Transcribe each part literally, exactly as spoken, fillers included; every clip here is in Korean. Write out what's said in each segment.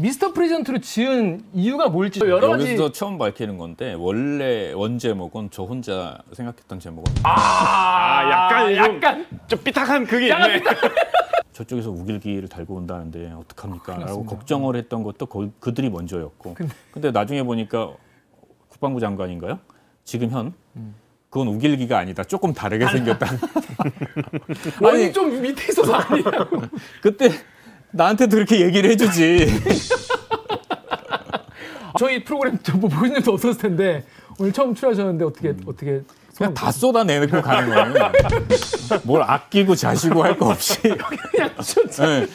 미스터 프레지던트로 지은 이유가 뭘지 여러 가지. 여기서 처음 밝히는 건데 원래 원 제목은 저 혼자 생각했던 제목은. 아, 아 약간 약간 좀 삐딱한 그게 약간 있네. 삐딱. 저쪽에서 우길기를 달고 온다는데 어떡합니까? 아, 라고 걱정을 했던 것도 거, 그들이 먼저였고. 근데, 근데 나중에 보니까 국방부 장관인가요? 지금 현. 음. 그건 우길기가 아니다. 조금 다르게 생겼다. 아니, 아니 좀 밑에 있어서 아니라고. 그때 나한테도 그렇게 얘기를 해주지. 저희 프로그램 뭐 보신 분도 없었을 텐데 오늘 처음 출연하셨는데 어떻게 음. 어떻게 그냥 다 쏟아내고 가는 거예요. 뭘 아끼고 자시고 할 거 없이 그냥 네.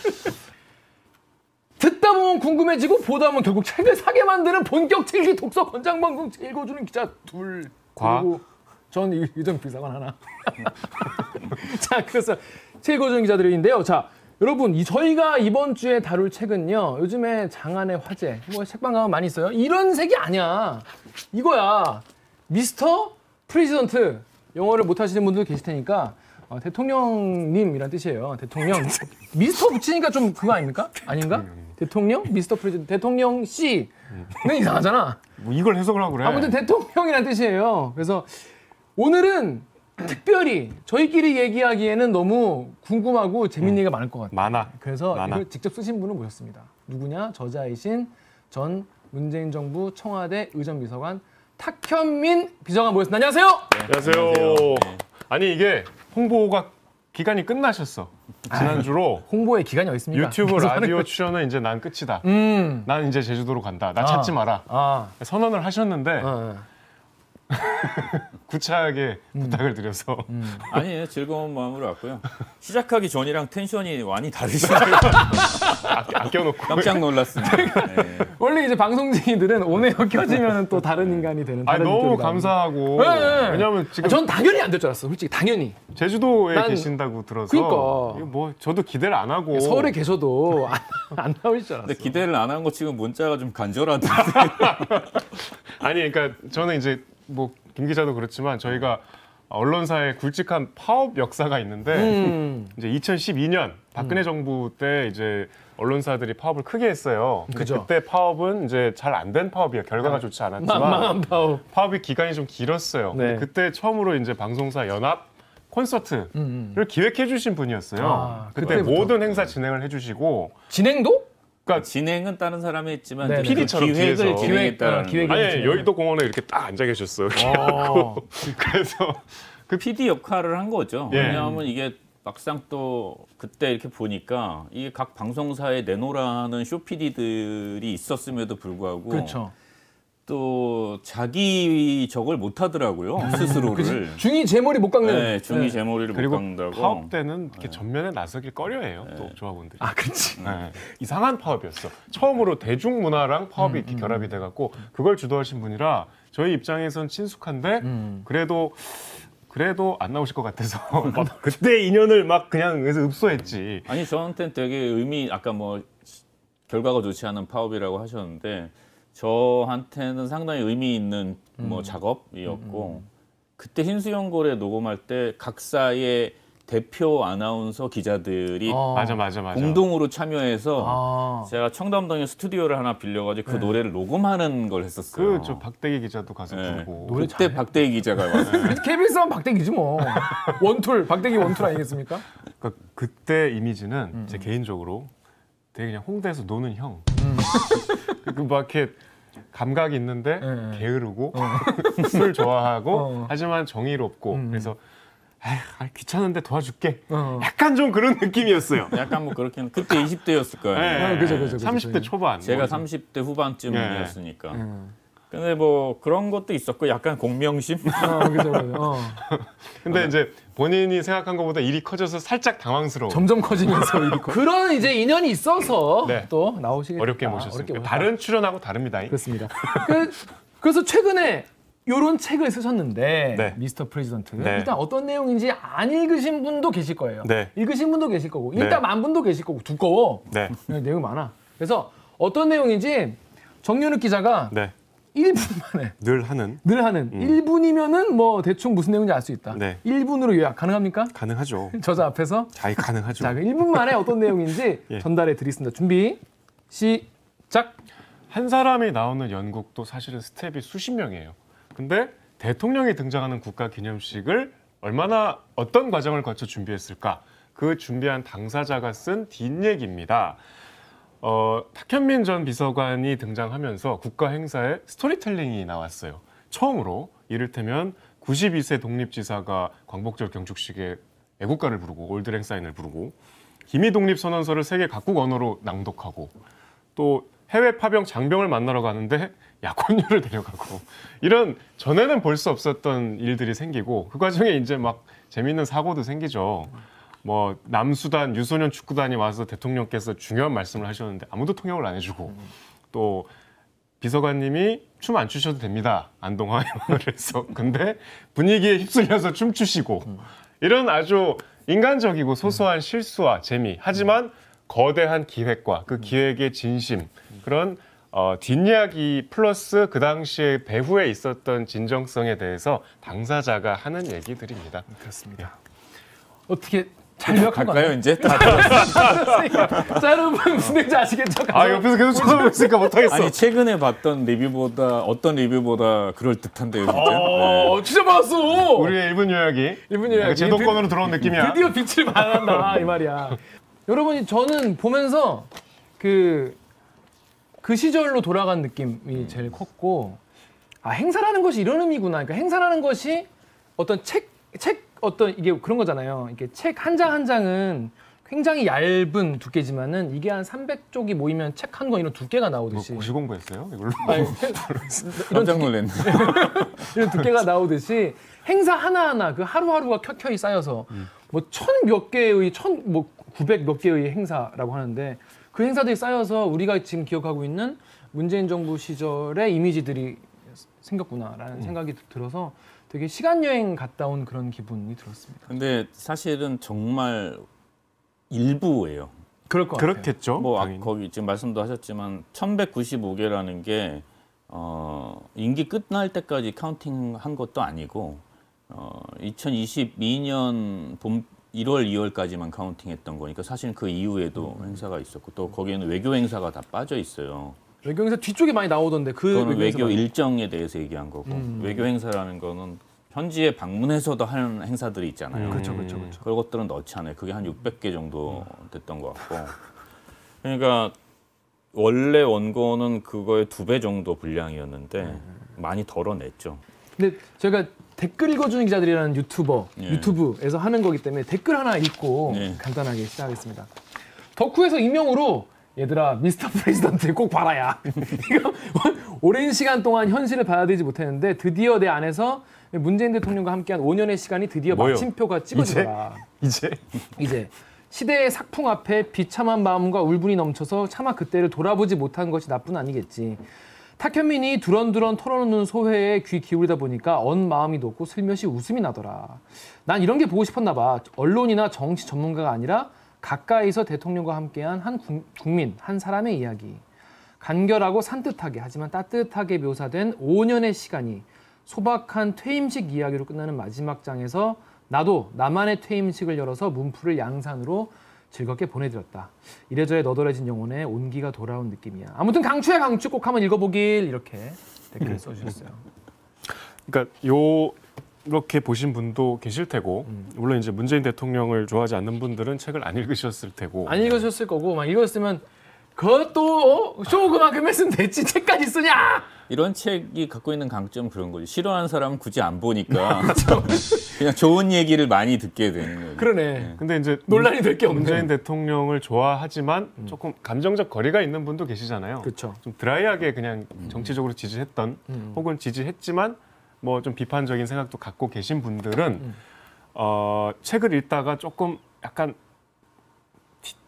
듣다 보면 궁금해지고 보다 보면 결국 책을 사게 만드는 본격 책기 독서 권장방송 읽어주는 기자 둘. 과. 그리고 전 유정 비서관 하나. 자, 그래서 읽어주는 기자들인데요. 자. 여러분, 이 저희가 이번 주에 다룰 책은요. 요즘에 장안의 화제, 뭐 책방 가면 많이 있어요. 이런 색이 아니야. 이거야. 미스터 프레지던트. 영어를 못하시는 분들 계실 테니까 어, 대통령님이란 뜻이에요. 대통령. 미스터 붙이니까 좀 그거 아닙니까? 아닌가? 대통령? 미스터 프레지던트. 대통령 씨는 이상하잖아. 뭐 이걸 해석을 하고 그래. 아무튼 대통령이란 뜻이에요. 그래서 오늘은 특별히 저희끼리 얘기하기에는 너무 궁금하고 재밌는 얘기가 많을 것 같아요. 많아. 그래서 많아. 이걸 직접 쓰신 분을 모셨습니다. 누구냐? 저자이신 전 문재인 정부 청와대 의전비서관 탁현민 비서관 모셨습니다. 안녕하세요. 네, 안녕하세요. 안녕하세요. 네. 아니 이게 홍보가 기간이 끝나셨어. 지난주로. 아, 홍보의 기간이 어디 있습니까? 유튜브 라디오 출연은 이제 난 끝이다. 음. 난 이제 제주도로 간다. 나 아, 찾지 마라. 아. 선언을 하셨는데 아, 네. 구차하게 음. 부탁을 드려서 음. 아니에요. 즐거운 마음으로 왔고요. 시작하기 전이랑 텐션이 많이 다르시네요. 아껴놓고 깜짝 놀랐습니다. 네. 원래 이제 방송진이들은 오늘 켜지면 또 다른 인간이 되는. 다른 아니, 너무 감사하고. 네, 네. 왜냐하면 지금 아, 전 당연히 안 될 줄 알았어. 솔직히 당연히. 제주도에 난... 계신다고 들어서. 그러니까. 이거 뭐 저도 기대를 안 하고. 서울에 계셔도 안, 안 나오실 줄 알았어. 근데 기대를 안 한 거 지금 문자가 좀 간절한데. 아니, 그러니까 저는 이제. 뭐 김 기자도 그렇지만 저희가 언론사의 굵직한 파업 역사가 있는데 음. 이제 이천십이 년 박근혜 음. 정부 때 이제 언론사들이 파업을 크게 했어요. 그죠. 그때 파업은 이제 잘 안 된 파업이에요. 결과가 좋지 않았지만 망한 파업. 파업이 기간이 좀 길었어요. 네. 그때 처음으로 이제 방송사 연합 콘서트를 음. 기획해 주신 분이었어요. 아, 그때 그때부터. 모든 행사 진행을 해 주시고 진행도? 그러니까 진행은 다른 사람이 했지만 네, 피디처럼 기획을 뒤에서. 진행했다는 기획, 어, 아니 여의도 공원에 이렇게 딱 앉아 계셨어요. 어. 그래서 그 피디 역할을 한 거죠. 예. 왜냐하면 이게 막상 또 그때 이렇게 보니까 이게 각 방송사에 내놓으라는 쇼 피디들이 있었음에도 불구하고 그렇죠. 또 자기 적을 못 하더라고요. 스스로를. 중이 제머리 못 깎는. 네, 중이 제머리를 네. 못 깎는다고. 파업 때는 이렇게 네. 전면에 나서길 꺼려해요. 네. 또 조합원들이. 아, 그렇지. 네. 이상한 파업이었어. 처음으로 대중문화랑 파업이 음, 이렇게 음. 결합이 돼갖고 그걸 주도하신 분이라 저희 입장에선 친숙한데 음. 그래도 그래도 안 나오실 것 같아서 막 그때 인연을 막 그냥 그래서 읍소했지. 아니 저한테는 되게 의미 아까 뭐 결과가 좋지 않은 파업이라고 하셨는데. 저한테는 상당히 의미 있는 뭐 음. 작업이었고 음. 그때 흰수염고래 녹음할 때 각사의 대표 아나운서 기자들이 아. 맞아, 맞아, 맞아. 공동으로 참여해서 아. 제가 청담동에 스튜디오를 하나 빌려가지고 그 네. 노래를 녹음하는 걸 했었어요. 그 저 박대기 기자도 가서 네. 부르고 노래 그때 잘해. 박대기 기자가 왔어요. 케이비에스만 박대기지 뭐. 원툴, 박대기 원툴 아니겠습니까? 그러니까 그때 이미지는 음. 제 개인적으로 되게 그냥 홍대에서 노는 형. 음. 그 막 이렇게 감각이 있는데 네. 게으르고 어. 술 좋아하고 어. 하지만 정의롭고 음. 그래서 에휴, 귀찮은데 도와줄게. 어. 약간 좀 그런 느낌이었어요. 약간 뭐 그렇게 그때 이십 대였을 거예요. 네. 네. 그죠, 그죠, 그죠, 삼십 대 초반. 제가 뭐. 삼십 대 후반쯤이었으니까. 네. 음. 근데 뭐 그런 것도 있었고 약간 공명심. 어, 그죠, 그죠. 어. 근데 어. 이제 본인이 생각한 것보다 일이 커져서 살짝 당황스러워. 점점 커지면서 일이 커. 그런 이제 인연이 있어서 네. 또 나오시게 어렵게 모셨습니다. 다른 출연하고 다릅니다. 그렇습니다. 그, 그래서 최근에 이런 책을 쓰셨는데 네. 미스터 프레지던트 네. 일단 어떤 내용인지 안 읽으신 분도 계실 거예요. 네. 읽으신 분도 계실 거고 일단 네. 만 분도 계실 거고 두꺼워. 네. 내용 많아. 그래서 어떤 내용인지 정윤욱 기자가. 네. 일 분만에 늘 하는 늘 하는 음. 일 분이면은 뭐 대충 무슨 내용인지 알 수 있다. 네. 일 분으로 요약 가능합니까? 가능하죠. 저자 앞에서. 아, 가능하죠. 자, 일 분만에 어떤 내용인지 예. 전달해 드리겠습니다. 준비 시작. 짝! 한 사람이 나오는 연극도 사실은 스텝이 수십 명이에요. 근데 대통령이 등장하는 국가 기념식을 얼마나 어떤 과정을 거쳐 준비했을까? 그 준비한 당사자가 쓴 뒷얘기입니다. 어, 탁현민 전 비서관이 등장하면서 국가 행사에 스토리텔링이 나왔어요. 처음으로 이를테면 구십이 세 독립지사가 광복절 경축식에 애국가를 부르고 올드랭사인을 부르고 기미독립선언서를 세계 각국 언어로 낭독하고 또 해외 파병 장병을 만나러 가는데 약혼녀를 데려가고 이런 전에는 볼 수 없었던 일들이 생기고 그 과정에 이제 막 재밌는 사고도 생기죠. 뭐 남수단 유소년 축구단이 와서 대통령께서 중요한 말씀을 하셨는데 아무도 통역을 안 해주고 또 비서관님이 춤 안 추셔도 됩니다. 안동화에 그래서 근데 분위기에 휩쓸려서 춤 추시고 이런 아주 인간적이고 소소한 실수와 재미 하지만 거대한 기획과 그 기획의 진심 그런 어, 뒷이야기 플러스 그 당시에 배후에 있었던 진정성에 대해서 당사자가 하는 얘기들입니다. 그렇습니다. 어떻게 잘 기억할까요 이제? 다 짜르분 진행자 아시겠죠? 아 옆에서 계속 쳐다보고 있으니까 못하겠어. 아니 최근에 봤던 리뷰보다 어떤 리뷰보다 그럴 듯한데요 진짜. 어, 네. 진짜 봤어. 우리의 일본 요약이 일본 요약이 제도권으로 들어온 느낌이야. 드디어 빛을 발한다 이 말이야. 여러분이 저는 보면서 그, 그 시절로 돌아간 느낌이 제일 컸고 아 행사라는 것이 이런 의미구나. 그러니까 행사라는 것이 어떤 책 책 어떤 이게 그런 거잖아요. 이게 책 한 장 한 장은 굉장히 얇은 두께지만은 이게 한 삼백 쪽이 모이면 책 한 권 이런 두께가 나오듯이. 고시 공부했어요? 이걸로. 아니, 이런 깜짝 놀랐네. 이런 두께가 나오듯이 행사 하나 하나 그 하루하루가 켜켜이 쌓여서 음. 뭐 천 몇 개의 천 뭐 구백 몇 개의 행사라고 하는데 그 행사들이 쌓여서 우리가 지금 기억하고 있는 문재인 정부 시절의 이미지들이 생겼구나라는 음. 생각이 들어서. 되게 시간 여행 갔다 온 그런 기분이 들었습니다. 근데 사실은 정말 일부예요. 그럴 것 같아요. 그렇겠죠. 뭐 아, 거기 지금 말씀도 하셨지만 천백구십오 개라는 게 어, 임기 끝날 때까지 카운팅한 것도 아니고 어, 이천이십이 년 봄 일월, 이월까지만 카운팅했던 거니까 사실 그 이후에도 음. 행사가 있었고 또 거기에는 외교 행사가 다 빠져 있어요. 외교 행사 뒤쪽에 많이 나오던데 그 외교, 외교 일정에 대해서 얘기한 거고 음. 외교 행사라는 거는 현지에 방문해서도 하는 행사들이 있잖아요. 그렇죠, 그렇죠, 그렇죠. 그런 것들은 넣지 않아요. 그게 한 육백 개 정도 됐던 것 같고 그러니까 원래 원고는 그거의 두 배 정도 분량이었는데 많이 덜어냈죠. 근데 저희가 댓글 읽어주는 기자들이라는 유튜버 예. 유튜브에서 하는 거기 때문에 댓글 하나 읽고 예. 간단하게 시작하겠습니다. 덕후에서 이명으로 얘들아 미스터 프레지던트 꼭 봐라야. 이거 오랜 시간 동안 현실을 받아들이지 못했는데 드디어 내 안에서 문재인 대통령과 함께한 오 년의 시간이 드디어 뭐요? 마침표가 찍어지더라. 이제? 이제? 이제 시대의 삭풍 앞에 비참한 마음과 울분이 넘쳐서 차마 그때를 돌아보지 못한 것이 나뿐 아니겠지. 탁현민이 두런두런 털어놓는 소회에 귀 기울이다 보니까 언 마음이 녹고 슬며시 웃음이 나더라. 난 이런 게 보고 싶었나 봐. 언론이나 정치 전문가가 아니라 가까이서 대통령과 함께한 한 국민, 한 사람의 이야기. 간결하고 산뜻하게 하지만 따뜻하게 묘사된 오 년의 시간이 소박한 퇴임식 이야기로 끝나는 마지막 장에서 나도 나만의 퇴임식을 열어서 문풀을 양산으로 즐겁게 보내드렸다. 이래저래 너덜해진 영혼에 온기가 돌아온 느낌이야. 아무튼 강추야 강추 꼭 한번 읽어보길 이렇게 댓글을 써주셨어요. 그러니까 요... 이렇게 보신 분도 계실 테고 음. 물론 이제 문재인 대통령을 좋아하지 않는 분들은 책을 안 읽으셨을 테고 안 읽으셨을 거고 막 읽었으면 그것도 쇼 그만큼 했으면 됐지 책까지 쓰냐 이런 책이 갖고 있는 강점 그런 거지 싫어하는 사람은 굳이 안 보니까 그냥 좋은 얘기를 많이 듣게 되는 거예요. 그러네. 네. 근데 이제 논란이 될 게 없네. 문재인 대통령을 좋아하지만 음. 조금 감정적 거리가 있는 분도 계시잖아요. 그렇죠. 좀 드라이하게 그냥 정치적으로 지지했던 음. 혹은 지지했지만. 뭐 좀 비판적인 생각도 갖고 계신 분들은 음. 어, 책을 읽다가 조금 약간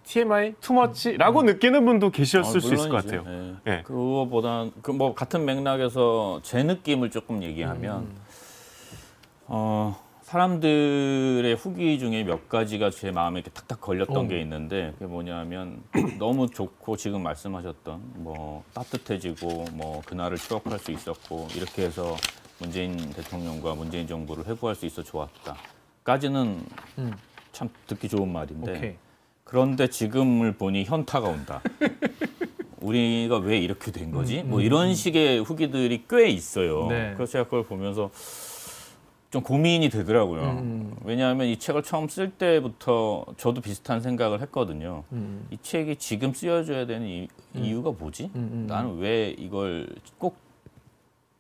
티엠아이, 투머치라고 음. 느끼는 분도 계셨을 아, 수 있을 것 같아요. 네. 네. 그거보다 그 뭐 같은 맥락에서 제 느낌을 조금 얘기하면 음. 어, 사람들의 후기 중에 몇 가지가 제 마음에 이렇게 탁탁 걸렸던 어. 게 있는데 그게 뭐냐면 너무 좋고 지금 말씀하셨던 뭐 따뜻해지고 뭐 그날을 추억할 수 있었고 이렇게 해서. 문재인 대통령과 문재인 정부를 회고할 수 있어 좋았다까지는 음. 참 듣기 좋은 말인데 오케이. 그런데 지금을 보니 현타가 온다. 우리가 왜 이렇게 된 거지? 음, 음. 뭐 이런 식의 후기들이 꽤 있어요. 네. 그래서 제가 그걸 보면서 좀 고민이 되더라고요. 음. 왜냐하면 이 책을 처음 쓸 때부터 저도 비슷한 생각을 했거든요. 음. 이 책이 지금 쓰여줘야 되는 이, 음. 이유가 뭐지? 음, 음. 나는 왜 이걸 꼭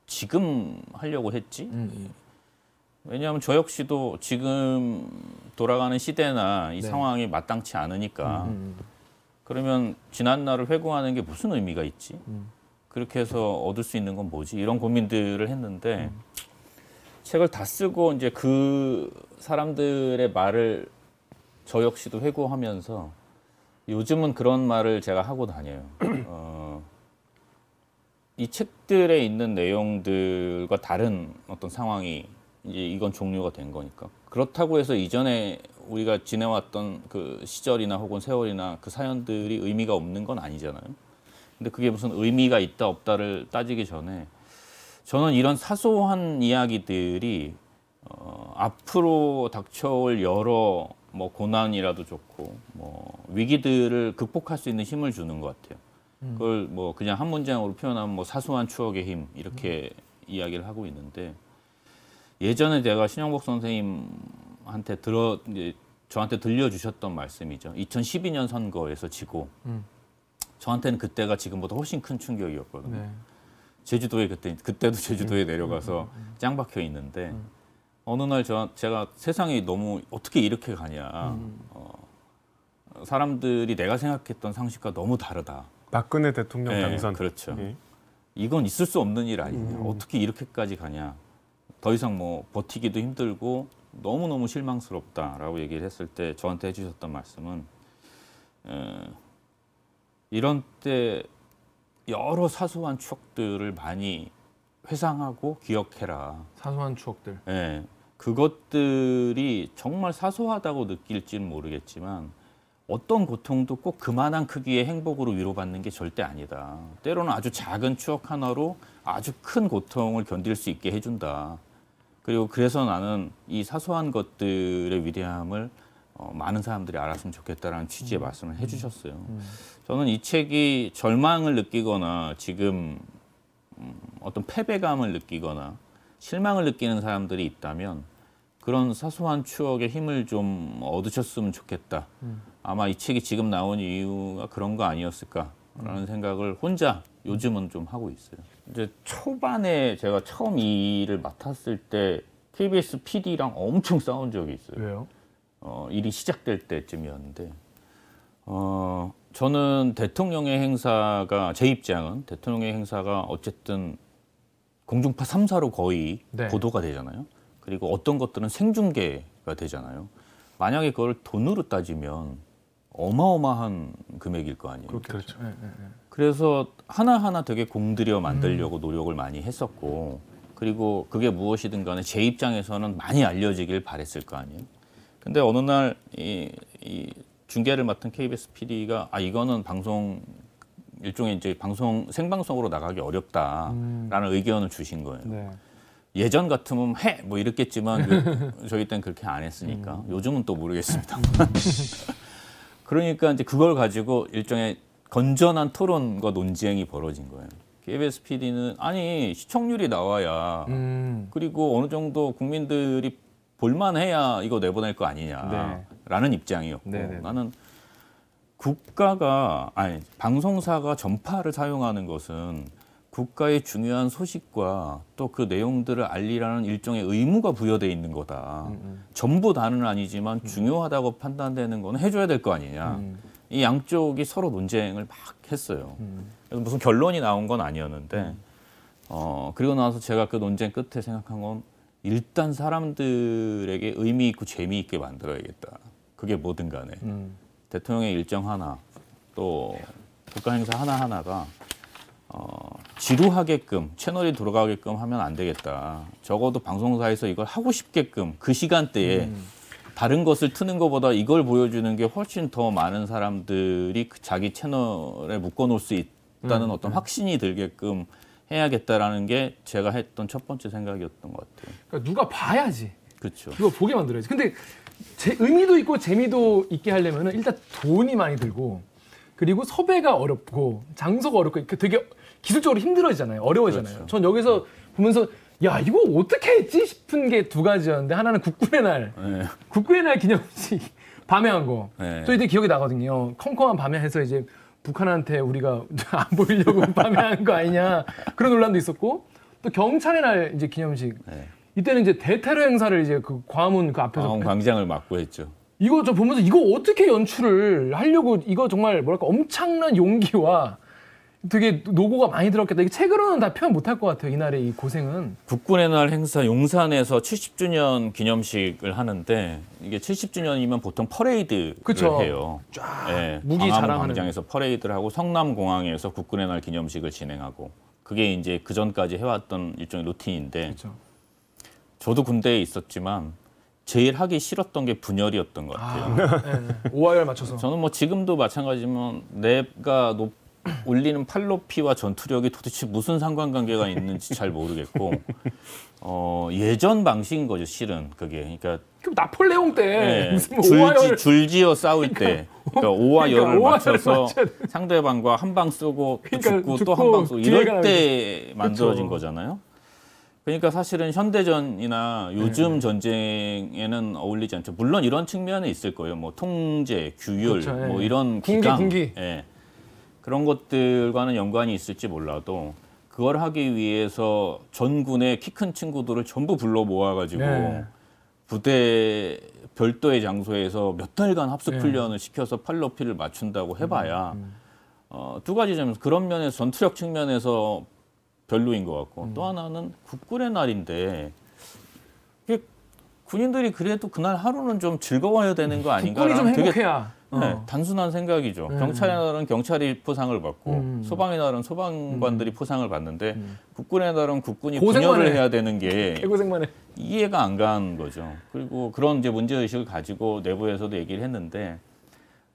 지금 하려고 했지? 음. 왜냐하면 저 역시도 지금 돌아가는 시대나 이 네. 상황이 마땅치 않으니까 음. 그러면 지난 날을 회고하는 게 무슨 의미가 있지? 음. 그렇게 해서 얻을 수 있는 건 뭐지? 이런 고민들을 했는데 음. 책을 다 쓰고 이제 그 사람들의 말을 저 역시도 회고하면서 요즘은 그런 말을 제가 하고 다녀요. 어, 이 책들에 있는 내용들과 다른 어떤 상황이 이제 이건 종료가 된 거니까. 그렇다고 해서 이전에 우리가 지내왔던 그 시절이나 혹은 세월이나 그 사연들이 의미가 없는 건 아니잖아요. 근데 그게 무슨 의미가 있다 없다를 따지기 전에 저는 이런 사소한 이야기들이 어, 앞으로 닥쳐올 여러 뭐 고난이라도 좋고 뭐 위기들을 극복할 수 있는 힘을 주는 것 같아요. 그걸 뭐 그냥 한 문장으로 표현하면 뭐 사소한 추억의 힘 이렇게 음. 이야기를 하고 있는데 예전에 제가 신영복 선생님한테 들어 이제 저한테 들려주셨던 말씀이죠. 이천십이 년 선거에서 지고 음. 저한테는 그때가 지금보다 훨씬 큰 충격이었거든요. 네. 제주도에 그때 그때도 제주도에 음. 내려가서 음. 짱박혀 있는데 음. 어느 날 저 제가 세상이 너무 어떻게 이렇게 가냐. 음. 어, 사람들이 내가 생각했던 상식과 너무 다르다. 박근혜 대통령 네, 당선. 그렇죠. 예. 이건 있을 수 없는 일 아니냐. 음. 어떻게 이렇게까지 가냐. 더 이상 뭐 버티기도 힘들고 너무너무 실망스럽다라고 얘기를 했을 때 저한테 해주셨던 말씀은 에, 이런 때 여러 사소한 추억들을 많이 회상하고 기억해라. 사소한 추억들. 예, 그것들이 정말 사소하다고 느낄지는 모르겠지만 어떤 고통도 꼭 그만한 크기의 행복으로 위로받는 게 절대 아니다. 때로는 아주 작은 추억 하나로 아주 큰 고통을 견딜 수 있게 해준다. 그리고 그래서 나는 이 사소한 것들의 위대함을 어, 많은 사람들이 알았으면 좋겠다라는 취지의 음. 말씀을 해주셨어요. 음. 저는 이 책이 절망을 느끼거나 지금 음, 어떤 패배감을 느끼거나 실망을 느끼는 사람들이 있다면 그런 사소한 추억의 힘을 좀 얻으셨으면 좋겠다. 음. 아마 이 책이 지금 나온 이유가 그런 거 아니었을까라는 음. 생각을 혼자 요즘은 좀 하고 있어요. 이제 초반에 제가 처음 이 일을 맡았을 때 케이비에스 피디랑 엄청 싸운 적이 있어요. 왜요? 어, 일이 시작될 때쯤이었는데 어, 저는 대통령의 행사가 제 입장은 대통령의 행사가 어쨌든 공중파 삼 사로 거의 네. 보도가 되잖아요. 그리고 어떤 것들은 생중계가 되잖아요. 만약에 그걸 돈으로 따지면 어마어마한 금액일 거 아니에요. 그렇죠. 그래서 하나하나 되게 공들여 만들려고 음. 노력을 많이 했었고 그리고 그게 무엇이든 간에 제 입장에서는 많이 알려지길 바랬을 거 아니에요. 근데 어느 날 이, 이 중계를 맡은 케이비에스 피디가 아 이거는 방송 일종의 이제 방송 생방송으로 나가기 어렵다라는 음. 의견을 주신 거예요. 네. 예전 같으면 해! 뭐 이랬겠지만 저희 때는 그렇게 안 했으니까 음. 요즘은 또 모르겠습니다. 그러니까 이제 그걸 가지고 일종의 건전한 토론과 논쟁이 벌어진 거예요. 케이비에스 피디는 아니 시청률이 나와야 음. 그리고 어느 정도 국민들이 볼만해야 이거 내보낼 거 아니냐라는 네. 입장이었고 네네. 나는 국가가 아니 방송사가 전파를 사용하는 것은 국가의 중요한 소식과 또 그 내용들을 알리라는 일종의 의무가 부여되어 있는 거다. 음, 음. 전부 다는 아니지만 중요하다고 판단되는 건 해줘야 될 거 아니냐. 음. 이 양쪽이 서로 논쟁을 막 했어요. 음. 그래서 무슨 결론이 나온 건 아니었는데 음. 어, 그리고 나서 제가 그 논쟁 끝에 생각한 건 일단 사람들에게 의미 있고 재미있게 만들어야겠다. 그게 뭐든 간에. 음. 대통령의 일정 하나 또 국가 행사 하나하나가 어, 지루하게끔 채널이 돌아가게끔 하면 안 되겠다. 적어도 방송사에서 이걸 하고 싶게끔 그 시간대에 음. 다른 것을 트는 것보다 이걸 보여주는 게 훨씬 더 많은 사람들이 자기 채널에 묶어놓을 수 있다는 음. 어떤 확신이 들게끔 해야겠다라는 게 제가 했던 첫 번째 생각이었던 것 같아요. 그러니까 누가 봐야지. 그렇죠. 누가 보게 만들어야지. 근데 제 의미도 있고 재미도 있게 하려면 일단 돈이 많이 들고 그리고 섭외가 어렵고 장소가 어렵고 되게 기술적으로 힘들어지잖아요. 어려워지잖아요. 그렇죠. 전 여기서 보면서 야 이거 어떻게 했지 싶은 게 두 가지였는데 하나는 국군의 날, 네. 국군의 날 기념식 밤에 한 거. 네. 저 이때 기억이 나거든요. 컴컴한 밤에 해서 이제 북한한테 우리가 안 보이려고 밤에 한 거 아니냐 그런 논란도 있었고 또 경찰의 날 이제 기념식. 네. 이때는 이제 대테러 행사를 이제 그 광화문 그 앞에서 광화문 광장을 막고 했죠. 이거 저 보면서 이거 어떻게 연출을 하려고 이거 정말 뭐랄까 엄청난 용기와 되게 노고가 많이 들었겠다. 이게 책으로는 다 표현 못할 것 같아요. 이날의 이 고생은. 국군의 날 행사 용산에서 칠십 주년 기념식을 하는데 이게 칠십 주년이면 보통 퍼레이드를 그쵸. 해요. 쫙 네, 무기 자랑하는. 광장에서 퍼레이드를 하고 성남공항에서 국군의 날 기념식을 진행하고 그게 이제 그 전까지 해왔던 일종의 루틴인데 그쵸. 저도 군대에 있었지만 제일 하기 싫었던 게 분열이었던 것 같아요. 아, 오하열 맞춰서. 저는 뭐 지금도 마찬가지지만 내가 높 올리는 팔로피와 전투력이 도대체 무슨 상관관계가 있는지 잘 모르겠고 어, 예전 방식인 거죠 실은 그게. 그러니까 그럼 나폴레옹 때 네, 무슨 뭐 줄지, 줄지어 싸울 그러니까, 때 그러니까 오와 그러니까 열을 맞춰서 상대방과 한 방 쏘고 그러니까 죽고, 죽고 또 한 방 쏘고 이럴 때 만들어진 그쵸. 거잖아요. 그러니까 사실은 현대전이나 요즘 네. 전쟁에는 어울리지 않죠. 물론 이런 측면이 있을 거예요. 뭐 통제, 규율, 그쵸, 네. 뭐 이런 기강, 군기, 군기. 예. 그런 것들과는 연관이 있을지 몰라도 그걸 하기 위해서 전군의 키 큰 친구들을 전부 불러 모아가지고 네. 부대 별도의 장소에서 몇 달간 합숙 네. 훈련을 시켜서 팔로피를 맞춘다고 해봐야 음, 음. 어, 두 가지 점에서 그런 면에서 전투력 측면에서 별로인 것 같고 음. 또 하나는 국군의 날인데 군인들이 그래도 그날 하루는 좀 즐거워야 되는 거 아닌가라는 국군이 좀 행복해야. 되게 네, 어. 단순한 생각이죠. 네. 경찰의 날은 경찰이 포상을 받고 음. 소방의 날은 소방관들이 음. 포상을 받는데 음. 국군의 날은 국군이 분열을 해야 되는 게 개고생만 해. 이해가 안 가는 거죠. 그리고 그런 이제 문제의식을 가지고 내부에서도 얘기를 했는데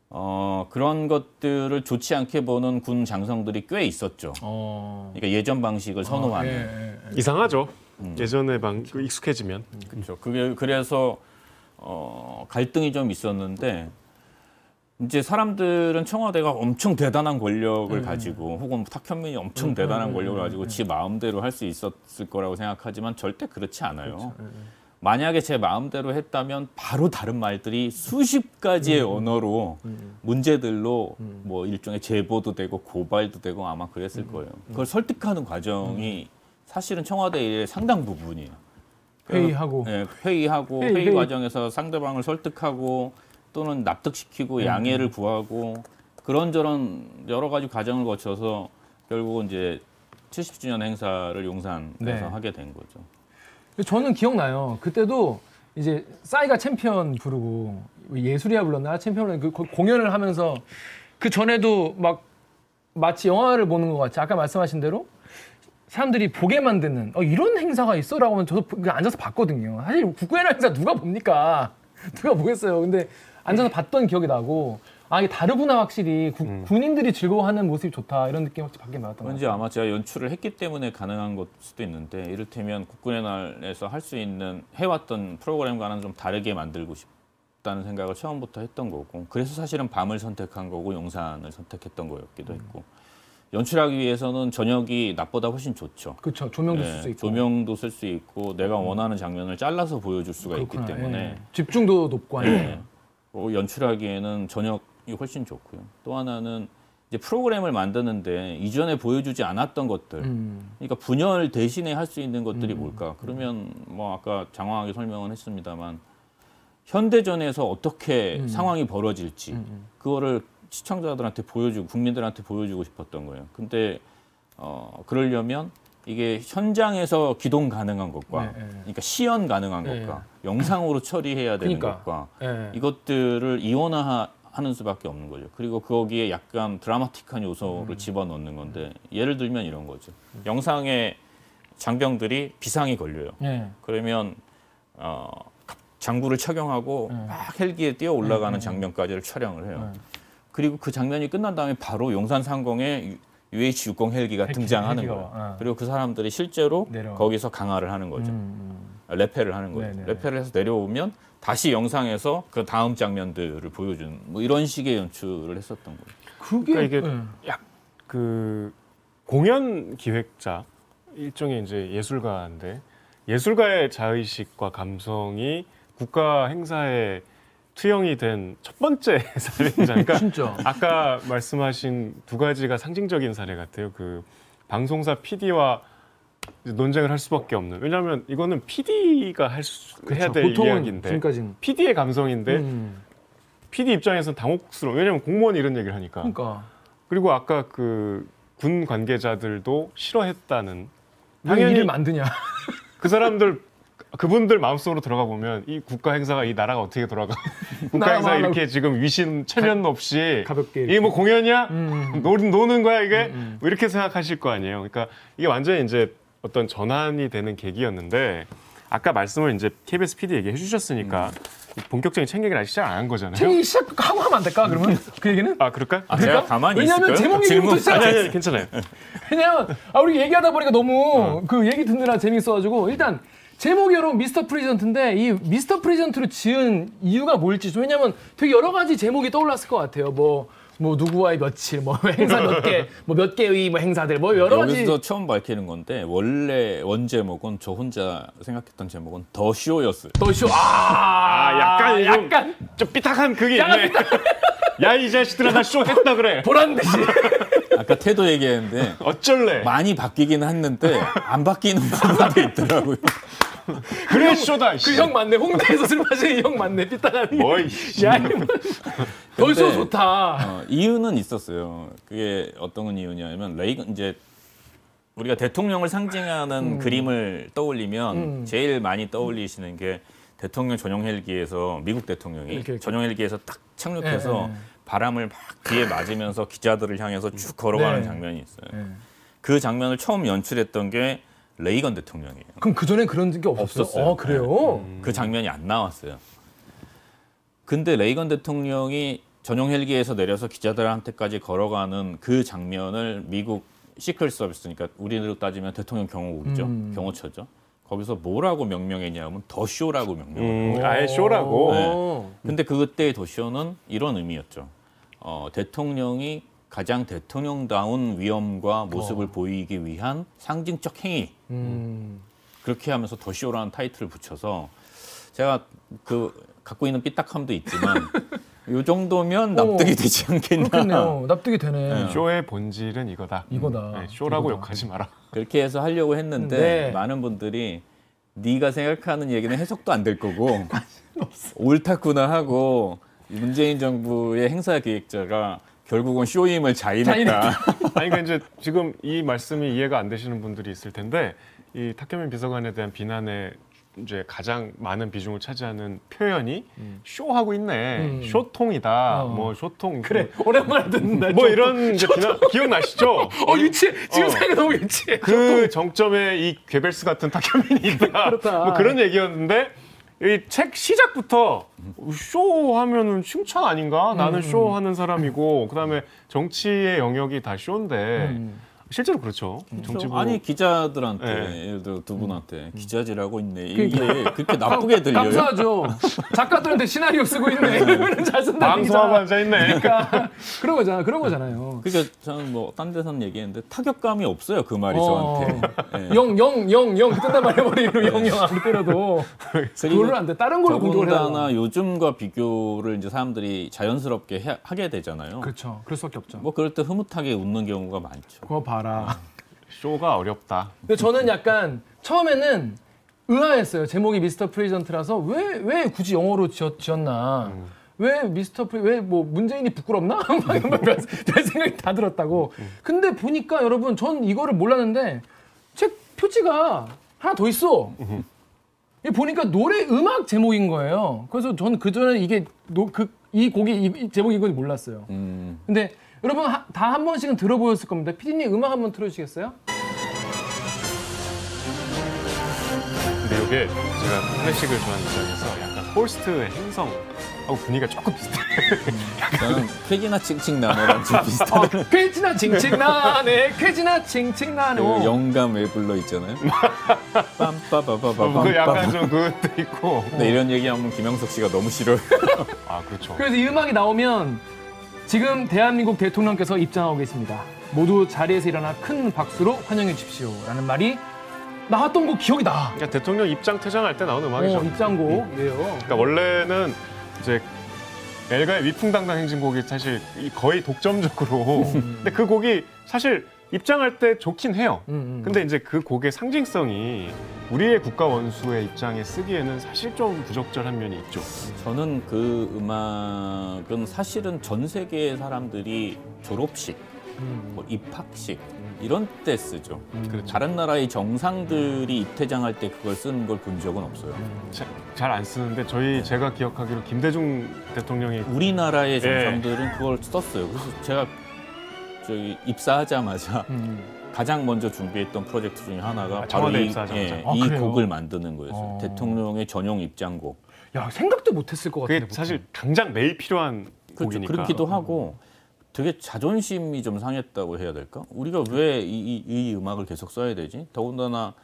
어, 그런 것들을 좋지 않게 보는 군 장성들이 꽤 있었죠. 어... 그러니까 예전 방식을 선호하는. 어, 예, 예, 예. 이상하죠. 음. 예전의 방 그 익숙해지면. 그렇죠. 그게 그래서 어, 갈등이 좀 있었는데 이제 사람들은 청와대가 엄청 대단한 권력을 음. 가지고 혹은 탁현민이 엄청 음. 대단한 권력을 가지고 음. 지 마음대로 할 수 있었을 거라고 생각하지만 절대 그렇지 않아요. 그렇죠. 음. 만약에 제 마음대로 했다면 바로 다른 말들이 수십 가지의 음, 언어로 음, 문제들로 음. 뭐 일종의 제보도 되고 고발도 되고 아마 그랬을 음, 거예요. 그걸 설득하는 과정이 음. 사실은 청와대 일의 상당 부분이에요. 회의하고. 네, 회의하고 회의, 회의, 회의 과정에서 상대방을 설득하고 또는 납득시키고 양해를 음. 구하고 그런저런 여러 가지 과정을 거쳐서 결국은 이제 칠십 주년 행사를 용산에서 네. 하게 된 거죠. 저는 기억나요. 그때도 이제 싸이가 챔피언 부르고 예술이야 불렀나 챔피언을 그 공연을 하면서 그 전에도 막 마치 영화를 보는 것 같이 아까 말씀하신 대로 사람들이 보게 만드는 어, 이런 행사가 있어라고 하면 저도 앉아서 봤거든요. 사실 국군의 날 행사 누가 봅니까? 누가 보겠어요. 근데 앉아서 봤던 기억이 나고 아 이게 다르구나 확실히 구, 음. 군인들이 즐거워하는 모습이 좋다 이런 느낌 확실히 받게 나왔던 것 같아요. 그런지 아마 제가 연출을 했기 때문에 가능한 것 수도 있는데 이를테면 국군의 날에서 할 수 있는 해왔던 프로그램과는 좀 다르게 만들고 싶다는 생각을 처음부터 했던 거고 그래서 사실은 밤을 선택한 거고 용산을 선택했던 거였기도 했고 음. 연출하기 위해서는 저녁이 낮보다 훨씬 좋죠. 그렇죠. 조명도 네, 쓸 수 있고. 조명도 쓸 수 있고 내가 원하는 장면을 잘라서 보여줄 수가 그렇구나. 있기 때문에 예. 집중도 높고 네. 연출하기에는 저녁 훨씬 좋고요. 또 하나는 이제 프로그램을 만드는데 이전에 보여주지 않았던 것들, 음. 그러니까 분열 대신에 할 수 있는 것들이 음. 뭘까? 그러면 뭐 아까 장황하게 설명은 했습니다만 현대전에서 어떻게 음. 상황이 벌어질지 음. 그거를 시청자들한테 보여주고 국민들한테 보여주고 싶었던 거예요. 근데 어, 그러려면 이게 현장에서 기동 가능한 것과 네, 네. 그러니까 시연 가능한 네, 것과 네. 영상으로 처리해야 되는 그러니까. 것과 네. 이것들을 이원화 하는 수밖에 없는 거죠. 그리고 거기에 약간 드라마틱한 요소를 음. 집어넣는 건데 예를 들면 이런 거죠. 음. 영상에 장병들이 비상이 걸려요. 네. 그러면 어, 장구를 착용하고 네. 막 헬기에 뛰어 올라가는 네. 장면까지를 촬영을 해요. 네. 그리고 그 장면이 끝난 다음에 바로 용산 상공에 유에이치 육십 헬기가 헬기, 등장하는 헬기가, 거예요. 아. 그리고 그 사람들이 실제로 내려와. 거기서 강화를 하는 거죠. 음, 음. 레페를 하는 거죠. 네네. 레페를 해서 내려오면 다시 영상에서 그 다음 장면들을 보여주는 뭐 이런 식의 연출을 했었던 거예요. 그게 그러니까 이게 네. 약 그 공연 기획자 일종의 이제 예술가인데 예술가의 자의식과 감성이 국가 행사에 투영이 된 첫 번째 사례입니다. 진짜. 아까 말씀하신 두 가지가 상징적인 사례 같아요. 그 방송사 피디와 논쟁을 할 수밖에 없는. 왜냐하면 이거는 피디가 할 수, 그렇죠. 해야 될 이야기인데. 지금까지는. 피디의 감성인데 음. 피디 입장에서는 당혹스러워. 왜냐하면 공무원이 이런 얘기를 하니까. 그러니까. 그리고 아까 그 군 관계자들도 싫어했다는. 당연히 일을 만드냐. 그 사람들. 그분들 마음속으로 들어가 보면 이 국가 행사가 이 나라가 어떻게 돌아가? 국가 행사 이렇게 지금 위신 체면 없이 가볍게 이게 뭐 공연이야? 음. 노는, 노는 거야 이게? 음. 뭐 이렇게 생각하실 거 아니에요. 그러니까 이게 완전히 이제 어떤 전환이 되는 계기였는데 아까 말씀을 이제 케이비에스 피디 얘기해 주셨으니까 음. 본격적인 챙기기를 아직 시작 안 한 거잖아요. 챙기기 시작하고 하면 안 될까? 그러면 그 얘기는? 아 그럴까? 아, 제가 가만히 있을까요? 왜냐하면 제목 얘기부터 시작해. 아니, 아니, 괜찮아요. 왜냐하면 아, 우리 얘기하다 보니까 너무 어. 그 얘기 듣느라 재밌어가지고 일단. 제목이 여러분 미스터 프레지던트인데 이 미스터 프레지던트로 지은 이유가 뭘지 왜냐면 되게 여러 가지 제목이 떠올랐을 것 같아요. 뭐, 뭐 누구와의 며칠, 뭐 행사 몇 개, 뭐 몇 개의 뭐 행사들, 뭐 여러 가지. 여기서 처음 밝히는 건데 원래 원 제목은 저 혼자 생각했던 제목은 더 쇼였어요. 더 쇼. 아, 아 약간 약간 좀, 좀 삐딱한 그게 있네. 야 이 자식들아 나 쇼했다 그래. 보란 듯이. 아까 태도 얘기했는데 어쩔래. 많이 바뀌긴 했는데 안 바뀌는 부분도 있더라고요. 그래 쇼다. 그 형 맞네. 홍대에서 술 마시는 이 형 맞네. 삐딱하니. 뭐이. 야 이거. 벌써 좋다. 어, 이유는 있었어요. 그게 어떤 이유냐면 레이건 이제 우리가 대통령을 상징하는 음. 그림을 떠올리면 음. 제일 많이 떠올리시는 게 대통령 전용 헬기에서 미국 대통령이 이렇게, 이렇게. 전용 헬기에서 딱 착륙해서 네. 바람을 막 뒤에 맞으면서 기자들을 향해서 쭉 걸어가는 네. 장면이 있어요. 네. 그 장면을 처음 연출했던 게 레이건 대통령이에요. 그럼 그 전에 그런 게 없었어요? 없었어요. 아, 그래요? 네. 그 장면이 안 나왔어요. 근데 레이건 대통령이 전용 헬기에서 내려서 기자들한테까지 걸어가는 그 장면을 미국 시크릿 서비스니까 우리로 따지면 대통령 경호국이죠. 음. 경호처죠. 거기서 뭐라고 명명했냐면 더 쇼라고 명명을 음, 아예 쇼라고. 네. 근데 그때의 더 쇼는 이런 의미였죠. 어, 대통령이 가장 대통령다운 위엄과 모습을 어. 보이기 위한 상징적 행위. 음. 그렇게 하면서 더 쇼라는 타이틀을 붙여서 제가 그 갖고 있는 삐딱함도 있지만 이 정도면 납득이 오, 되지 않겠나. 그렇겠네요. 납득이 되네. 네. 쇼의 본질은 이거다. 이거다. 네, 쇼라고 이거다. 욕하지 마라. 그렇게 해서 하려고 했는데 네. 많은 분들이 네가 생각하는 얘기는 해석도 안 될 거고 옳다구나 하고 문재인 정부의 행사 기획자가 결국은 쇼임을 자인했다. 아니 그러니까 이제 지금 이 말씀이 이해가 안 되시는 분들이 있을 텐데 이 탁현민 비서관에 대한 비난의 이제 가장 많은 비중을 차지하는 표현이 음. 쇼하고 있네. 음. 쇼통이다. 어. 뭐 쇼통. 그래. 뭐, 오랜만에 듣는다. 뭐 쇼통. 이런 이제 비난, 기억나시죠? 어 유치해. 지금 어. 생각이 너무 유치해. 그 쇼통. 정점에 이 괴벨스 같은 탁현민이 있다. 그렇다. 뭐 그런 얘기였는데 이 책 시작부터 쇼하면은 칭찬 아닌가? 나는 음. 쇼하는 사람이고 그다음에 정치의 영역이 다 쇼인데 음. 실제로 그렇죠. 정치부... 아니 기자들한테 네. 예를 들어 두 분한테 음. 기자질하고 있네. 이게 그러니까. 그렇게 나쁘게 들려요. 감사하죠. 작가들한테 시나리오 쓰고 있네. 이러면 잘 쓴다. 방송하고 앉아있네. 그러니까 그런 거잖아. 그런 거잖아요. 그러니까 저는 뭐 딴 데서는 얘기했는데 타격감이 없어요. 그 말이 어... 저한테. 영영영영 그딴 말해버리면 영영 안 때려도 그걸로 안 돼. 다른 걸로 공격을 해야. 더군다나 요즘과 비교를 이제 사람들이 자연스럽게 해, 하게 되잖아요. 그렇죠. 그럴 수밖에 없죠. 뭐 그럴 때 흐뭇하게 웃는 경우가 많죠. 그거 봐. 아, 쇼가 어렵다. 근데 저는 약간 처음에는 의아했어요. 제목이 미스터 프레지던트라서 왜, 왜 굳이 영어로 지었, 지었나? 음. 왜 미스터 프레 왜 뭐 문재인이 부끄럽나? 막 별 생각이 다 들었다고. 음. 근데 보니까 여러분 전 이거를 몰랐는데 책 표지가 하나 더 있어. 음. 보니까 노래 음악 제목인 거예요. 그래서 전 그 전에 이게 노, 그, 이 곡이 이, 이 제목인 건 몰랐어요. 음. 근데 여러분 다 한 번씩은 들어보셨을 겁니다. 피디님 음악 한번 틀어주시겠어요? 근데 이게 제가 클래식을 좋아하는 입장에서 약간 홀스트의 행성하고 분위기가 조금 비슷해요. 약간 쾌지나 칭칭나네랑 좀 비슷하네. 쾌지나 칭칭나네, 쾌지나 칭칭나네. 영감 왜 불러 있잖아요. 빰빠바바바밤. 그 약간 좀 그것도 있고. 근데 이런 얘기하면 김영석 씨가 너무 싫어요. 아 그렇죠. 그래서 이 음악이 나오면 지금 대한민국 대통령께서 입장하고 계십니다. 모두 자리에서 일어나 큰 박수로 환영해 주십시오. 라는 말이 나왔던 거 기억이 나. 그러니까 대통령 입장 퇴장할 때 나온 음악이죠. 어, 입장곡이에요. 그러니까 원래는 이제 엘가의 위풍당당 행진곡이 사실 거의 독점적으로. 근데 그 곡이 사실 입장할 때 좋긴 해요. 음, 음. 근데 이제 그 곡의 상징성이 우리의 국가 원수의 입장에 쓰기에는 사실 좀 부적절한 면이 있죠. 저는 그 음악은 사실은 전 세계의 사람들이 졸업식, 음. 뭐 입학식 음. 이런 때 쓰죠. 음. 그렇죠. 다른 나라의 정상들이 입퇴장할 때 그걸 쓰는 걸 본 적은 없어요. 잘 안 쓰는데 저희 네. 제가 기억하기로 김대중 대통령이 우리나라의 정상들은 네. 그걸 썼어요. 그래서 제가 저기 입사하자마자 음. 가장 먼저 준비했던 프로젝트 중에 하나가 아, 바로 이, 예, 아, 이 곡을 만드는 거였어요. 아. 대통령의 전용 입장곡. 야, 생각도 못했을 것 같은데. 그게 사실 당장 매일 필요한 그렇죠, 곡이니까. 그렇기도 하고 되게 자존심이 좀 상했다고 해야 될까? 우리가 왜 이 이, 이 음악을 계속 써야 되지? 더군다나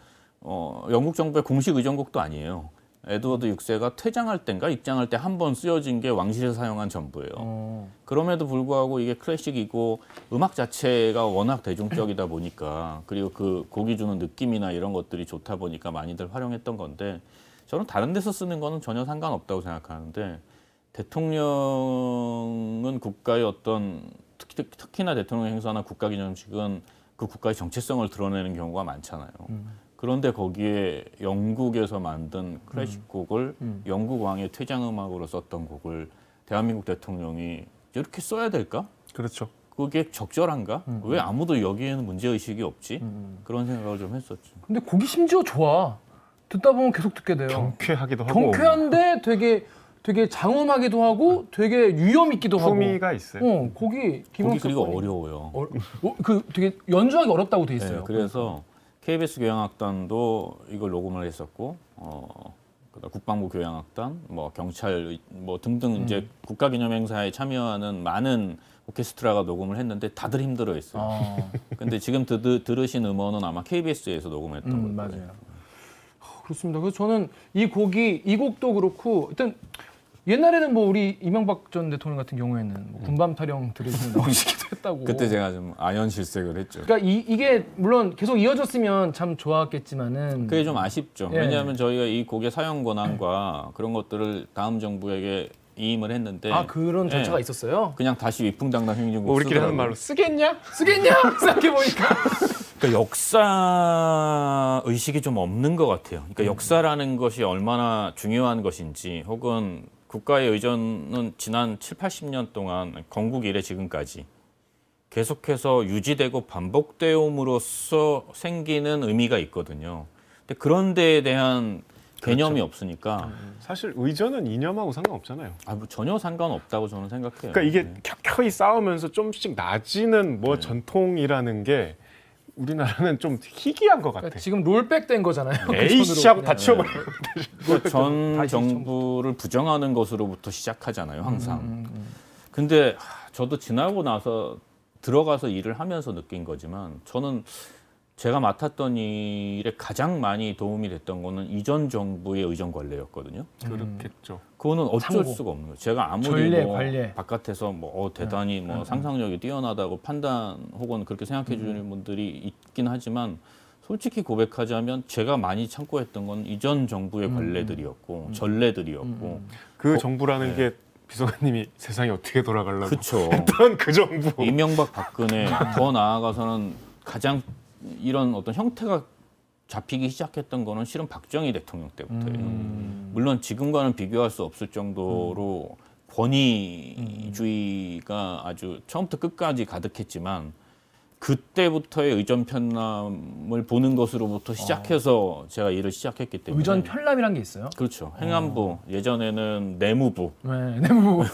어, 영국 정부의 공식 의전곡도 아니에요. 에드워드 육 세가 퇴장할 때인가 입장할 때 한 번 쓰여진 게 왕실에서 사용한 전부예요. 어. 그럼에도 불구하고 이게 클래식이고 음악 자체가 워낙 대중적이다 보니까 그리고 그 곡이 주는 느낌이나 이런 것들이 좋다 보니까 많이들 활용했던 건데 저는 다른 데서 쓰는 거는 전혀 상관없다고 생각하는데 대통령은 국가의 어떤 특히, 특히나 대통령 행사나 국가기념식은 그 국가의 정체성을 드러내는 경우가 많잖아요. 음. 그런데 거기에 영국에서 만든 클래식 곡을 음. 음. 영국 왕의 퇴장음악으로 썼던 곡을 대한민국 대통령이 이렇게 써야 될까? 그렇죠. 그게 적절한가? 음. 왜 아무도 여기에는 문제의식이 없지? 음. 그런 생각을 좀 했었죠. 근데 곡이 심지어 좋아. 듣다 보면 계속 듣게 돼요. 경쾌하기도 하고. 경쾌한데 되게 되게 장엄하기도 하고 되게 유염 있기도 하고. 품위가 있어요. 어, 곡이 기본 곡이 그리고 어려워요. 어, 그 되게 연주하기 어렵다고 돼 있어요. 네, 그래서 케이비에스 교향악단도 이걸 녹음을 했었고, 어, 국방부 교향악단, 뭐 경찰, 뭐 등등 이제 음. 국가기념행사에 참여하는 많은 오케스트라가 녹음을 했는데 다들 힘들어했어요. 아. 근데 지금 드, 들으신 음원은 아마 케이비에스에서 녹음했던 음, 거예요. 맞아요. 그렇습니다. 그래서 저는 이 곡이 이 곡도 그렇고 일단. 옛날에는 뭐 우리 이명박 전 대통령 같은 경우에는 뭐 군밤 타령 드레스를 나오시기도 했다고. 그때 제가 좀 아연실색을 했죠. 그러니까 이, 이게 물론 계속 이어졌으면 참 좋았겠지만은 그게 좀 아쉽죠. 예. 왜냐하면 저희가 이 곡의 사용 권한과 그런 것들을 다음 정부에게 이임을 했는데 아 그런 절차가 예. 있었어요? 그냥 다시 위풍당당 행진곡 뭐 우리끼리 쓰더라고요. 하는 말로 쓰겠냐? 쓰겠냐? 생각해보니까 그러니까 역사 의식이 좀 없는 것 같아요. 그러니까 음. 역사라는 것이 얼마나 중요한 것인지 혹은 국가의 의전은 지난 칠팔십 년 동안 건국 이래 지금까지 계속해서 유지되고 반복됨으로써 생기는 의미가 있거든요. 근데 그런 데에 대한 개념이 그렇죠. 없으니까. 사실 의전은 이념하고 상관없잖아요. 아, 뭐 전혀 상관없다고 저는 생각해요. 그러니까 이게 네. 켜켜이 싸우면서 좀씩 나지는 뭐 네. 전통이라는 게 우리나라는 좀 희귀한 것 같아요. 그러니까 지금 롤백 된 거잖아요. 에이씨 하고 다 치워버려요. 전 정부를 부정하는 것으로부터 시작하잖아요. 항상. 음, 음. 근데 저도 지나고 나서 들어가서 일을 하면서 느낀 거지만 저는 제가 맡았던 일에 가장 많이 도움이 됐던 거는 이전 정부의 의전 관례였거든요. 음. 그렇겠죠. 그거는 어쩔 상고. 수가 없는 거예요. 제가 아무리 전례, 뭐 바깥에서 뭐 어, 대단히 음. 뭐 음. 상상력이 뛰어나다고 판단 혹은 그렇게 생각해 주는 음. 분들이 있긴 하지만 솔직히 고백하자면 제가 많이 참고했던 건 이전 정부의 관례들이었고 음. 전례들이었고 음. 그 어, 정부라는 네. 게 비서관님이 세상이 어떻게 돌아가려고 그쵸. 했던 그 정부. 이명박, 박근혜 더 나아가서는 가장 이런 어떤 형태가 잡히기 시작했던 거는 실은 박정희 대통령 때부터예요. 음. 물론 지금과는 비교할 수 없을 정도로 음. 권위주의가 아주 처음부터 끝까지 가득했지만 그때부터의 의전 편람을 보는 것으로부터 시작해서 어. 제가 일을 시작했기 때문에 의전 편람이란 게 있어요? 그렇죠. 행안부, 어. 예전에는 내무부, 네, 내무부.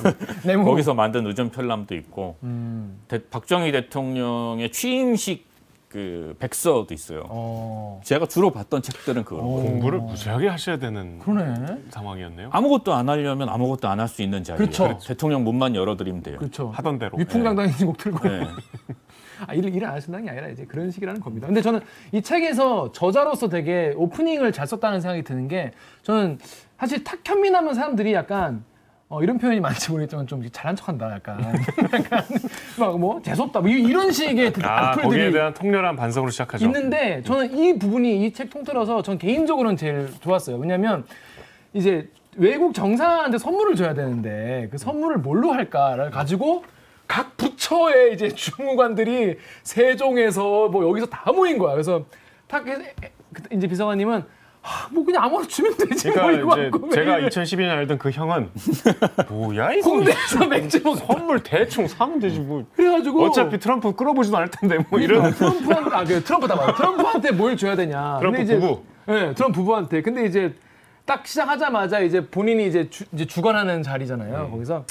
내무부. 거기서 만든 의전 편람도 있고 음. 대, 박정희 대통령의 취임식 그 백서도 있어요. 어... 제가 주로 봤던 책들은 그런 거예요. 공부를 무지하게 하셔야 되는 그러네. 상황이었네요. 아무것도 안 하려면 아무것도 안 할 수 있는 자리예요. 그렇죠. 대통령 문만 열어드리면 돼요. 그렇죠. 하던 대로. 위풍당당 행진곡 네. 틀고. 네. 아, 일을, 일을 안 하신다는 게 아니라 이제 그런 식이라는 겁니다. 근데 저는 이 책에서 저자로서 되게 오프닝을 잘 썼다는 생각이 드는 게 저는 사실 탁현민 하면 사람들이 약간 어, 이런 표현이 많은지 모르겠지만 좀 잘난 척한다 약간 약간 막 뭐 재수없다 뭐 이런 식의 악플들이 아, 거기에 대한 통렬한 반성으로 시작하죠. 있는데 저는 이 부분이 이 책 통틀어서 전 개인적으로는 제일 좋았어요. 왜냐하면 이제 외국 정상한테 선물을 줘야 되는데 그 선물을 뭘로 할까를 가지고 각 부처의 이제 주무관들이 세종에서 뭐 여기서 다 모인 거야. 그래서 탁 이제 비서관님은 하, 뭐 그냥 아무나 주면 되지. 그러니까 뭐 이제 갖고 제가 이천십이 년 알던 그 형은 뭐야 이거 홍대에서 맥주 먹 선물 대충 사면 되지 뭐. 그래가지고 어차피 트럼프 끌어보지도 않을 텐데 뭐 그러니까, 이런. 트럼프한테 아 그 트럼프다 맞아. 트럼프한테 뭘 줘야 되냐. 트럼프 근데 이제, 부부. 예, 네, 트럼프 부부한테. 근데 이제 딱 시작하자마자 이제 본인이 이제, 주, 이제 주관하는 자리잖아요. 네. 거기서.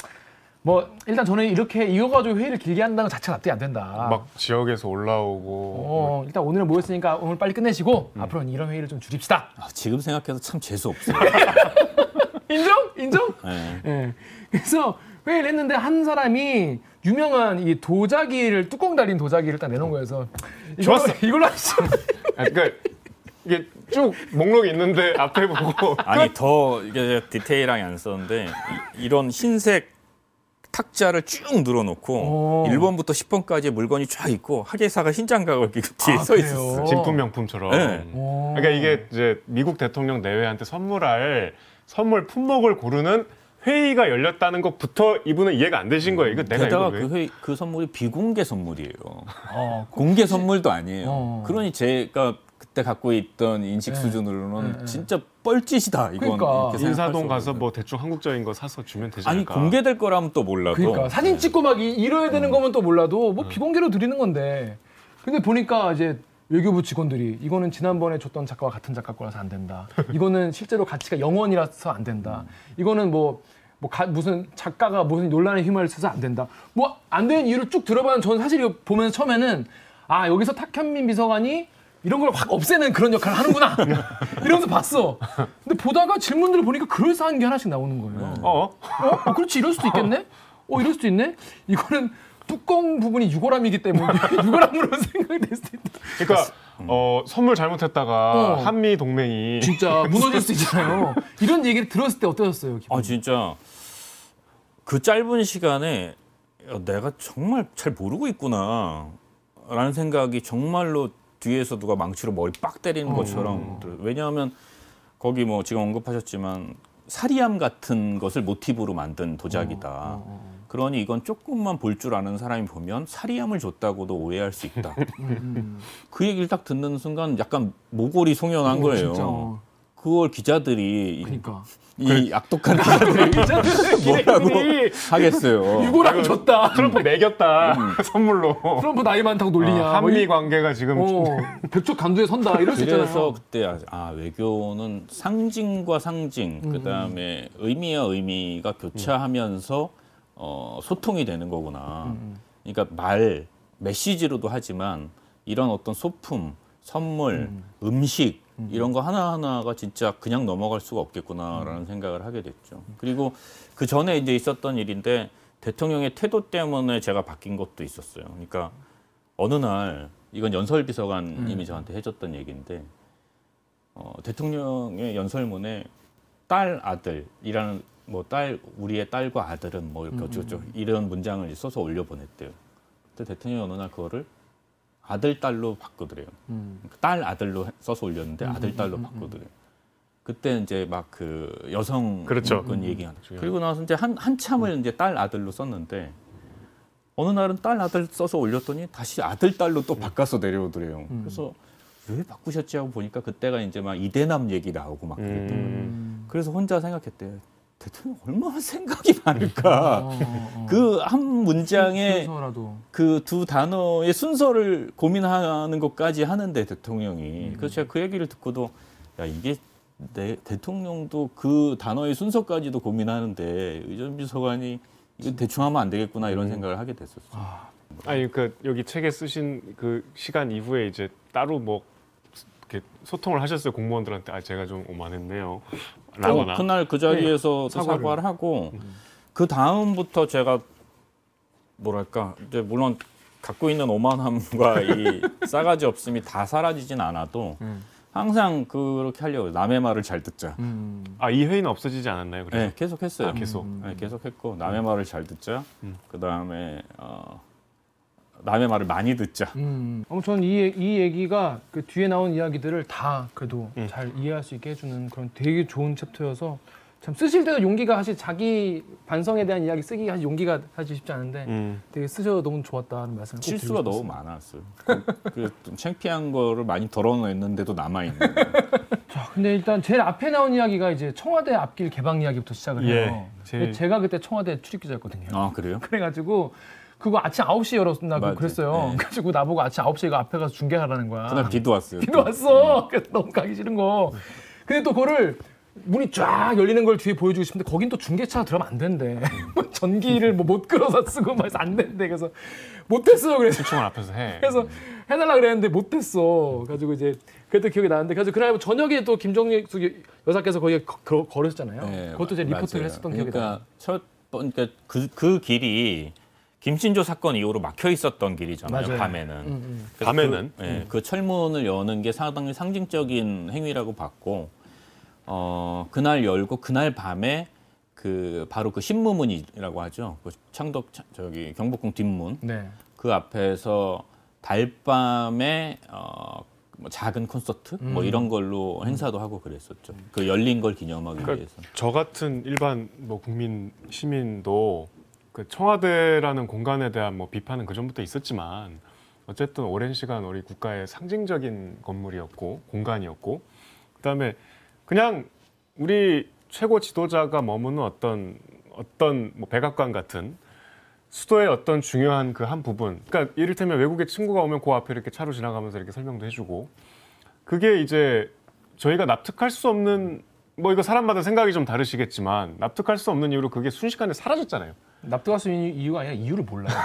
뭐 일단 저는 이렇게 이어가지고 회의를 길게 한다는 자체가 납득이 안 된다. 막 지역에서 올라오고. 어, 일단 오늘은 모였으니까 오늘 빨리 끝내시고 음. 앞으로는 이런 회의를 좀 줄입시다. 아, 지금 생각해도 참 재수 없어요. 인정? 인정? 네. 네. 그래서 회의를 했는데 한 사람이 유명한 이 도자기를 뚜껑 달린 도자기를 딱 내놓은 거여서 좋았어. 이걸로 하시죠. 그러니까 이게 쭉 목록이 있는데 앞에 보고. 아니 더 이게 디테일하게 안 썼는데 이, 이런 흰색. 탁자를 쭉 늘어놓고 오. 일 번부터 십 번까지 물건이 쫙 있고 학예사가 흰 장갑을 끼고 뒤에 아, 서 있었어요. 진품 명품처럼. 네. 그러니까 이게 이제 미국 대통령 내외한테 선물할 선물 품목을 고르는 회의가 열렸다는 것부터 이분은 이해가 안 되신 거예요. 이거 내가 게다가 그 회의 그 선물이 비공개 선물이에요. 어, 공개 선물도 아니에요. 어. 그러니 제가 그때 갖고 있던 인식 네. 수준으로는 네. 진짜 뻘짓이다. 이건 그러니까. 인사동 가서 뭐 대충 한국적인 거 사서 주면 되지 않을까. 아니 공개될 거라면 또 몰라도. 그러니까 사진 찍고 막 이뤄야 되는 음. 거면 또 몰라도 뭐 음. 비공개로 드리는 건데. 근데 보니까 이제 외교부 직원들이 이거는 지난번에 줬던 작가와 같은 작가 거라서 안 된다. 이거는 실제로 가치가 영원이라서 안 된다. 이거는 뭐. 뭐 가, 무슨 작가가 무슨 논란에 휘말려서 안 된다. 뭐 안 되는 이유를 쭉 들어봤는데 저는 사실 이거 보면서 처음에는 아 여기서 탁현민 비서관이 이런 걸 확 없애는 그런 역할을 하는구나 이러면서 봤어. 근데 보다가 질문들을 보니까 그럴싸한 게 하나씩 나오는 거예요. 어? 어? 그렇지 이럴 수도 있겠네? 어 이럴 수도 있네? 이거는 뚜껑 부분이 유골함이기 때문에 유골함으로 생각될 수도 있다. 그러니까 어, 선물 잘못했다가 어. 한미 동맹이 진짜 무너질 수 있잖아요. 이런 얘기를 들었을 때 어떠셨어요? 기분이? 아 진짜 그 짧은 시간에 내가 정말 잘 모르고 있구나라는 생각이 정말로 뒤에서 누가 망치로 머리 빡 때리는 것처럼 어. 왜냐하면 거기 뭐 지금 언급하셨지만 사리함 같은 것을 모티브로 만든 도자기다. 어. 어. 그러니 이건 조금만 볼 줄 아는 사람이 보면 사리함을 줬다고도 오해할 수 있다. 그 얘기를 딱 듣는 순간 약간 모골이 송연한 오, 거예요. 진짜. 그걸 기자들이 그러니까. 이 그래. 악독한 기자들이 뭐라고 하겠어요. 유고랑 줬다. 트럼프 매겼다. 음. 선물로. 트럼프 나이 많다고 놀리냐. 아, 한미 관계가 지금. 어, 백척 간두에 선다. 이럴 수 있잖아요. 그래서 그때 아, 아 외교는 상징과 상징 음. 그다음에 의미와 의미가 교차하면서 음. 어, 소통이 되는 거구나. 음. 그러니까 말, 메시지로도 하지만 이런 어떤 소품, 선물, 음. 음식 음. 이런 거 하나하나가 진짜 그냥 넘어갈 수가 없겠구나라는 음. 생각을 하게 됐죠. 그리고 그 전에 이제 있었던 일인데 대통령의 태도 때문에 제가 바뀐 것도 있었어요. 그러니까 어느 날 이건 연설 비서관님이 음. 저한테 해줬던 얘기인데 어, 대통령의 연설문에 딸, 아들이라는 뭐 딸 우리의 딸과 아들은 뭐 이렇게 어쩌죠 음. 이런 문장을 써서 올려 보냈대요. 그때 대통령이 어느 날 그거를 아들 딸로 바꾸더래요. 음. 딸 아들로 써서 올렸는데 음. 아들 딸로 바꾸더래요. 그때 이제 막 그 여성 그렇죠. 음. 얘기하는. 그리고 나서 이제 한 한참을 음. 이제 딸 아들로 썼는데 어느 날은 딸 아들 써서 올렸더니 다시 아들 딸로 또 바꿔서 내려오더래요. 음. 그래서 왜 바꾸셨지 하고 보니까 그때가 이제 막 이대남 얘기 나오고 막 그랬던 거예요. 음. 그래서 혼자 생각했대요. 대통령 얼마나 생각이 많을까. 그 한 문장에 그 두 단어의 순서를 고민하는 것까지 하는데 대통령이. 음. 그래서 제가 그 얘기를 듣고도 야 이게 내 대통령도 그 단어의 순서까지도 고민하는데 의전비서관이 이거 대충 하면 안 되겠구나 이런 음. 생각을 하게 됐었어요. 아. 아니 그러니까 여기 책에 쓰신 그 시간 이후에 이제 따로 뭐 이렇게 소통을 하셨어요 공무원들한테. 아 제가 좀 오만했네요. 어, 그날 그 자리에서 네, 사과를. 사과를 하고 음. 그 다음부터 제가 뭐랄까 이제 물론 갖고 있는 오만함과 이 싸가지 없음이 다 사라지진 않아도 음. 항상 그렇게 하려고 남의 말을 잘 듣자. 음. 아, 이 회의는 없어지지 않았나요? 그래서? 네, 계속 했어요. 아, 계속. 음. 네, 계속 했고 남의 음. 말을 잘 듣자. 음. 그 다음에 어, 남의 말을 많이 듣자. 음. 저는 이, 이 얘기가 그 뒤에 나온 이야기들을 다 그래도 음. 잘 이해할 수 있게 해주는 그런 되게 좋은 챕터여서 참 쓰실 때도 용기가 사실 자기 반성에 대한 이야기 쓰기 사실 용기가 사실 쉽지 않은데 음. 되게 쓰셔서 너무 좋았다는 말씀을 꼭 드리고 싶었어요. 실수가 너무 많았어요. 그, 그 창피한 거를 많이 덜어냈는데도 남아있는. 자, 근데 일단 제일 앞에 나온 이야기가 이제 청와대 앞길 개방 이야기부터 시작을 해요. 예, 제일... 제가 그때 청와대 출입기자였거든요. 아, 그래요? 그래가지고 그거 아침 아홉 시에 열었나 그랬어요. 네. 그래가지고 나보고 아침 아홉 시에 이거 앞에 가서 중계하라는 거야. 그날 비도 왔어요. 비도 왔어. 음. 그래서 너무 가기 싫은 거. 근데 또 그거를 문이 쫙 열리는 걸 뒤에 보여주고 싶은데 거긴 또 중계차가 들어가면 안 된대. 전기를 뭐 못 끌어서 쓰고 막 해서 안 된대. 그래서 못했어. 그래서 시청을 앞에서 해. 그래서 해달라 그랬는데 못했어. 가지고 이제 그때 기억이 나는데 그래서 그날 저녁에 또 김정숙 여사께서 거기에 거, 걸으셨잖아요. 네, 그것도 제 리포트를 했었던 그러니까 기억이 나요. 첫 번, 그러니까 그, 그 길이 김신조 사건 이후로 막혀 있었던 길이잖아요. 맞아요. 밤에는. 음, 음. 밤에는 그, 음. 예, 그 철문을 여는 게 상당히 상징적인 행위라고 봤고. 어, 그날 열고 그날 밤에 그 바로 그 신무문이라고 하죠. 그 창덕 저기 경복궁 뒷문. 네. 그 앞에서 달밤에 어, 뭐 작은 콘서트 음. 뭐 이런 걸로 행사도 하고 그랬었죠. 그 열린 걸 기념하기 그러니까 위해서. 저 같은 일반 뭐 국민 시민도 그 청와대라는 공간에 대한 뭐 비판은 그 전부터 있었지만 어쨌든 오랜 시간 우리 국가의 상징적인 건물이었고 공간이었고 그다음에 그냥 우리 최고 지도자가 머무는 어떤 어떤 뭐 백악관 같은 수도의 어떤 중요한 그 한 부분. 그러니까 이를테면 외국의 친구가 오면 그 앞에 이렇게 차로 지나가면서 이렇게 설명도 해주고 그게 이제 저희가 납득할 수 없는 뭐 이거 사람마다 생각이 좀 다르시겠지만 납득할 수 없는 이유로 그게 순식간에 사라졌잖아요. 납득할 수 있는 이유가 아니라 이유를 몰라요.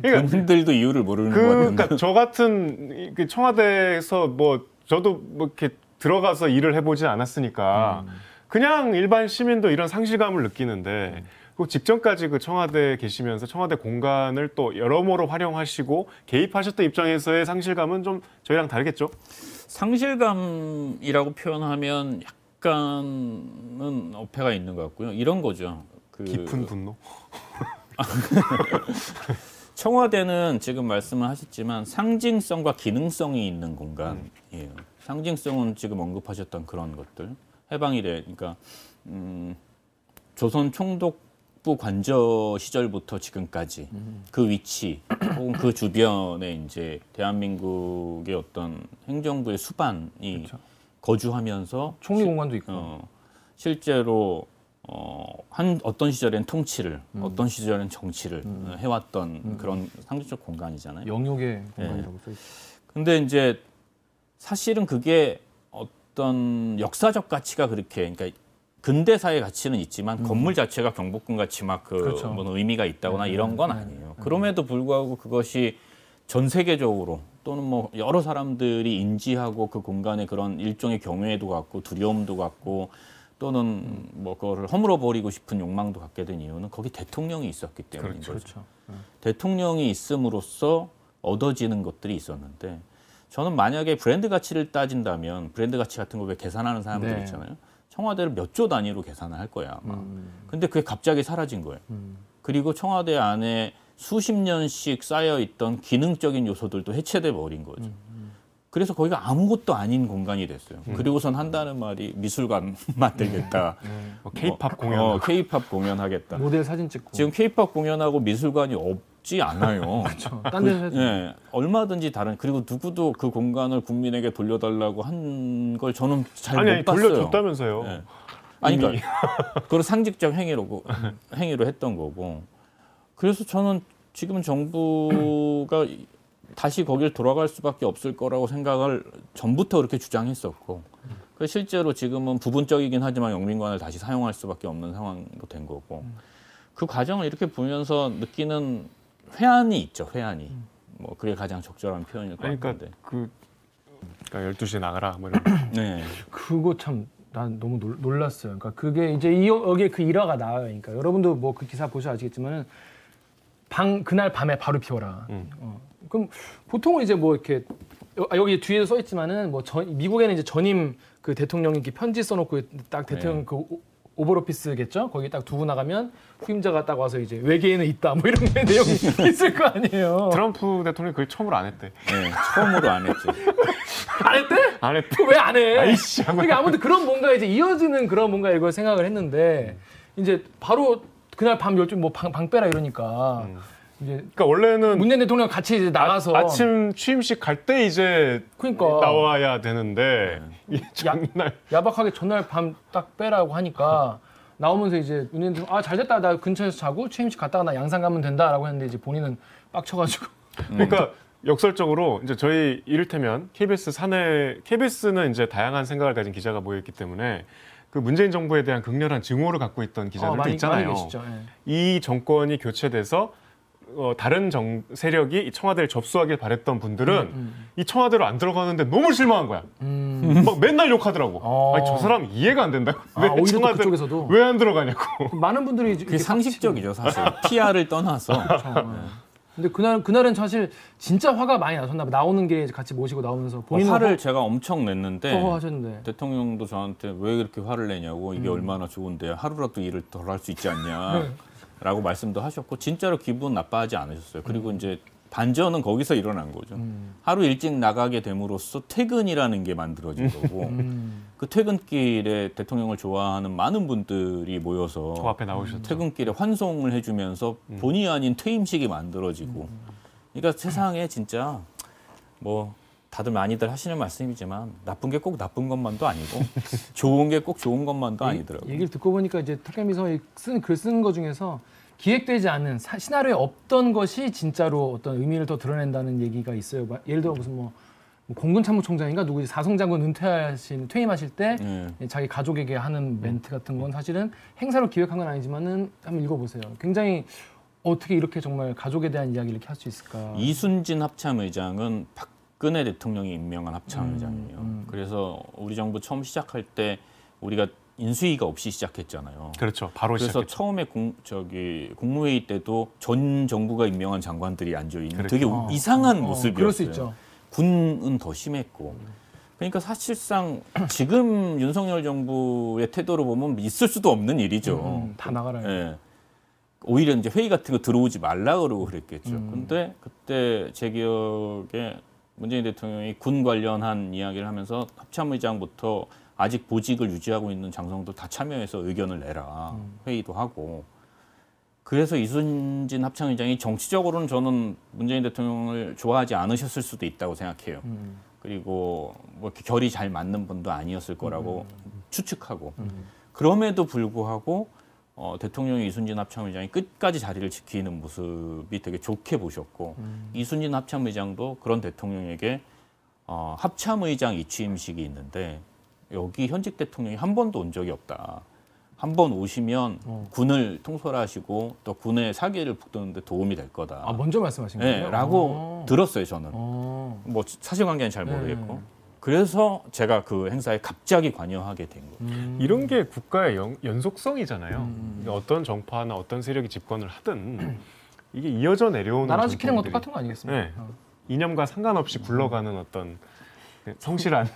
그러니까 본인들도 이유를 모르는 거 같은데. 그러니까 저 같은 청와대에서 뭐 저도 뭐 이렇게 들어가서 일을 해보지 않았으니까 음. 그냥 일반 시민도 이런 상실감을 느끼는데 음. 그 직전까지 그 청와대에 계시면서 청와대 공간을 또 여러모로 활용하시고 개입하셨던 입장에서의 상실감은 좀 저희랑 다르겠죠? 상실감이라고 표현하면 약간은 어폐가 있는 것 같고요. 이런 거죠. 그... 깊은 분노? 청와대는 지금 말씀을 하셨지만 상징성과 기능성이 있는 공간이에요. 상징성은 지금 언급하셨던 그런 것들. 해방이래. 그러니까 음, 조선 총독부 관저 시절부터 지금까지 음. 그 위치 혹은 그 주변에 이제 대한민국의 어떤 행정부의 수반이 그렇죠. 거주하면서 총리 공관도 있고 어, 실제로 어, 한 어떤 시절엔 통치를, 음. 어떤 시절엔 정치를 음. 해왔던 음. 그런 상징적 공간이잖아요. 영역의 공간이라고 네. 써 있어요. 근데 이제 사실은 그게 어떤 역사적 가치가 그렇게 그러니까 근대사의 가치는 있지만 음. 건물 자체가 경복궁 같이 막 그 그렇죠. 뭐 의미가 있다거나 네, 이런 건 네, 아니에요. 네. 그럼에도 불구하고 그것이 전 세계적으로 또는 뭐 여러 사람들이 인지하고 그 공간에 그런 일종의 경외도 갖고 두려움도 갖고 또는 음. 뭐 그거를 허물어버리고 싶은 욕망도 갖게 된 이유는 거기 대통령이 있었기 때문인 그렇죠. 거죠. 네. 대통령이 있음으로써 얻어지는 것들이 있었는데 저는 만약에 브랜드 가치를 따진다면 브랜드 가치 같은 거 왜 계산하는 사람들 네. 있잖아요. 청와대를 몇 조 단위로 계산을 할 거야 아마. 음. 근데 그게 갑자기 사라진 거예요. 음. 그리고 청와대 안에 수십 년씩 쌓여있던 기능적인 요소들도 해체돼 버린 거죠. 음. 음. 그래서 거기가 아무것도 아닌 공간이 됐어요. 음. 그리고선 한다는 말이 미술관 만들겠다. 음. 음. 케이팝 공연. 어, 케이팝 공연하겠다. 모델 사진 찍고. 지금 케이팝 공연하고 미술관이 없 지 않아요. 그렇죠. 딴 데서 그, 예, 얼마든지 다른 그리고 누구도 그 공간을 국민에게 돌려달라고 한 걸 저는 잘 못 봤어요. 돌려줬다면서요. 예. 아니 그러니까 그걸 상징적 행위로 행위로 했던 거고. 그래서 저는 지금 정부가 다시 거길 돌아갈 수밖에 없을 거라고 생각을 전부터 그렇게 주장했었고. 그래서 실제로 지금은 부분적이긴 하지만 영빈관을 다시 사용할 수밖에 없는 상황도 된 거고. 그 과정을 이렇게 보면서 느끼는 회한이 있죠. 회한이. 음. 뭐 그게 가장 적절한 표현일 것 그러니까 같은데. 그, 그러니까 열두 시에 나가라. 뭐 이런. 네. 그거 참 난 너무 놀, 놀랐어요. 그러니까 그게 이제 이, 여기에 그 일화가 나와요. 그러니까 여러분도 뭐 그 기사 보셔 아시겠지만은 방 그날 밤에 바로 비워라. 음. 어. 그럼 보통은 이제 뭐 이렇게 여기 뒤에 써 있지만은 뭐 전, 미국에는 이제 전임 그 대통령이 이렇게 편지 써놓고 딱 대통령 네. 그 오버로피스겠죠? 거기 딱 두고 나가면 후임자가 딱 와서 이제 외계인은 있다 뭐 이런 게 내용이 있을 거 아니에요. 트럼프 대통령이 그걸 처음으로 안 했대. 네, 처음으로 안 했지. 안 했대? 안 했대. 왜 안 해? 아이씨. 그러니까 아무튼 그런 뭔가 이제 이어지는 그런 뭔가 이걸 생각을 했는데 이제 바로 그날 밤 열두 시 뭐 방, 방 빼라 이러니까. 음. 이제 그러니까 원래는 문재인 대통령 같이 이제 나가서 아, 아침 취임식 갈 때 이제 그러니까 나와야 되는데 네. 전날 야박하게 전날 밤 딱 빼라고 하니까 나오면서 이제 문재인 대통령 아 잘됐다 나 근처에서 자고 취임식 갔다가 나 양산 가면 된다라고 했는데 이제 본인은 빡쳐가지고 음. 그러니까 역설적으로 이제 저희 이를테면 케이비에스 사내 케이비에스는 이제 다양한 생각을 가진 기자가 모여있기 때문에. 그 문재인 정부에 대한 극렬한 증오를 갖고 있던 기자들도 어, 있잖아요. 예. 이 정권이 교체돼서 어, 다른 정, 세력이 이 청와대를 접수하길 바랬던 분들은 음, 음. 이 청와대로 안 들어가는데 너무 실망한 거야. 음. 막 맨날 욕하더라고. 어. 아니, 저 사람 이해가 안 된다고. 아, 왜 청와대 왜 안 들어가냐고. 많은 분들이 그게 상식적이죠, 사실. 피아르을 떠나서. 근데 그날 그날은 사실 진짜 화가 많이 나셨나 봐. 나오는 길에 같이 모시고 나오면서 본인 어, 화를 화... 제가 엄청 냈는데 허허하셨는데. 대통령도 저한테 왜 그렇게 화를 내냐고 이게 음. 얼마나 좋은데 하루라도 일을 덜 할 수 있지 않냐라고 네. 말씀도 하셨고 진짜로 기분 나빠하지 않으셨어요. 그리고 음. 이제 반전은 거기서 일어난 거죠. 음. 하루 일찍 나가게 됨으로써 퇴근이라는 게 만들어진 거고 음. 그 퇴근길에 대통령을 좋아하는 많은 분들이 모여서 저 앞에 나오셨죠. 퇴근길에 환송을 해주면서 본의 아닌 퇴임식이 만들어지고 그러니까 세상에 진짜 뭐 다들 많이들 하시는 말씀이지만 나쁜 게 꼭 나쁜 것만도 아니고 좋은 게 꼭 좋은 것만도 아니더라고요. 얘기를 듣고 보니까 이제 탁현민 선생이 쓴 글 쓴 거 중에서 기획되지 않은 시나리오에 없던 것이 진짜로 어떤 의미를 더 드러낸다는 얘기가 있어요. 예를 들어 무슨 뭐 공군참모총장인가 누구지 사성장군 은퇴하신 퇴임하실 때 네. 자기 가족에게 하는 멘트 같은 건 사실은 행사로 기획한 건 아니지만은 한번 읽어보세요. 굉장히 어떻게 이렇게 정말 가족에 대한 이야기를 이렇게 할 수 있을까? 이순진 합참의장은 박근혜 대통령이 임명한 합참의장이에요. 음, 음. 그래서 우리 정부 처음 시작할 때 우리가 인수위가 없이 시작했잖아요. 그렇죠. 바로 시작했죠. 그래서 처음에 공, 저기 국무회의 때도 전 정부가 임명한 장관들이 앉아있는 그렇죠. 되게 어, 이상한 어, 모습이었어요. 그럴 수 있죠. 군은 더 심했고. 그러니까 사실상 지금 윤석열 정부의 태도로 보면 있을 수도 없는 일이죠. 음, 다 나가라. 예. 오히려 이제 회의 같은 거 들어오지 말라 그러고 그랬겠죠. 음. 근데 그때 제 기억에 문재인 대통령이 군 관련한 이야기를 하면서 합참의장부터 아직 보직을 유지하고 있는 장성도 다 참여해서 의견을 내라. 회의도 하고. 그래서 이순진 합참의장이 정치적으로는 저는 문재인 대통령을 좋아하지 않으셨을 수도 있다고 생각해요. 음. 그리고 뭐 이렇게 결이 잘 맞는 분도 아니었을 거라고 음. 추측하고. 음. 그럼에도 불구하고 어, 대통령이 이순진 합참의장이 끝까지 자리를 지키는 모습이 되게 좋게 보셨고 음. 이순진 합참의장도 그런 대통령에게 어, 합참의장 이취임식이 있는데 여기 현직 대통령이 한 번도 온 적이 없다. 한 번 오시면 어. 군을 통솔하시고 또 군의 사기를 북돋는데 도움이 될 거다. 아, 먼저 말씀하신 거예요? 네, 라고 오. 들었어요, 저는. 오. 뭐 사실관계는 잘 모르겠고. 네. 그래서 제가 그 행사에 갑자기 관여하게 된 거예요. 음. 이런 게 국가의 연, 연속성이잖아요. 음. 어떤 정파나 어떤 세력이 집권을 하든 이게 이어져 내려오는 나라 지키는 것도 똑같은 거 아니겠습니까? 네. 어. 이념과 상관없이 굴러가는 어떤 성실한...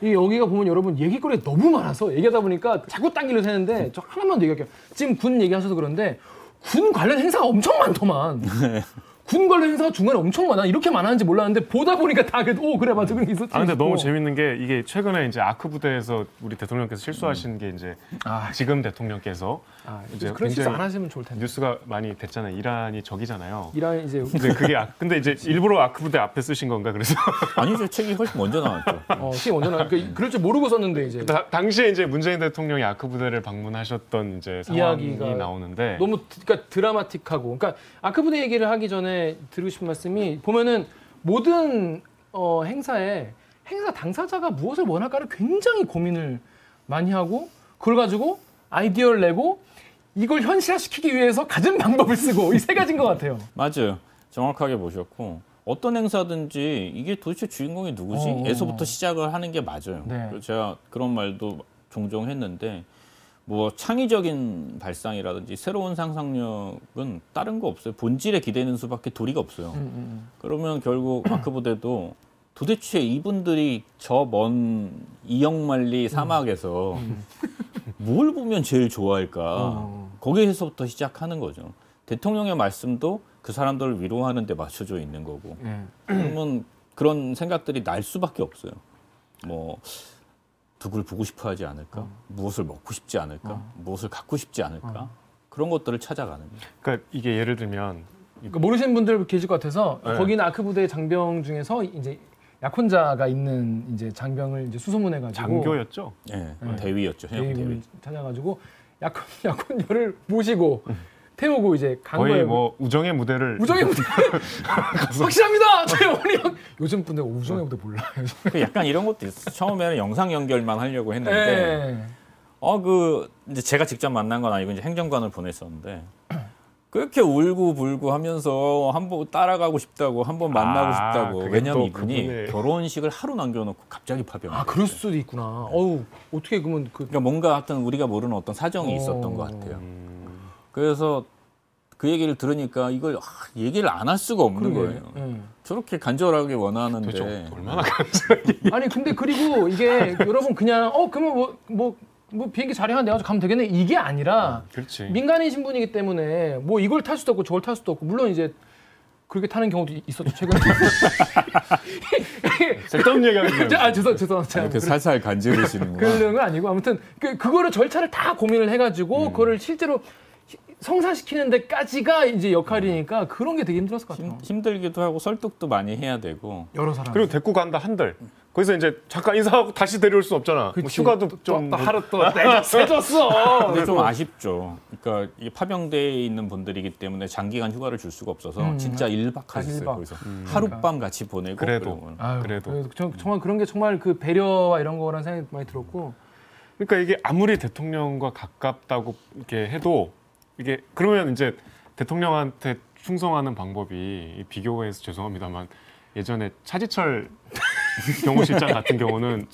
이 여기가 보면 여러분 얘기거리가 너무 많아서 얘기하다 보니까 자꾸 딴 길로 새는데 저 하나만 더 얘기할게요. 지금 군 얘기하셔서 그런데 군 관련 행사가 엄청 많더만. 네. 군 관련 행사가 중간에 엄청 많아. 이렇게 많았는지 몰랐는데 보다 보니까 다 그래도 오 그래 맞아 그런 있었지. 아 근데 싶고. 너무 재밌는 게 이게 최근에 이제 아크 부대에서 우리 대통령께서 실수하신 음. 게 이제 아, 지금 대통령께서 아, 이제 그런 실수 안 하시면 좋을 텐데 뉴스가 많이 됐잖아요. 이란이 적이잖아요. 이란 이제 근데 그게 아, 근데 이제 일부러 아크 부대 앞에 쓰신 건가 그래서 아니죠 책이 훨씬 먼저 나왔죠. 어 책이 먼저 나왔. 그러니까 그럴 줄 모르고 썼는데 이제 다, 당시에 이제 문재인 대통령이 아크 부대를 방문하셨던 이제 상황이 나오는데 너무 그러니까 드라마틱하고 그러니까 아크 부대 얘기를 하기 전에. 드리고 싶은 말씀이 보면은 모든 어, 행사에 행사 당사자가 무엇을 원할까를 굉장히 고민을 많이 하고 그걸 가지고 아이디어를 내고 이걸 현실화시키기 위해서 가진 방법을 쓰고 이 세 가지인 것 같아요. 맞아요. 정확하게 보셨고 어떤 행사든지 이게 도대체 주인공이 누구지? 에서부터 시작을 하는 게 맞아요. 네. 제가 그런 말도 종종 했는데 뭐 창의적인 발상이라든지 새로운 상상력은 다른 거 없어요. 본질에 기대는 수밖에 도리가 없어요. 음, 음. 그러면 결국 아크부대도 도대체 이분들이 저 먼 이영만리 사막에서 음. 뭘 보면 제일 좋아할까. 어. 거기에서부터 시작하는 거죠. 대통령의 말씀도 그 사람들을 위로하는 데 맞춰져 있는 거고. 네. 그러면 그런 생각들이 날 수밖에 없어요. 뭐 누구를 보고 싶어 하지 않을까? 어. 무엇을 먹고 싶지 않을까? 어. 무엇을 갖고 싶지 않을까? 어. 그런 것들을 찾아가는 거예요. 그러니까 이게 예를 들면 그러니까 모르시는 분들 계실 것 같아서 네. 거기는 아크 부대의 장병 중에서 이제 약혼자가 있는 이제 장병을 이제 수소문해 가지고 장교였죠? 네. 네. 대위였죠. 대위 대위 찾아가지고 약혼 약혼녀를 모시고 음. 태우고 이제 간 거의 거예요. 뭐 우정의 무대를 우정의 무대 확실합니다. 제원이 요즘 분들 우정의 무대 몰라요. 약간 이런 것도 있어. 처음에는 영상 연결만 하려고 했는데 어 그 이제 제가 직접 만난 건 아니고 이제 행정관을 보냈었는데 그렇게 울고 불고 하면서 한번 따라가고 싶다고 한번 만나고 아, 싶다고 왜냐면 이분이 그분의... 결혼식을 하루 남겨놓고 갑자기 파병. 아 그럴 수도 있구나. 네. 어우 어떻게 그러면 그... 그러니까 뭔가 하여튼 우리가 모르는 어떤 사정이 어... 있었던 것 같아요. 음... 그래서 그 얘기를 들으니까 이걸 아, 얘기를 안 할 수가 없는 그러게, 거예요. 네. 저렇게 간절하게 원하는데 도대체 얼마나 간절하게? 아니 근데 그리고 이게 여러분 그냥 어 그러면 뭐 뭐 뭐 비행기 자리하면 내가 가면 되겠네 이게 아니라 아, 민간인신 분이기 때문에 뭐 이걸 탈 수도 없고 저걸 탈 수도 없고 물론 이제 그렇게 타는 경우도 있었죠 최근에. 쓸데없는 얘기하는 거예요. 아 죄송 죄송합니다. 이렇게 살살 간지르시는구나. 그런 건 아니고 아무튼 그 그거를 절차를 다 고민을 해가지고 음. 그거를 실제로 성사시키는 데까지가 이제 역할이니까 음. 그런 게 되게 힘들었을 것 같아요. 힘들기도 하고 설득도 많이 해야 되고 여러 사람 그리고 데리고 간다 한 달 거기서 이제 잠깐 인사하고 다시 데려올 순 없잖아. 뭐 휴가도 또, 좀 또, 또, 하루 또 내줬어. 근데 좀 아쉽죠. 그러니까 이 파병대에 있는 분들이기 때문에 장기간 휴가를 줄 수가 없어서 음. 진짜 일박까지 있어요. 거기서 음. 하룻밤 같이 보내고 그래도 아유, 그래도 그래서 저, 정말 그런 게 정말 그 배려와 이런 거라는 생각이 많이 들었고. 그러니까 이게 아무리 대통령과 가깝다고 이렇게 해도. 이게 그러면 이제 대통령한테 충성하는 방법이 비교해서 죄송합니다만 예전에 차지철 경호실장 같은 경우는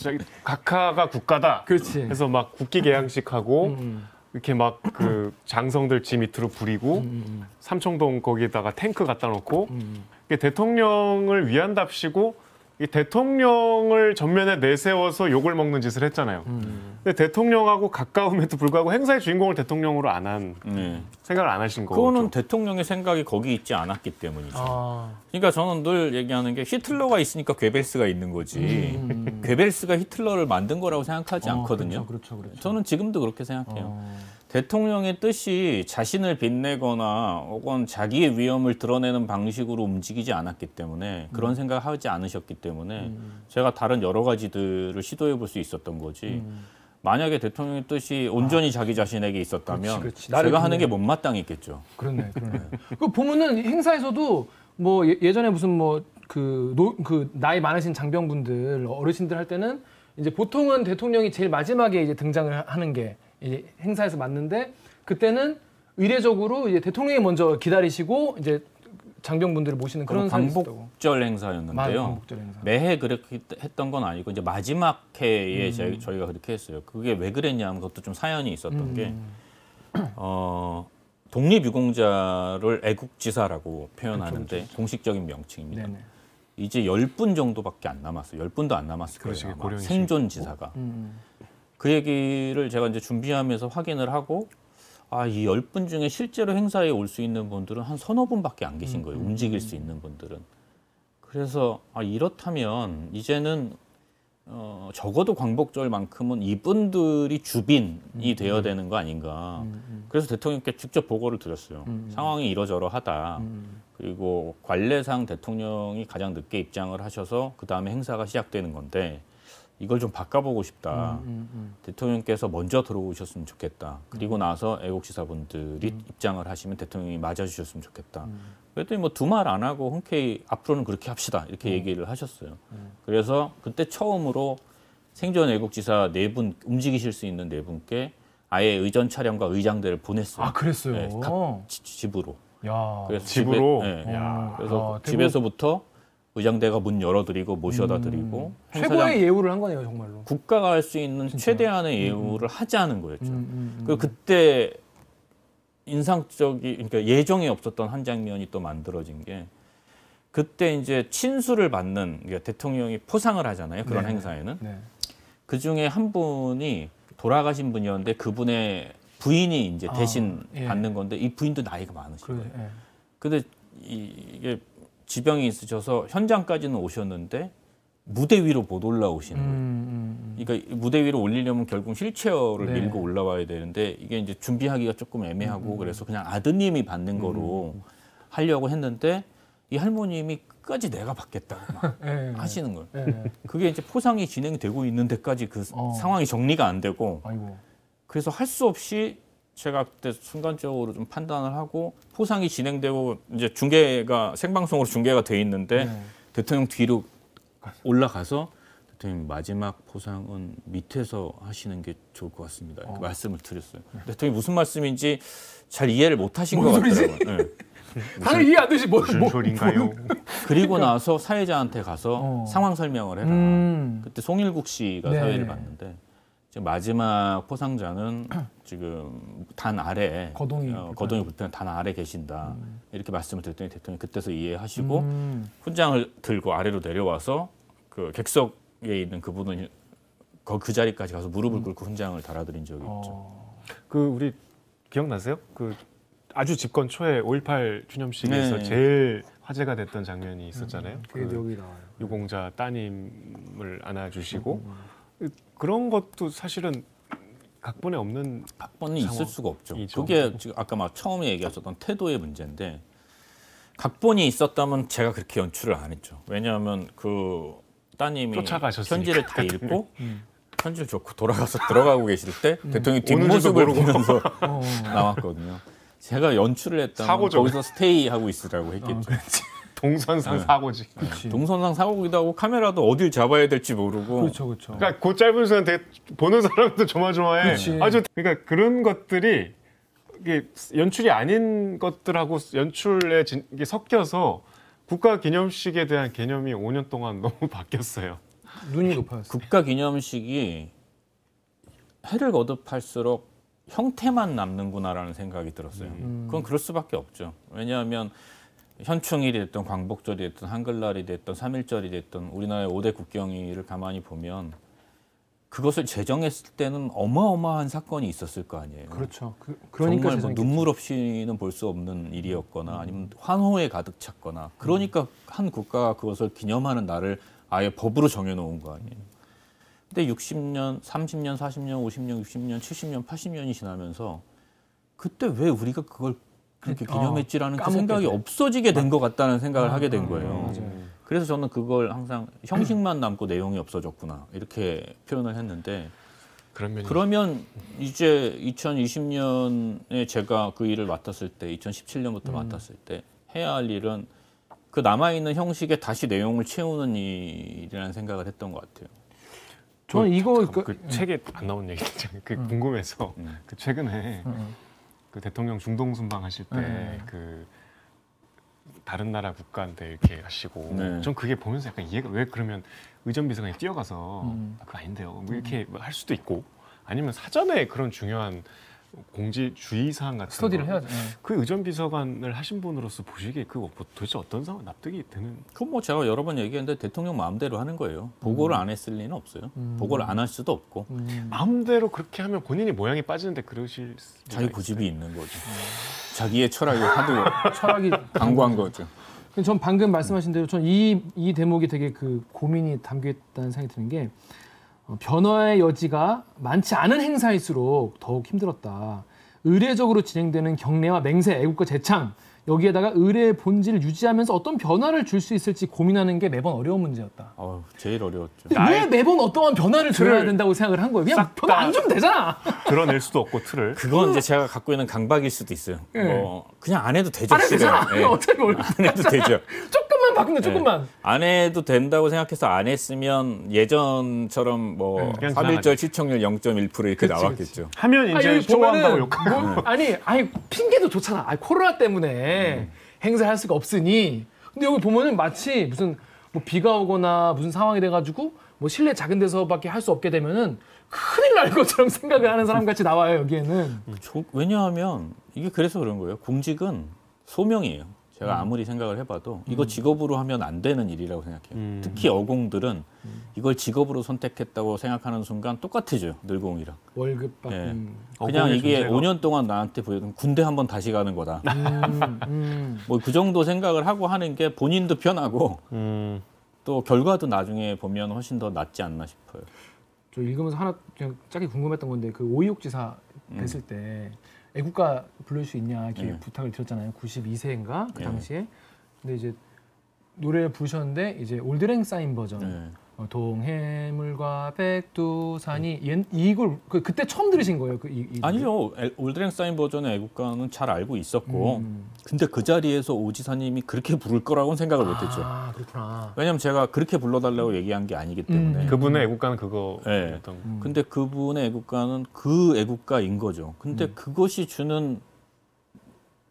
각하가 국가다. 그렇지. 그래서 막 국기 개양식하고 음. 이렇게 막 그 장성들 지 밑으로 부리고 음. 삼청동 거기에다가 탱크 갖다 놓고 음. 이게 대통령을 위한답시고 이 대통령을 전면에 내세워서 욕을 먹는 짓을 했잖아요. 음. 근데 대통령하고 가까움에도 불구하고 행사의 주인공을 대통령으로 안 한 음. 생각을 안 하신 거죠. 그거는 대통령의 생각이 거기 있지 않았기 때문이죠. 아. 그러니까 저는 늘 얘기하는 게 히틀러가 있으니까 괴벨스가 있는 거지. 음. 괴벨스가 히틀러를 만든 거라고 생각하지 어, 않거든요. 그렇죠, 그렇죠, 그렇죠. 저는 지금도 그렇게 생각해요. 어. 대통령의 뜻이 자신을 빛내거나 혹은 자기의 위험을 드러내는 방식으로 움직이지 않았기 때문에 그런 음. 생각을 하지 않으셨기 때문에 음. 제가 다른 여러 가지들을 시도해 볼 수 있었던 거지 음. 만약에 대통령의 뜻이 온전히 아. 자기 자신에게 있었다면 그렇지, 그렇지. 제가 하는 게 못마땅했겠죠. 그렇네, 그렇네. 그 보면은 행사에서도 뭐 예전에 무슨 뭐 그 그 나이 많으신 장병분들 어르신들 할 때는 이제 보통은 대통령이 제일 마지막에 이제 등장을 하는 게 이제 행사에서 맞는데 그때는 의례적으로 이제 대통령이 먼저 기다리시고 이제 장병분들을 모시는 그런 광복절 행사였는데요. 광복절 행사. 매해 그렇게 했던 건 아니고 이제 마지막 해에 음. 저희가 그렇게 했어요. 그게 왜 그랬냐면 그것도 좀 사연이 있었던 음. 게 어, 독립유공자를 애국지사라고 표현하는데 그렇죠, 그렇죠. 공식적인 명칭입니다. 네네. 이제 십 분 정도밖에 안 남았어요. 십 분도 안 남았을 거예요. 아마. 생존지사가. 음. 그 얘기를 제가 이제 준비하면서 확인을 하고 아, 이 십 분 중에 실제로 행사에 올 수 있는 분들은 한 서너 분밖에 안 계신 거예요. 음, 움직일 음. 수 있는 분들은. 그래서 아, 이렇다면 이제는 어, 적어도 광복절만큼은 이분들이 주빈이 음, 되어야 음. 되는 거 아닌가. 음, 음. 그래서 대통령께 직접 보고를 드렸어요. 음, 상황이 이러저러하다. 음. 그리고 관례상 대통령이 가장 늦게 입장을 하셔서 그 다음에 행사가 시작되는 건데 이걸 좀 바꿔보고 싶다. 음, 음, 음. 대통령께서 먼저 들어오셨으면 좋겠다. 그리고 음. 나서 애국지사분들이 음. 입장을 하시면 대통령이 맞아주셨으면 좋겠다. 음. 그랬더니 뭐 두 말 안 하고 흔쾌히 앞으로는 그렇게 합시다. 이렇게 음. 얘기를 하셨어요. 음. 그래서 그때 처음으로 생존 애국지사 네 분, 움직이실 수 있는 네 분께 아예 의전 차량과 의장대를 보냈어요. 아, 그랬어요? 네, 각 지, 집으로. 야, 그래서 집으로? 집에, 네. 야. 그래서 야, 집에서부터 의장대가 문 열어드리고 모셔다 드리고 음. 최고의 예우를 한 거네요 정말로. 국가가 할 수 있는 진짜. 최대한의 예우를 음. 하자는 거였죠. 음, 음, 음. 그때 인상적이 그러니까 예정에 없었던 한 장면이 또 만들어진 게 그때 이제 친수를 받는 대통령이 포상을 하잖아요. 그런 네. 행사에는. 네. 그중에 한 분이 돌아가신 분이었는데 그분의 부인이 이제 대신 아, 예. 받는 건데 이 부인도 나이가 많으신 그래, 거예요. 예. 근데 이게 지병이 있으셔서 현장까지는 오셨는데 무대 위로 못 올라오시는 거예요. 음, 음. 그러니까 무대 위로 올리려면 결국 휠체어를 네. 밀고 올라와야 되는데 이게 이제 준비하기가 조금 애매하고 음. 그래서 그냥 아드님이 받는 거로 음. 하려고 했는데 이 할머님이 끝까지 내가 받겠다고 막 네, 하시는 거예요. 네, 네. 그게 이제 포상이 진행되고 있는 데까지 그 어. 상황이 정리가 안 되고 아이고. 그래서 할 수 없이 제가 그때 순간적으로 좀 판단을 하고 포상이 진행되고 이제 중계가 생방송으로 중계가 돼 있는데 네. 대통령 뒤로 올라가서 대통령 마지막 포상은 밑에서 하시는 게 좋을 것 같습니다. 어. 말씀을 드렸어요. 네. 대통령이 무슨 말씀인지 잘 이해를 못 하신 것 같더라고요. 네. 당연히 이해 안 되지. 뭐, 무슨 뭐, 소린가요? 그리고 나서 사회자한테 가서 어. 상황 설명을 해라. 음. 그때 송일국 씨가 네. 사회를 봤는데 지금 마지막 포상자는 지금 단 아래 거동이, 어, 거동이 불편한 단 아래 계신다. 음. 이렇게 말씀을 드렸더니 대통령이 그때서 이해하시고 음. 훈장을 들고 아래로 내려와서 그 객석에 있는 그분은 그, 그 자리까지 가서 무릎을 꿇고 훈장을 달아드린 적이 어. 있죠. 그 우리 기억나세요? 그 아주 집권 초에 오일팔 추념식에서 네. 제일 화제가 됐던 장면이 있었잖아요. 그게 그 여기 나와요. 유공자 따님을 안아주시고 음. 그런 것도 사실은 각본에 없는 각본이 상황. 있을 수가 없죠. 이죠. 그게 지금 아까 막 처음에 얘기하셨던 태도의 문제인데 각본이 있었다면 제가 그렇게 연출을 안 했죠. 왜냐하면 그 따님이 쫓아가셨으니까. 편지를 다 읽고 음. 편지를 줬고 돌아가서 들어가고 계실 때 음. 대통령 뒷모습을 보면서 어. 나왔거든요. 제가 연출을 했다면 거기서 스테이하고 있으라고 했겠죠. 어, 동선상 네. 사고지. 그치. 동선상 사고기도 하고 카메라도 어딜 잡아야 될지 모르고. 그렇죠, 그렇죠. 그러니까 그 짧은 순간 되게 보는 사람도 조마조마해. 아주 그러니까 그런 것들이 이게 연출이 아닌 것들하고 연출에 진, 이게 섞여서 국가기념식에 대한 개념이 오 년 동안 너무 바뀌었어요. 눈이 높아졌어요. 국가기념식이 해를 거듭할수록 형태만 남는구나라는 생각이 들었어요. 음. 그건 그럴 수밖에 없죠. 왜냐하면 현충일이 됐던 광복절이 됐던 한글날이 됐던 삼일절이 됐던 우리나라의 오 대 국경일을 가만히 보면 그것을 제정했을 때는 어마어마한 사건이 있었을 거 아니에요. 그렇죠. 그, 그러니까 정말 뭐 눈물 없이는 볼 수 없는 일이었거나 아니면 환호에 가득 찼거나 그러니까 음. 한 국가가 그것을 기념하는 날을 아예 법으로 정해놓은 거 아니에요. 그때 육십 년, 삼십 년, 사십 년, 오십 년, 육십 년, 칠십 년, 팔십 년이 지나면서 그때 왜 우리가 그걸 그렇게 기념했지라는 아, 그 생각이 없어지게 된 것 같다는 생각을 아, 하게 된 거예요. 맞아요. 그래서 저는 그걸 항상 형식만 남고 내용이 없어졌구나 이렇게 표현을 했는데 그러면, 그러면 이제 이천이십 년에 제가 그 일을 맡았을 때 이천십칠 년부터 음. 맡았을 때 해야 할 일은 그 남아있는 형식에 다시 내용을 채우는 일이라는 생각을 했던 것 같아요. 저는 이거 그, 그 책에 안 나온 얘기죠. 그 음. 궁금해서 음. 그 최근에 음. 그 대통령 중동 순방하실 때 그 음. 다른 나라 국가한테 이렇게 하시고 네. 전 그게 보면서 약간 이해가 왜 그러면 의전비서관이 뛰어가서 음. 아, 그거 아닌데요. 뭐 이렇게 음. 할 수도 있고 아니면 사전에 그런 중요한 공지 주의사항 같은 스터디를 해야죠. 네. 그 의전비서관을 하신 분으로서 보시기에 그 도대체 어떤 상황 납득이 되는? 그건 뭐 제가 여러 번 얘기했는데 대통령 마음대로 하는 거예요. 보고를 음. 안 했을 리는 없어요. 음. 보고를 안 할 수도 없고 음. 마음대로 그렇게 하면 본인이 모양이 빠지는데 그러실 자기 고집이 있는 거죠. 음. 자기의 철학이 하도 철학이 강구한 거죠. 전 방금 말씀하신 대로 전 이 이 대목이 되게 그 고민이 담겨 있다는 생각이 드는 게. 변화의 여지가 많지 않은 행사일수록 더욱 힘들었다. 의례적으로 진행되는 경례와 맹세, 애국가 제창 여기에다가 의례의 본질을 유지하면서 어떤 변화를 줄 수 있을지 고민하는 게 매번 어려운 문제였다. 어, 제일 어려웠죠. 근데 왜 매번 어떠한 변화를 줘야 된다고 생각을 한 거예요? 그냥 변화 안 주면 되잖아. 드러낼 수도 없고 틀을. 그건 이제 제가 갖고 있는 강박일 수도 있어요. 네. 뭐 그냥 안 해도 되죠. 안 해도 되잖아. 네. 어차피 안 해도 되죠. 조금만 바꾼다, 조금만. 네. 안 해도 된다고 생각해서 안 했으면 예전처럼 뭐 네, 삼일절 시청률 영 점 일 퍼센트 이렇게 그치, 나왔겠죠. 그치. 하면 이제 좋아한다고 욕하고. 뭐, 아니, 아니 핑계도 좋잖아. 아니, 코로나 때문에. 음. 행사를 할 수가 없으니 근데 여기 보면은 마치 무슨 뭐 비가 오거나 무슨 상황이 돼가지고 뭐 실내 작은 데서밖에 할 수 없게 되면은 큰일 날 것처럼 생각을 하는 사람 같이 나와요 여기에는. 저, 왜냐하면 이게 그래서 그런 거예요. 공직은 소명이에요. 제가 아무리 생각을 해봐도 이거 직업으로 하면 안 되는 일이라고 생각해요. 음. 특히 어공들은 이걸 직업으로 선택했다고 생각하는 순간 똑같아져요. 늘공이랑. 월급 받는. 예. 그냥 이게 존재가... 오 년 동안 나한테 보여준 군대 한번 다시 가는 거다. 음, 음. 뭐 그 정도 생각을 하고 하는 게 본인도 편하고 음. 또 결과도 나중에 보면 훨씬 더 낫지 않나 싶어요. 저 읽으면서 하나 그냥 짧게 궁금했던 건데 그 오이육지사 됐을 음. 때 애국가 부를 수 있냐 이렇게 네. 부탁을 드렸잖아요. 구십이 세인가 그 당시에. 네. 근데 이제 노래를 부르셨는데 이제 올드랭사인 버전. 네. 어, 동해물과 백두산이 네. 이걸 그, 그때 처음 들으신 거예요? 그, 이, 이 아니요. 올드랭사인 버전의 애국가는 잘 알고 있었고 음. 근데 그 자리에서 오지사님이 그렇게 부를 거라고는 생각을 아, 못했죠. 그렇구나. 왜냐면 제가 그렇게 불러달라고 얘기한 게 아니기 때문에 음. 그분의 애국가는 그거였던 거예요. 네. 근데 그분의 애국가는 그 애국가인 거죠. 근데 음. 그것이 주는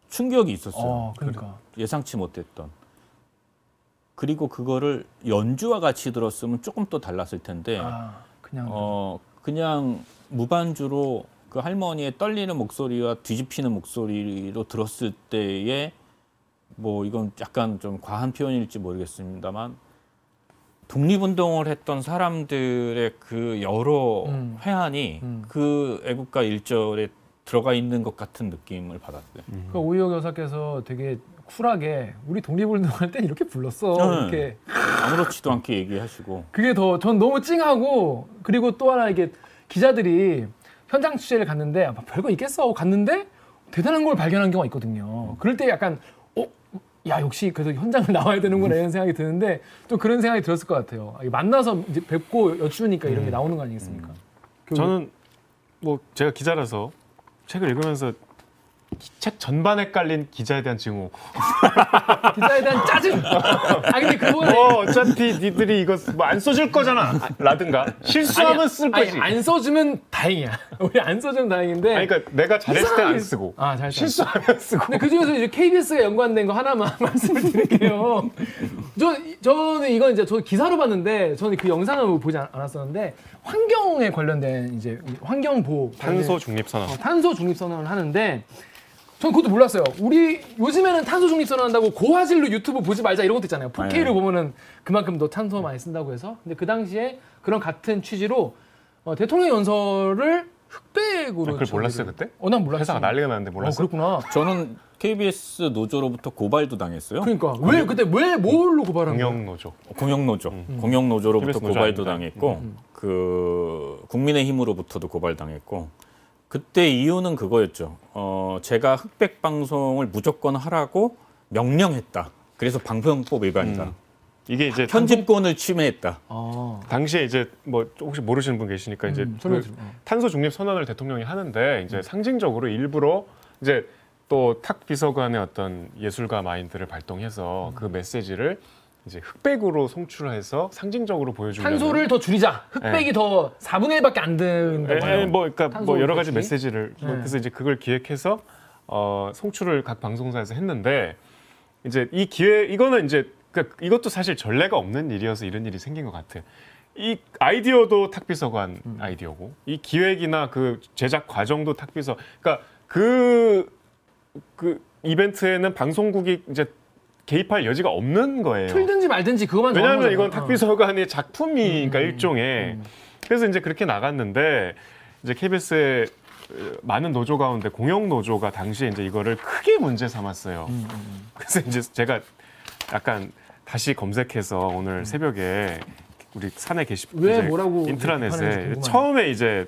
충격이 있었어요. 어, 그러니까. 예상치 못했던. 그리고 그거를 연주와 같이 들었으면 조금 또 달랐을 텐데 아, 그냥 어 그냥 무반주로 그 할머니의 떨리는 목소리와 뒤집히는 목소리로 들었을 때에 뭐 이건 약간 좀 과한 표현일지 모르겠습니다만 독립운동을 했던 사람들의 그 여러 음, 회한이 음. 그 애국가 일 절에 들어가 있는 것 같은 느낌을 받았어요. 음. 그 오희옥 여사께서 되게 쿨하게 우리 독립운동할 땐 이렇게 불렀어. 네. 이렇게 아무렇지도 않게 얘기하시고 그게 더 전 너무 찡하고 그리고 또 하나 이게 기자들이 현장 취재를 갔는데 아, 별거 있겠어 하고 갔는데 대단한 걸 발견한 경우가 있거든요. 그럴 때 약간 어? 야 역시 그래도 현장을 나와야 되는구나 이런 생각이 드는데 또 그런 생각이 들었을 것 같아요. 만나서 이제 뵙고 여쭈니까 이런 게 나오는 거 아니겠습니까? 음. 저는 뭐 제가 기자라서 책을 읽으면서 책 전반에 깔린 기자에 대한 증오. 기자에 대한 짜증. 아 근데 그거는 어, 어차피 니들이 이거 뭐 안 써줄 거잖아. 아, 라든가 실수하면 아니, 쓸 거지. 아니, 안 써주면 다행이야. 우리 안 써주면 다행인데. 아니, 그러니까 내가 잘했을 때 안 쓰고. 아 잘했을 때 실수하면 쓰고. 근데 그 중에서 이제 케이비에스가 연관된 거 하나만 말씀을 드릴게요. 저 저는 이건 이제 저 기사로 봤는데 저는 그 영상을 보지 않았었는데 환경에 관련된 이제 환경 보호. 탄소 중립 선언. 어, 탄소 중립 선언을 하는데. 전 그것도 몰랐어요. 우리 요즘에는 탄소 중립 선언한다고 고화질로 유튜브 보지 말자 이런 것도 있잖아요. 포케이를 네. 보면은 그만큼 더 탄소 많이 쓴다고 해서. 근데 그 당시에 그런 같은 취지로 어, 대통령 연설을 흑백으로. 아, 그걸 몰랐어요 그때? 어, 난 몰랐어요. 회사가 난리가 났는데 몰랐어요. 어, 그렇구나. 저는 케이비에스 노조로부터 고발도 당했어요. 그러니까 공영, 왜 그때 왜 뭘로 고발한 거예요? 공영 노조. 공영 노조. 음. 공영 노조로부터 케이비에스 고발도 당했고 음. 그 국민의힘으로부터도 고발당했고. 그때 이유는 그거였죠. 어, 제가 흑백 방송을 무조건 하라고 명령했다. 그래서 방송법 위반이다. 음. 이게 이제 편집권을 침해했다. 아. 당시에 이제 뭐 혹시 모르시는 분 계시니까 이제 음, 그 탄소 중립 선언을 대통령이 하는데 이제 음. 상징적으로 일부러 이제 또 탁 비서관의 어떤 예술가 마인드를 발동해서 음. 그 메시지를 이제 흑백으로 송출해서 상징적으로 보여주려고 탄소를 더 줄이자. 흑백이 네. 더 사분의 일밖에 안 된다고요. 뭐 그러니까 뭐 여러 가지 메시지를 네. 뭐 그래서 이제 그걸 기획해서 어, 송출을 각 방송사에서 했는데 이제 이 기획 이거는 이제 그러니까 이것도 사실 전례가 없는 일이어서 이런 일이 생긴 것 같아. 이 아이디어도 탁비서관 음. 아이디어고 이 기획이나 그 제작 과정도 탁비서. 그러니까 그, 그 이벤트에는 방송국이 이제 개입할 여지가 없는 거예요. 틀든지 말든지 그것만 정하는 거예요. 왜냐하면 이건 탁비서관의 작품이니까 음, 일종의. 음. 그래서 이제 그렇게 나갔는데 이제 케이비에스의 많은 노조 가운데 공영 노조가 당시에 이제 이거를 크게 문제 삼았어요. 음, 음. 그래서 이제 제가 약간 다시 검색해서 오늘 음. 새벽에 우리 사내 게시판 인트라넷에 처음에 이제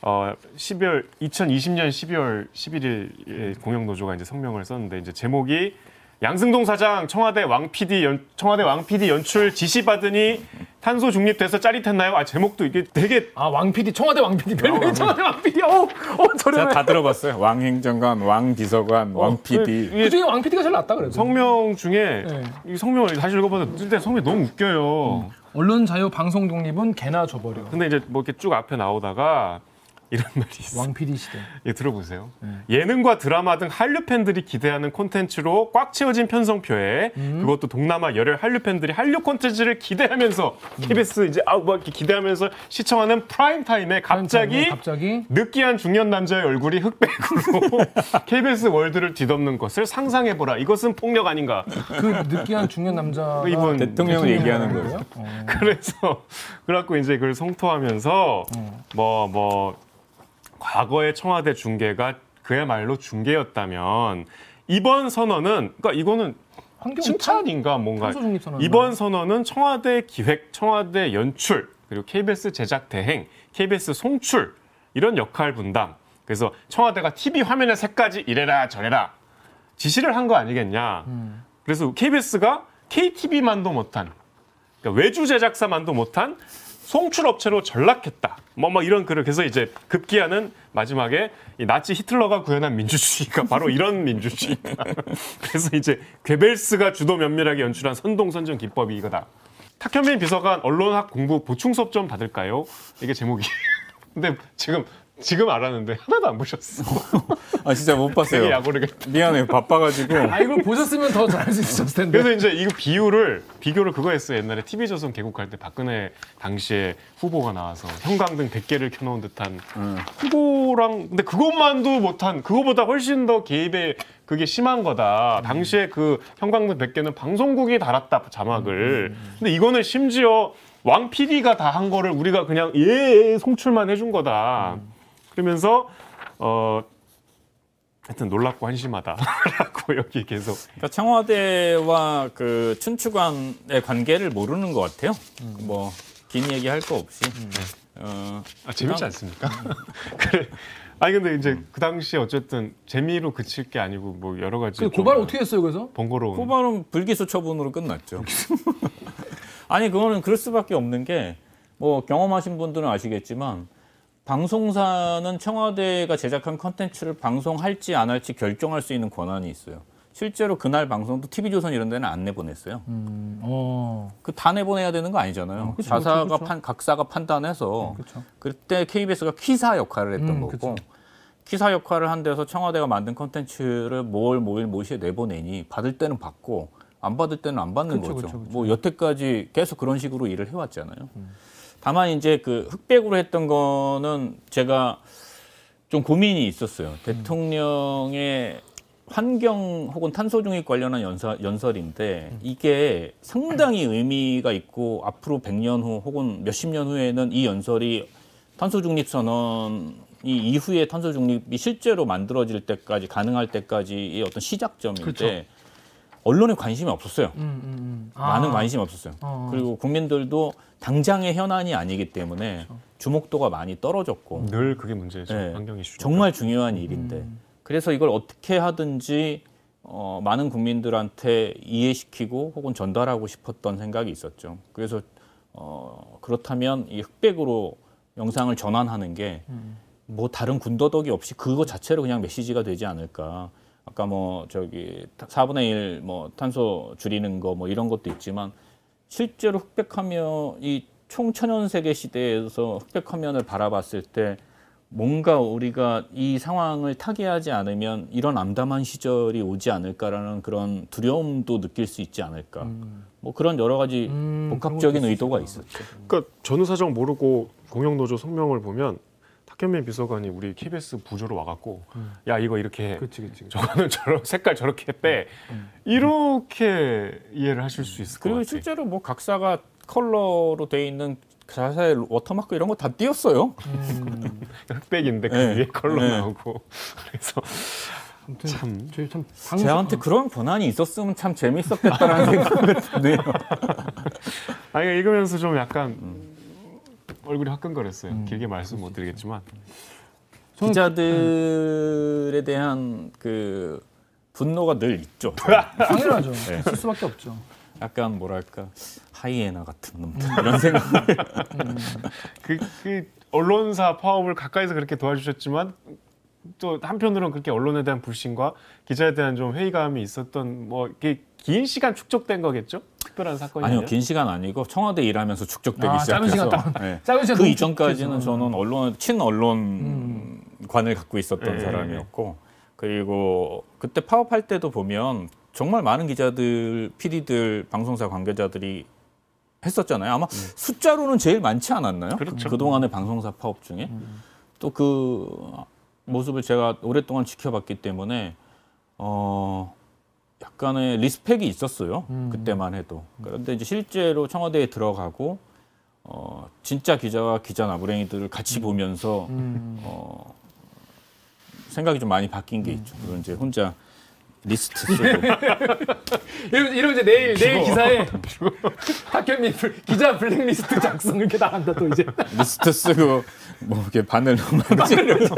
어, 십이월 이천이십 년 십이월 십일 일 공영 노조가 이제 성명을 썼는데 이제 제목이 양승동 사장 청와대 왕 피디 연, 청와대 왕 피디 연출 지시 받으니 탄소 중립돼서 짜릿했나요? 아 제목도 이게 되게 아 왕 피디 청와대 왕 피디 별명이 청와대 왕 피디. 어, 어 저렴해. 다 들어봤어요. 왕 행정관, 왕 비서관, 어, 왕 피디. 그 중에 왕 피디가 제일 낫다 그래요. 성명 중에 네. 이 성명을 다시 읽어봐도 근데 성명이 너무 웃겨요. 음. 언론 자유 방송 독립은 개나 줘버려. 근데 이제 뭐 이렇게 쭉 앞에 나오다가. 이런 말이 있어요. 왕피디 시대. 예, 들어보세요. 네. 예능과 드라마 등 한류 팬들이 기대하는 콘텐츠로 꽉 채워진 편성표에 음. 그것도 동남아 열혈 한류 팬들이 한류 콘텐츠를 기대하면서 음. 케이비에스 이제 아우 막 이렇게 기대하면서 시청하는 프라임 타임에 갑자기, 갑자기 느끼한 중년 남자의 얼굴이 흑백으로 케이비에스 월드를 뒤덮는 것을 상상해보라. 이것은 폭력 아닌가? 그 느끼한 중년 남자 이분 대통령을 얘기하는 거예요. 어. 그래서 그래갖고 이제 그걸 성토하면서 뭐뭐 어. 뭐, 과거의 청와대 중계가 그야말로 중계였다면 이번 선언은 그러니까 이거는 칭찬인가 뭔가 이번 선언은 청와대 기획, 청와대 연출 그리고 케이비에스 제작 대행, 케이비에스 송출 이런 역할 분담. 그래서 청와대가 티비 화면의 색까지 이래라 저래라 지시를 한 거 아니겠냐. 음. 그래서 케이비에스가 케이티비만도 못한 그러니까 외주 제작사만도 못한 송출업체로 전락했다. 뭐, 뭐 이런 글을 그래서 이제 급기야는 마지막에 이 나치 히틀러가 구현한 민주주의가 바로 이런 민주주의다. 그래서 이제 괴벨스가 주도 면밀하게 연출한 선동선전 기법이 이거다. 탁현민 비서관 언론학 공부 보충 수업 좀 받을까요? 이게 제목이. 근데 지금 지금 알았는데 하나도 안 보셨어. 아 진짜 못 봤어요. 야구를 미안해요. 바빠가지고. 아 이걸 보셨으면 더 잘할 수 있었을 텐데. 그래서 이제 이거 비유를 비교를 그거 했어요. 옛날에 티비조선 개국할 때 박근혜 당시에 후보가 나와서 형광등 백 개를 켜놓은 듯한 음. 후보랑 근데 그것만도 못한 그거보다 훨씬 더 개입에 그게 심한 거다. 음. 당시에 그 형광등 백 개는 방송국이 달았다 자막을. 음. 근데 이거는 심지어 왕 피디가 다 한 거를 우리가 그냥 예, 예 송출만 해준 거다. 음. 그러면서 어 하여튼 놀랍고 한심하다라고 여기 계속. 그러니까 청와대와 그 춘추관의 관계를 모르는 것 같아요. 음. 뭐 긴 얘기 할 거 없이. 음. 어, 아 재밌지 그냥... 않습니까? 그래. 아니 근데 이제 음. 그 당시에 어쨌든 재미로 그칠 게 아니고 뭐 여러 가지. 고발 어떻게 했어요 그래서? 번거로운. 고발은 불기소 처분으로 끝났죠. 아니 그거는 그럴 수밖에 없는 게 뭐 경험하신 분들은 아시겠지만. 방송사는 청와대가 제작한 컨텐츠를 방송할지 안 할지 결정할 수 있는 권한이 있어요. 실제로 그날 방송도 티비조선 이런 데는 안 내보냈어요. 음, 어. 그 다 내보내야 되는 거 아니잖아요. 어, 그쵸, 자사가 그쵸, 그쵸. 판, 각사가 판단해서 그쵸. 그때 케이비에스가 키사 역할을 했던 음, 거고 그쵸. 키사 역할을 한 데서 청와대가 만든 컨텐츠를 뭘 모일 모시에 내보내니 받을 때는 받고 안 받을 때는 안 받는 그쵸, 거죠. 그쵸, 그쵸. 뭐 여태까지 계속 그런 식으로 일을 해왔잖아요. 음. 다만 이제 그 흑백으로 했던 거는 제가 좀 고민이 있었어요. 음. 대통령의 환경 혹은 탄소중립 관련한 연사, 연설인데 음. 이게 상당히 의미가 있고 앞으로 백 년 후 혹은 몇십 년 후에는 이 연설이 탄소중립 선언이 이후에 탄소중립이 실제로 만들어질 때까지 가능할 때까지의 어떤 시작점인데 그렇죠. 언론에 관심이 없었어요. 음, 음, 음. 많은 아. 관심이 없었어요. 어. 그리고 국민들도 당장의 현안이 아니기 때문에 그렇죠. 주목도가 많이 떨어졌고 늘 그게 문제죠. 네. 환경 이슈 정말 중요한 일인데 음. 그래서 이걸 어떻게 하든지 어, 많은 국민들한테 이해시키고 혹은 전달하고 싶었던 생각이 있었죠. 그래서 어, 그렇다면 이 흑백으로 영상을 전환하는 게 뭐 다른 군더더기 없이 그거 자체로 그냥 메시지가 되지 않을까. 아까 뭐 저기 사분의 일 뭐 탄소 줄이는 거 뭐 이런 것도 있지만 실제로 흑백 화면 이 총천연 세계 시대에서 흑백 화면을 바라봤을 때 뭔가 우리가 이 상황을 타개하지 않으면 이런 암담한 시절이 오지 않을까라는 그런 두려움도 느낄 수 있지 않을까. 음. 뭐 그런 여러 가지 음, 복합적인 의도가 있었죠. 그러니까 전후 사정 모르고 공영노조 성명을 보면 탁현민 비서관이 우리 케이비에스 부조로 와갖고 음. 야 이거 이렇게 해. 그치, 그치, 그치. 저거는 저런 색깔 저렇게 빼. 음. 이렇게 음. 이해를 하실 수 있을 것 같아요. 그리고 실제로 뭐 각사가 컬러로 돼 있는 자사의 워터마크 이런 거 다 띄었어요. 음. 흑백인데 그 네. 위에 컬러 네. 나오고 그래서 참, 저희 참 방송... 제한테 그런 권한이 있었으면 참 재밌었겠다라는 생각이 드네요. 아니 읽으면서 좀 약간. 음. 얼굴이 화끈거렸어요. 음, 길게 말씀 못 드리겠지만 기자들에 대한 그 분노가 늘 있죠. 당연하죠. 네. 있을 수밖에 없죠. 약간 뭐랄까 하이에나 같은 놈들 음. 이런 생각. 음. 그, 그 언론사 파업을 가까이서 그렇게 도와주셨지만 또 한편으로는 그렇게 언론에 대한 불신과 기자에 대한 좀 회의감이 있었던 뭐 이게 긴 시간 축적된 거겠죠? 특별한 사건이요? 아니요, 긴 시간 아니고 청와대 일하면서 축적되기 아, 시작해서 짧은 시간, 네. 짧은 시간 그 이전까지는 저는 언론 친 언론관을 음. 갖고 있었던 네. 사람이었고, 그리고 그때 파업할 때도 보면 정말 많은 기자들, 피디들, 방송사 관계자들이 했었잖아요. 아마 음. 숫자로는 제일 많지 않았나요? 그렇죠. 그동안의 방송사 파업 중에. 음. 또 그 모습을 제가 오랫동안 지켜봤기 때문에 어 약간의 리스펙이 있었어요. 음. 그때만 해도. 그런데 이제 실제로 청와대에 들어가고 어 진짜 기자와 기자 나부랭이들을 같이 보면서 음. 어 생각이 좀 많이 바뀐 게 음. 있죠. 그리고 이제 혼자 리스트 쓰고. 이러면, 이러면 이제 내일, 내일 기사에 탁현민 기자 블랙리스트 작성 이렇게 나간다 또 이제. 리스트 쓰고 뭐 이렇게 바늘로 만지려고.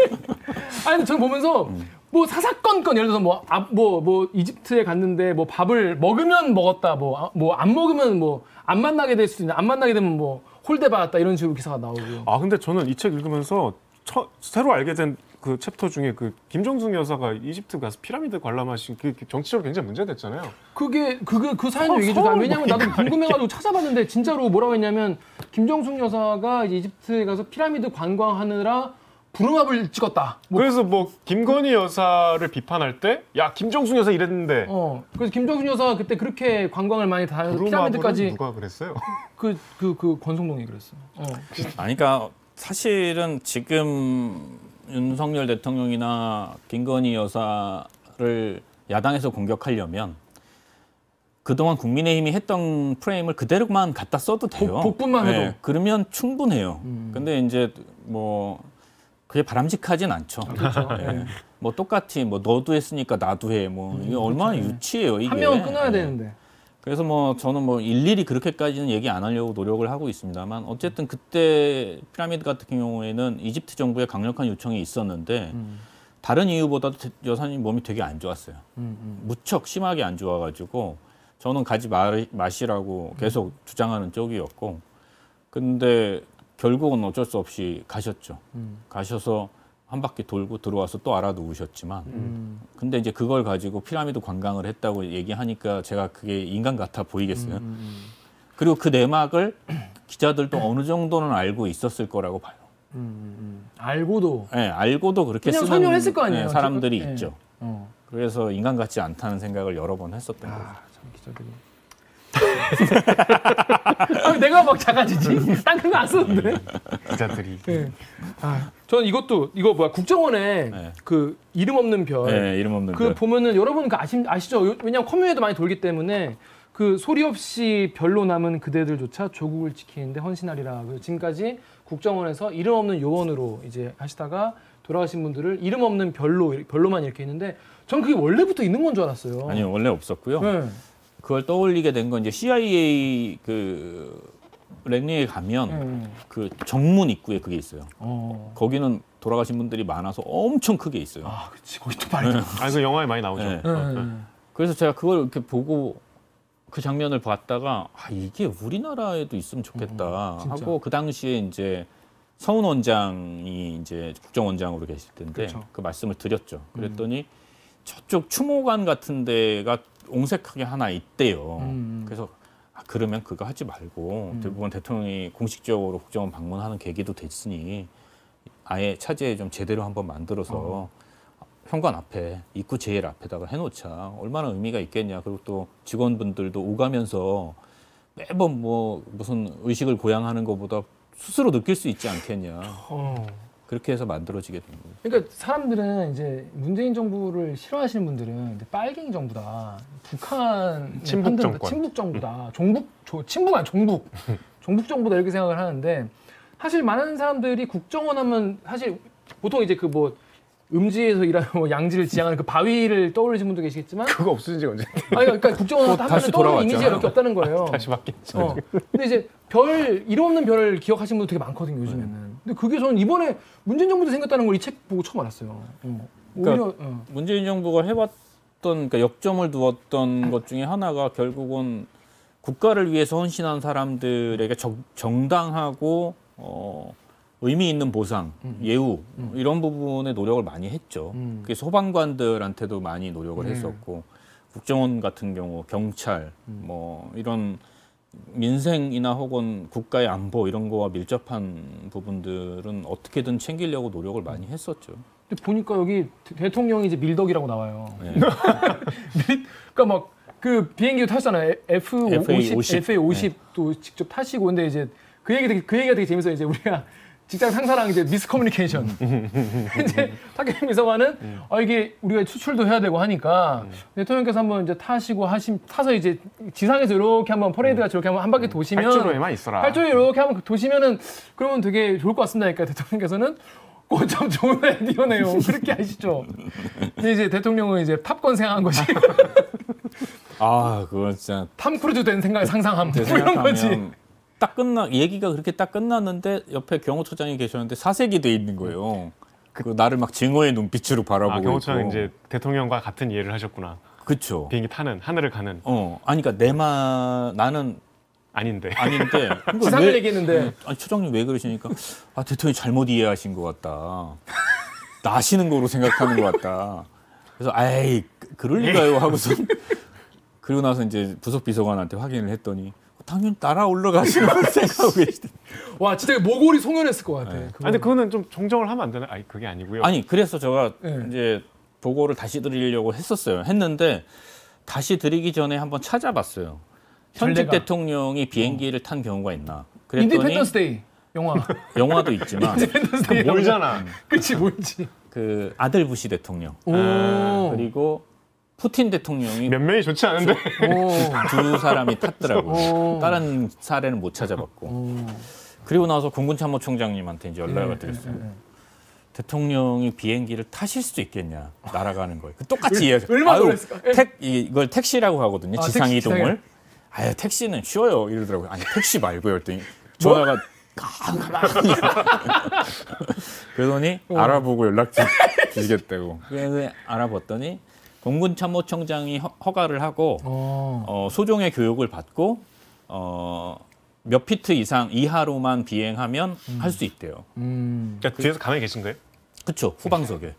아니, 저 보면서 뭐 사사건건 예를 들어서 뭐, 아, 뭐, 뭐 이집트에 갔는데 뭐 밥을 먹으면 먹었다, 뭐, 뭐 안 먹으면 뭐 안 만나게 될 수도 있는데 안 만나게 되면 뭐 홀대 받았다 이런 식으로 기사가 나오고. 아, 근데 저는 이 책 읽으면서 처, 새로 알게 된 그 챕터 중에 그 김종숙 여사가 이집트 가서 피라미드 관람하신 그 정치적으로 굉장히 문제가 됐잖아요. 그게 그게 그 사연을 얘기해 주세요. 왜냐면 나도 궁금해가지고 찾아봤는데 진짜로 뭐라고 했냐면 김종숙 여사가 이집트에 가서 피라미드 관광하느라 부름합을 찍었다. 뭐. 그래서 뭐 김건희 여사를 비판할 때 야 김종숙 여사 이랬는데. 어. 그래서 김종숙 여사가 그때 그렇게 관광을 많이 다녀서 피라미드까지. 누가 그랬어요? 그 그 그 권성동이 그랬어요. 어. 아니 그러니까 사실은 지금. 윤석열 대통령이나 김건희 여사를 야당에서 공격하려면 그동안 국민의힘이 했던 프레임을 그대로만 갖다 써도 돼요. 복분만 해도. 네, 그러면 충분해요. 음. 근데 이제 뭐 그게 바람직하진 않죠. 그렇죠. 네. 뭐 똑같이 뭐 너도 했으니까 나도 해. 뭐 이게 얼마나 그렇죠. 유치해요. 이게. 한 명은 끊어야 네. 되는데. 그래서 뭐 저는 뭐 일일이 그렇게까지는 얘기 안 하려고 노력을 하고 있습니다만 어쨌든 그때 피라미드 같은 경우에는 이집트 정부의 강력한 요청이 있었는데 음. 다른 이유보다도 여사님 몸이 되게 안 좋았어요. 음, 음. 무척 심하게 안 좋아가지고 저는 가지 마, 마시라고 계속 음. 주장하는 쪽이었고 근데 결국은 어쩔 수 없이 가셨죠. 음. 가셔서 한 바퀴 돌고 들어와서 또 알아누우셨지만 음. 근데 이제 그걸 가지고 피라미드 관광을 했다고 얘기하니까 제가 그게 인간 같아 보이겠어요? 음. 그리고 그 내막을 기자들도 어느 정도는 알고 있었을 거라고 봐요. 음. 알고도? 네, 알고도 그렇게 그냥 쓰는 선용했을 거 아니에요? 네, 사람들이 네. 있죠. 어. 그래서 인간 같지 않다는 생각을 여러 번 했었던 아, 거죠. 참 기자들이. 아니, 내가 막 작아지지? 딴 그런 거 안 썼는데. 기자들이. 네. 아, 저는 이것도 이거 뭐야 국정원의 네. 그 이름 없는 별. 네, 이름 없는 그 별. 보면은 여러분 그 아시 아시죠? 왜냐면 커뮤니에도 많이 돌기 때문에 그 소리 없이 별로 남은 그대들조차 조국을 지키는데 헌신하리라. 그래서 지금까지 국정원에서 이름 없는 요원으로 이제 하시다가 돌아가신 분들을 이름 없는 별로 별로만 이렇게 했는데 전 그게 원래부터 있는 건 줄 알았어요. 아니요, 원래 없었고요. 네. 그걸 떠올리게 된 건 이제 씨아이에이 그 랜리에 가면 음. 그 정문 입구에 그게 있어요. 어. 거기는 돌아가신 분들이 많아서 엄청 크게 있어요. 아, 그렇지. 거기 또 많이. 네. 아, 그 영화에 많이 나오죠. 네. 네. 네. 그래서 제가 그걸 이렇게 보고 그 장면을 봤다가 아, 이게 우리나라에도 있으면 좋겠다 음, 하고 그 당시에 이제 서훈 원장이 이제 국정원장으로 계실 텐데 그쵸. 그 말씀을 드렸죠. 그랬더니 음. 저쪽 추모관 같은 데가 옹색하게 하나 있대요. 음. 그래서 아, 그러면 그거 하지 말고 음. 대부분 대통령이 공식적으로 국정원 방문하는 계기도 됐으니 아예 차제에 좀 제대로 한번 만들어서 어. 현관 앞에 입구 제일 앞에다가 해놓자. 얼마나 의미가 있겠냐. 그리고 또 직원분들도 오가면서 매번 뭐 무슨 의식을 고양하는 것보다 스스로 느낄 수 있지 않겠냐. 어. 그렇게 해서 만들어지게 됩니다. 그러니까 사람들은 이제 문재인 정부를 싫어하시는 분들은 빨갱이 정부다, 북한 친북 정권, 친북 정부다, 종북 조, 친북 아니 종북, 종북 정부다 이렇게 생각을 하는데 사실 많은 사람들이 국정원 하면 사실 보통 이제 그 뭐 음지에서 일하고 양지를 지향하는 그 바위를 떠올리신 분도 계시겠지만 그거 없어진 지 언제? 아니 그러니까 국정원 하면 떠오르는 이미지가 이렇게 없다는 거예요. 다시 바뀌었죠. 어. 근데 이제 별 이름 없는 별을 기억하시는 분도 되게 많거든요 요즘에는. 근데 그게 저는 이번에 문재인 정부도 생겼다는 걸 이 책 보고 처음 알았어요. 어. 오히려 그러니까 어. 문재인 정부가 해왔던 그러니까 역점을 두었던 것 중에 하나가 결국은 국가를 위해서 헌신한 사람들에게 정, 정당하고 어, 의미 있는 보상, 음. 예우 음. 이런 부분에 노력을 많이 했죠. 음. 그게 소방관들한테도 많이 노력을 네. 했었고 국정원 같은 경우 경찰 음. 뭐 이런 민생이나 혹은 국가의 안보 이런 거와 밀접한 부분들은 어떻게든 챙기려고 노력을 많이 했었죠. 근데 보니까 여기 대통령이 이제 밀덕이라고 나와요. 네. 그러니까 막 그 비행기도 타시잖아요. 에프 오십, 에프에이 오십도 네. 직접 타시고 근데 이제 그 얘기 되게 그 얘기가 되게 재밌어요. 이제 우리가 직장 상사랑 이제 미스 커뮤니케이션. 이제 탁현민 비서관은 음. 아 이게 우리가 수출도 해야 되고 하니까 음. 대통령께서 한번 이제 타시고 하심 타서 이제 지상에서 이렇게 한번 퍼레이드가 저렇게 한번 한 바퀴 음. 도시면 팔 주로에만 있어라. 팔 주로 이렇게 한번 도시면은 그러면 되게 좋을 것 같습니다. 그러니까 대통령께서는 오, 참 좋은 아이디어네요. 그렇게 아시죠? 근데 이제 대통령은 이제 탑건 생각한 거지. 아, 그건 진짜 탐크루즈 된 생각을 상상함. 뭐 이런 거지. 딱 끝나 얘기가 그렇게 딱 끝났는데 옆에 경호처장이 계셨는데 사색이 돼 있는 거예요. 그, 그 나를 막 증오의 눈빛으로 바라보고. 아, 경호처장 이제 대통령과 같은 이해를 하셨구나. 그렇죠. 비행기 타는 하늘을 가는. 어, 아니 그러니까 내마 나는 아닌데. 아닌데. 지상을 얘기했는데. 아니 처장님 왜 그러시니까 아 대통령이 잘못 이해하신 것 같다. 나시는 거로 생각하는 것 같다. 그래서 아이 그럴 리가요 하고서 그리고 나서 이제 부속 비서관한테 확인을 했더니. 당연히 날아 올라가시는 걸 생각하고 계시대. 와, 진짜 모골이 송연했을 것 같아. 네. 근데 그거는 좀 정정을 하면 안 되나? 아니, 그게 아니고요. 아니, 그래서 제가 네. 이제 보고를 다시 드리려고 했었어요. 했는데 다시 드리기 전에 한번 찾아봤어요. 현직 대통령이 비행기를 어. 탄 경우가 있나? 그랬더니 인디펜던스 데이 영화. 영화도 있지만 인디펜던스 데이 몰잖아. 그치, 몰지. 그 아들 부시 대통령. 오. 아, 그리고 푸틴 대통령이 몇 명이 좋지 않은데 두 사람이 탔더라고요. 다른 사례는 못 찾아봤고 오. 그리고 나서 공군참모총장님한테 이제 연락을 네, 드렸어요. 네, 네. 대통령이 비행기를 타실 수도 있겠냐 날아가는 거예요. 똑같이 이해하죠. 얼마나 놀랐을까? 이걸 택시라고 하거든요. 아, 지상 이동을. 아유 택시는 쉬워요 이러더라고요. 아니 택시 말고요. 그랬더니 전화가 가만히 그러더니 어. 알아보고 연락 주시겠다고. 그래서 알아봤더니. 공군 참모총장이 허가를 하고 어, 소종의 교육을 받고 어, 몇 피트 이상 이하로만 비행하면 음. 할 수 있대요. 음. 그러니까 그, 뒤에서 가만히 계신 거예요? 그렇죠. 후방석에.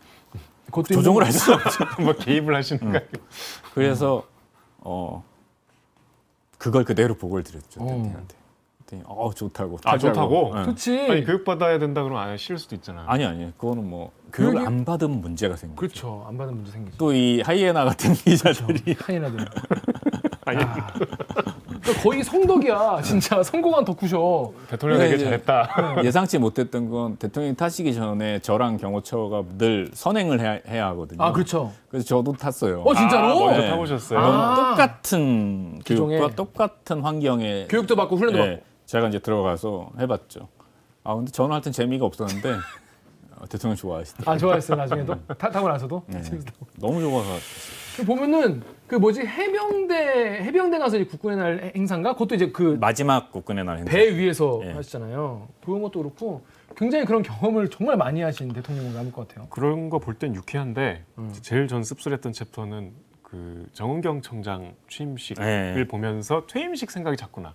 조종을 할 수 없죠. 뭐 개입을 하시는가요? 음. 그래서 어, 그걸 그대로 보고를 드렸죠. 대통령한테. 어 좋다고. 아 좋다고. 네. 좋지. 아니 교육 받아야 된다 그러면 안 싫을 수도 있잖아요. 아니 아니 그거는 뭐 교육을 교육이... 안 받은 문제가 생기죠. 그렇죠. 안 받은 문제 생기죠. 또 이 하이에나 같은 기자들이 하이에나들. 아. 거의 성덕이야. 진짜 성공한 덕후셔. 대통령 되게 잘했다. 예상치 못했던 건 대통령 타시기 전에 저랑 경호처가 늘 선행을 해야, 해야 하거든요. 아 그렇죠. 그래서 저도 탔어요. 어 진짜로? 아, 먼저 네. 타보셨어요. 아. 똑같은 기종의... 교육과 똑같은 환경에 교육도 받고 훈련도 네. 받고. 제가 이제 들어가서 해봤죠. 아 근데 저는 하여튼 재미가 없었는데 어, 대통령 좋아하시더라고요. 아 좋아했어요 나중에도 타, 타고 나서도 네. 너무 좋아서. 보면은 그 뭐지 해병대 해병대 가서 이제 국군의 날 행사인가? 그것도 이제 그 마지막 국군의 날 행사. 배 위에서 네. 하시잖아요. 그런 것도 그렇고 굉장히 그런 경험을 정말 많이 하신 대통령으로 남을 것 같아요. 그런 거 볼 땐 유쾌한데 음. 제일 전 씁쓸했던 챕터는 그 정은경 청장 취임식을 네. 보면서 퇴임식 생각이 자꾸 나.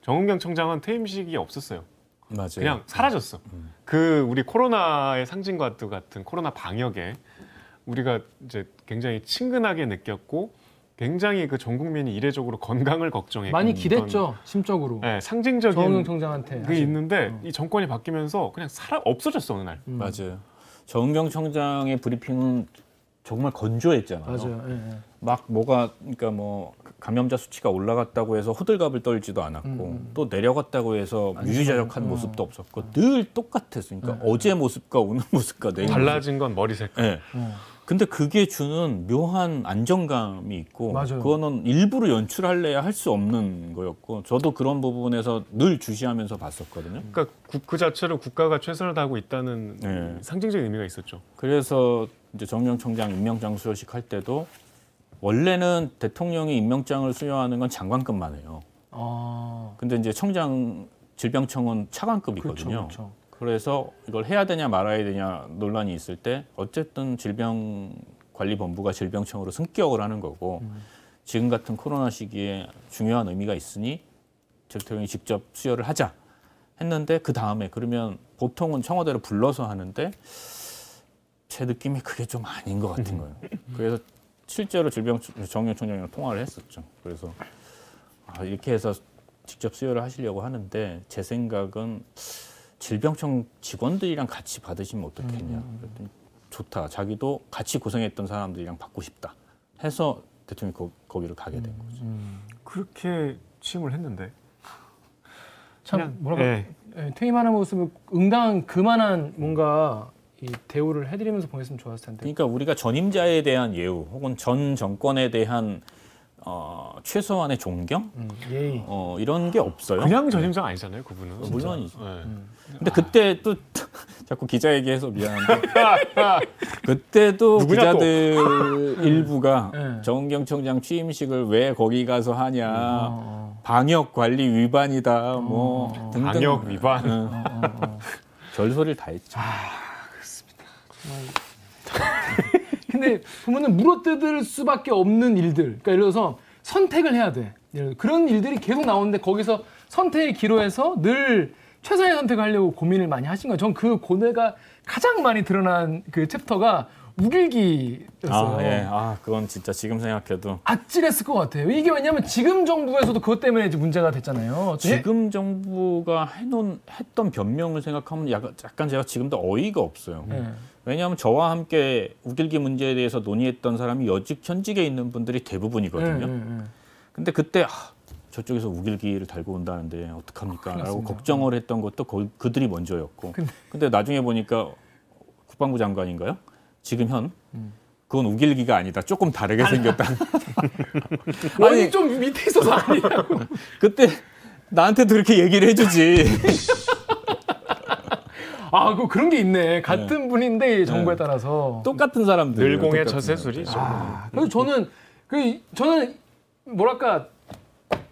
정은경 청장은 퇴임식이 없었어요. 맞아요. 그냥 사라졌어. 음. 그 우리 코로나의 상징과도 같은 코로나 방역에 우리가 이제 굉장히 친근하게 느꼈고 굉장히 그 전 국민이 이례적으로 건강을 걱정했고 많이 기댔죠. 심적으로. 네, 상징적인 정은경 청장한테 그게 있는데 어. 이 정권이 바뀌면서 그냥 사라 없어졌어 어느 날. 음. 맞아요. 정은경 청장의 브리핑은 정말 건조했잖아요. 맞아요. 예, 예. 막 뭐가 그러니까 뭐 감염자 수치가 올라갔다고 해서 호들갑을 떨지도 않았고 음. 또 내려갔다고 해서 유유자적한 음. 모습도 없었고 음. 늘 똑같았으니까 그러니까 네. 어제 모습과 오늘 모습과 내일 달라진 모습. 건 머리 색깔. 네. 음. 근데 그게 주는 묘한 안정감이 있고 맞아요. 그거는 일부러 연출할래야 할 수 없는 거였고 저도 그런 부분에서 늘 주시하면서 봤었거든요. 그러니까 그 자체로 국가가 최선을 다하고 있다는 네. 상징적인 의미가 있었죠. 그래서 이제 정은경 청장 임명장 수여식 할 때도 원래는 대통령이 임명장을 수여하는 건 장관급만 해요. 아. 근데 이제 청장 질병청은 차관급이거든요. 그렇죠, 그렇죠. 그래서 이걸 해야 되냐 말아야 되냐 논란이 있을 때 어쨌든 질병관리본부가 질병청으로 승격을 하는 거고 음. 지금 같은 코로나 시기에 중요한 의미가 있으니 대통령이 직접 수여를 하자 했는데 그 다음에 그러면 보통은 청와대를 불러서 하는데 제 느낌이 그게 좀 아닌 것 같은 거예요. 그래서 실제로 질병 정윤 총장이랑 통화를 했었죠. 그래서 아, 이렇게 해서 직접 수혈을 하시려고 하는데 제 생각은 질병청 직원들이랑 같이 받으시면 어떻겠냐. 그랬더니 좋다. 자기도 같이 고생했던 사람들이랑 받고 싶다. 해서 대통령이 거, 거기를 가게 된 거죠. 음, 음. 그렇게 취임을 했는데 참 그냥, 뭐랄까 예. 퇴임하는 모습을 응당한 그만한 뭔가 이 대우를 해드리면서 보냈으면 좋았을 텐데. 그러니까 우리가 전임자에 대한 예우 혹은 전 정권에 대한 어, 최소한의 존경? 음, 예의. 어, 이런 게 없어요. 그냥 전임자 아니잖아요, 그분은. 어, 물론이죠. 네. 음. 근데 그때 또 자꾸 기자 얘기해서 미안한데 그때도 기자들 일부가 네. 정은경 청장 취임식을 왜 거기 가서 하냐, 어. 방역 관리 위반이다, 어. 뭐 등등. 방역 위반. 응. 어, 어, 어. 별소리를 다 했죠. 아, 그렇습니다. 정말. 근데 보면은 물어뜯을 수밖에 없는 일들, 그러니까 예를 들어서 선택을 해야 돼. 그런 일들이 계속 나오는데 거기서 선택의 기로에서 늘 최선의 선택을 하려고 고민을 많이 하신 거예요. 전 그 고뇌가 가장 많이 드러난 그 챕터가 우길기였어요. 아, 예. 아, 그건 진짜 지금 생각해도 아찔했을 것 같아요. 이게 왜냐하면 지금 정부에서도 그것 때문에 이제 문제가 됐잖아요. 지금 정부가 해놓은 했던 변명을 생각하면 약간, 약간 제가 지금도 어이가 없어요. 네. 왜냐하면 저와 함께 우길기 문제에 대해서 논의했던 사람이 여직 현직에 있는 분들이 대부분이거든요. 네, 네, 네. 근데 그때 아, 저쪽에서 우길기를 달고 온다는데 어떡합니까? 아, 라고 걱정을 했던 것도 거, 그들이 먼저였고. 근데, 근데 나중에 보니까 국방부 장관인가요? 지금 현? 음. 그건 우길기가 아니다. 조금 다르게 아니, 생겼다. 아니, 좀 밑에 있어서 아니라고. 그때 나한테도 그렇게 얘기를 해주지. 아, 그 그런 게 있네. 같은 네. 분인데 정부에 네. 따라서 똑같은 사람들. 늘공의 처세술이. 아, 그래서 저는 그 저는 뭐랄까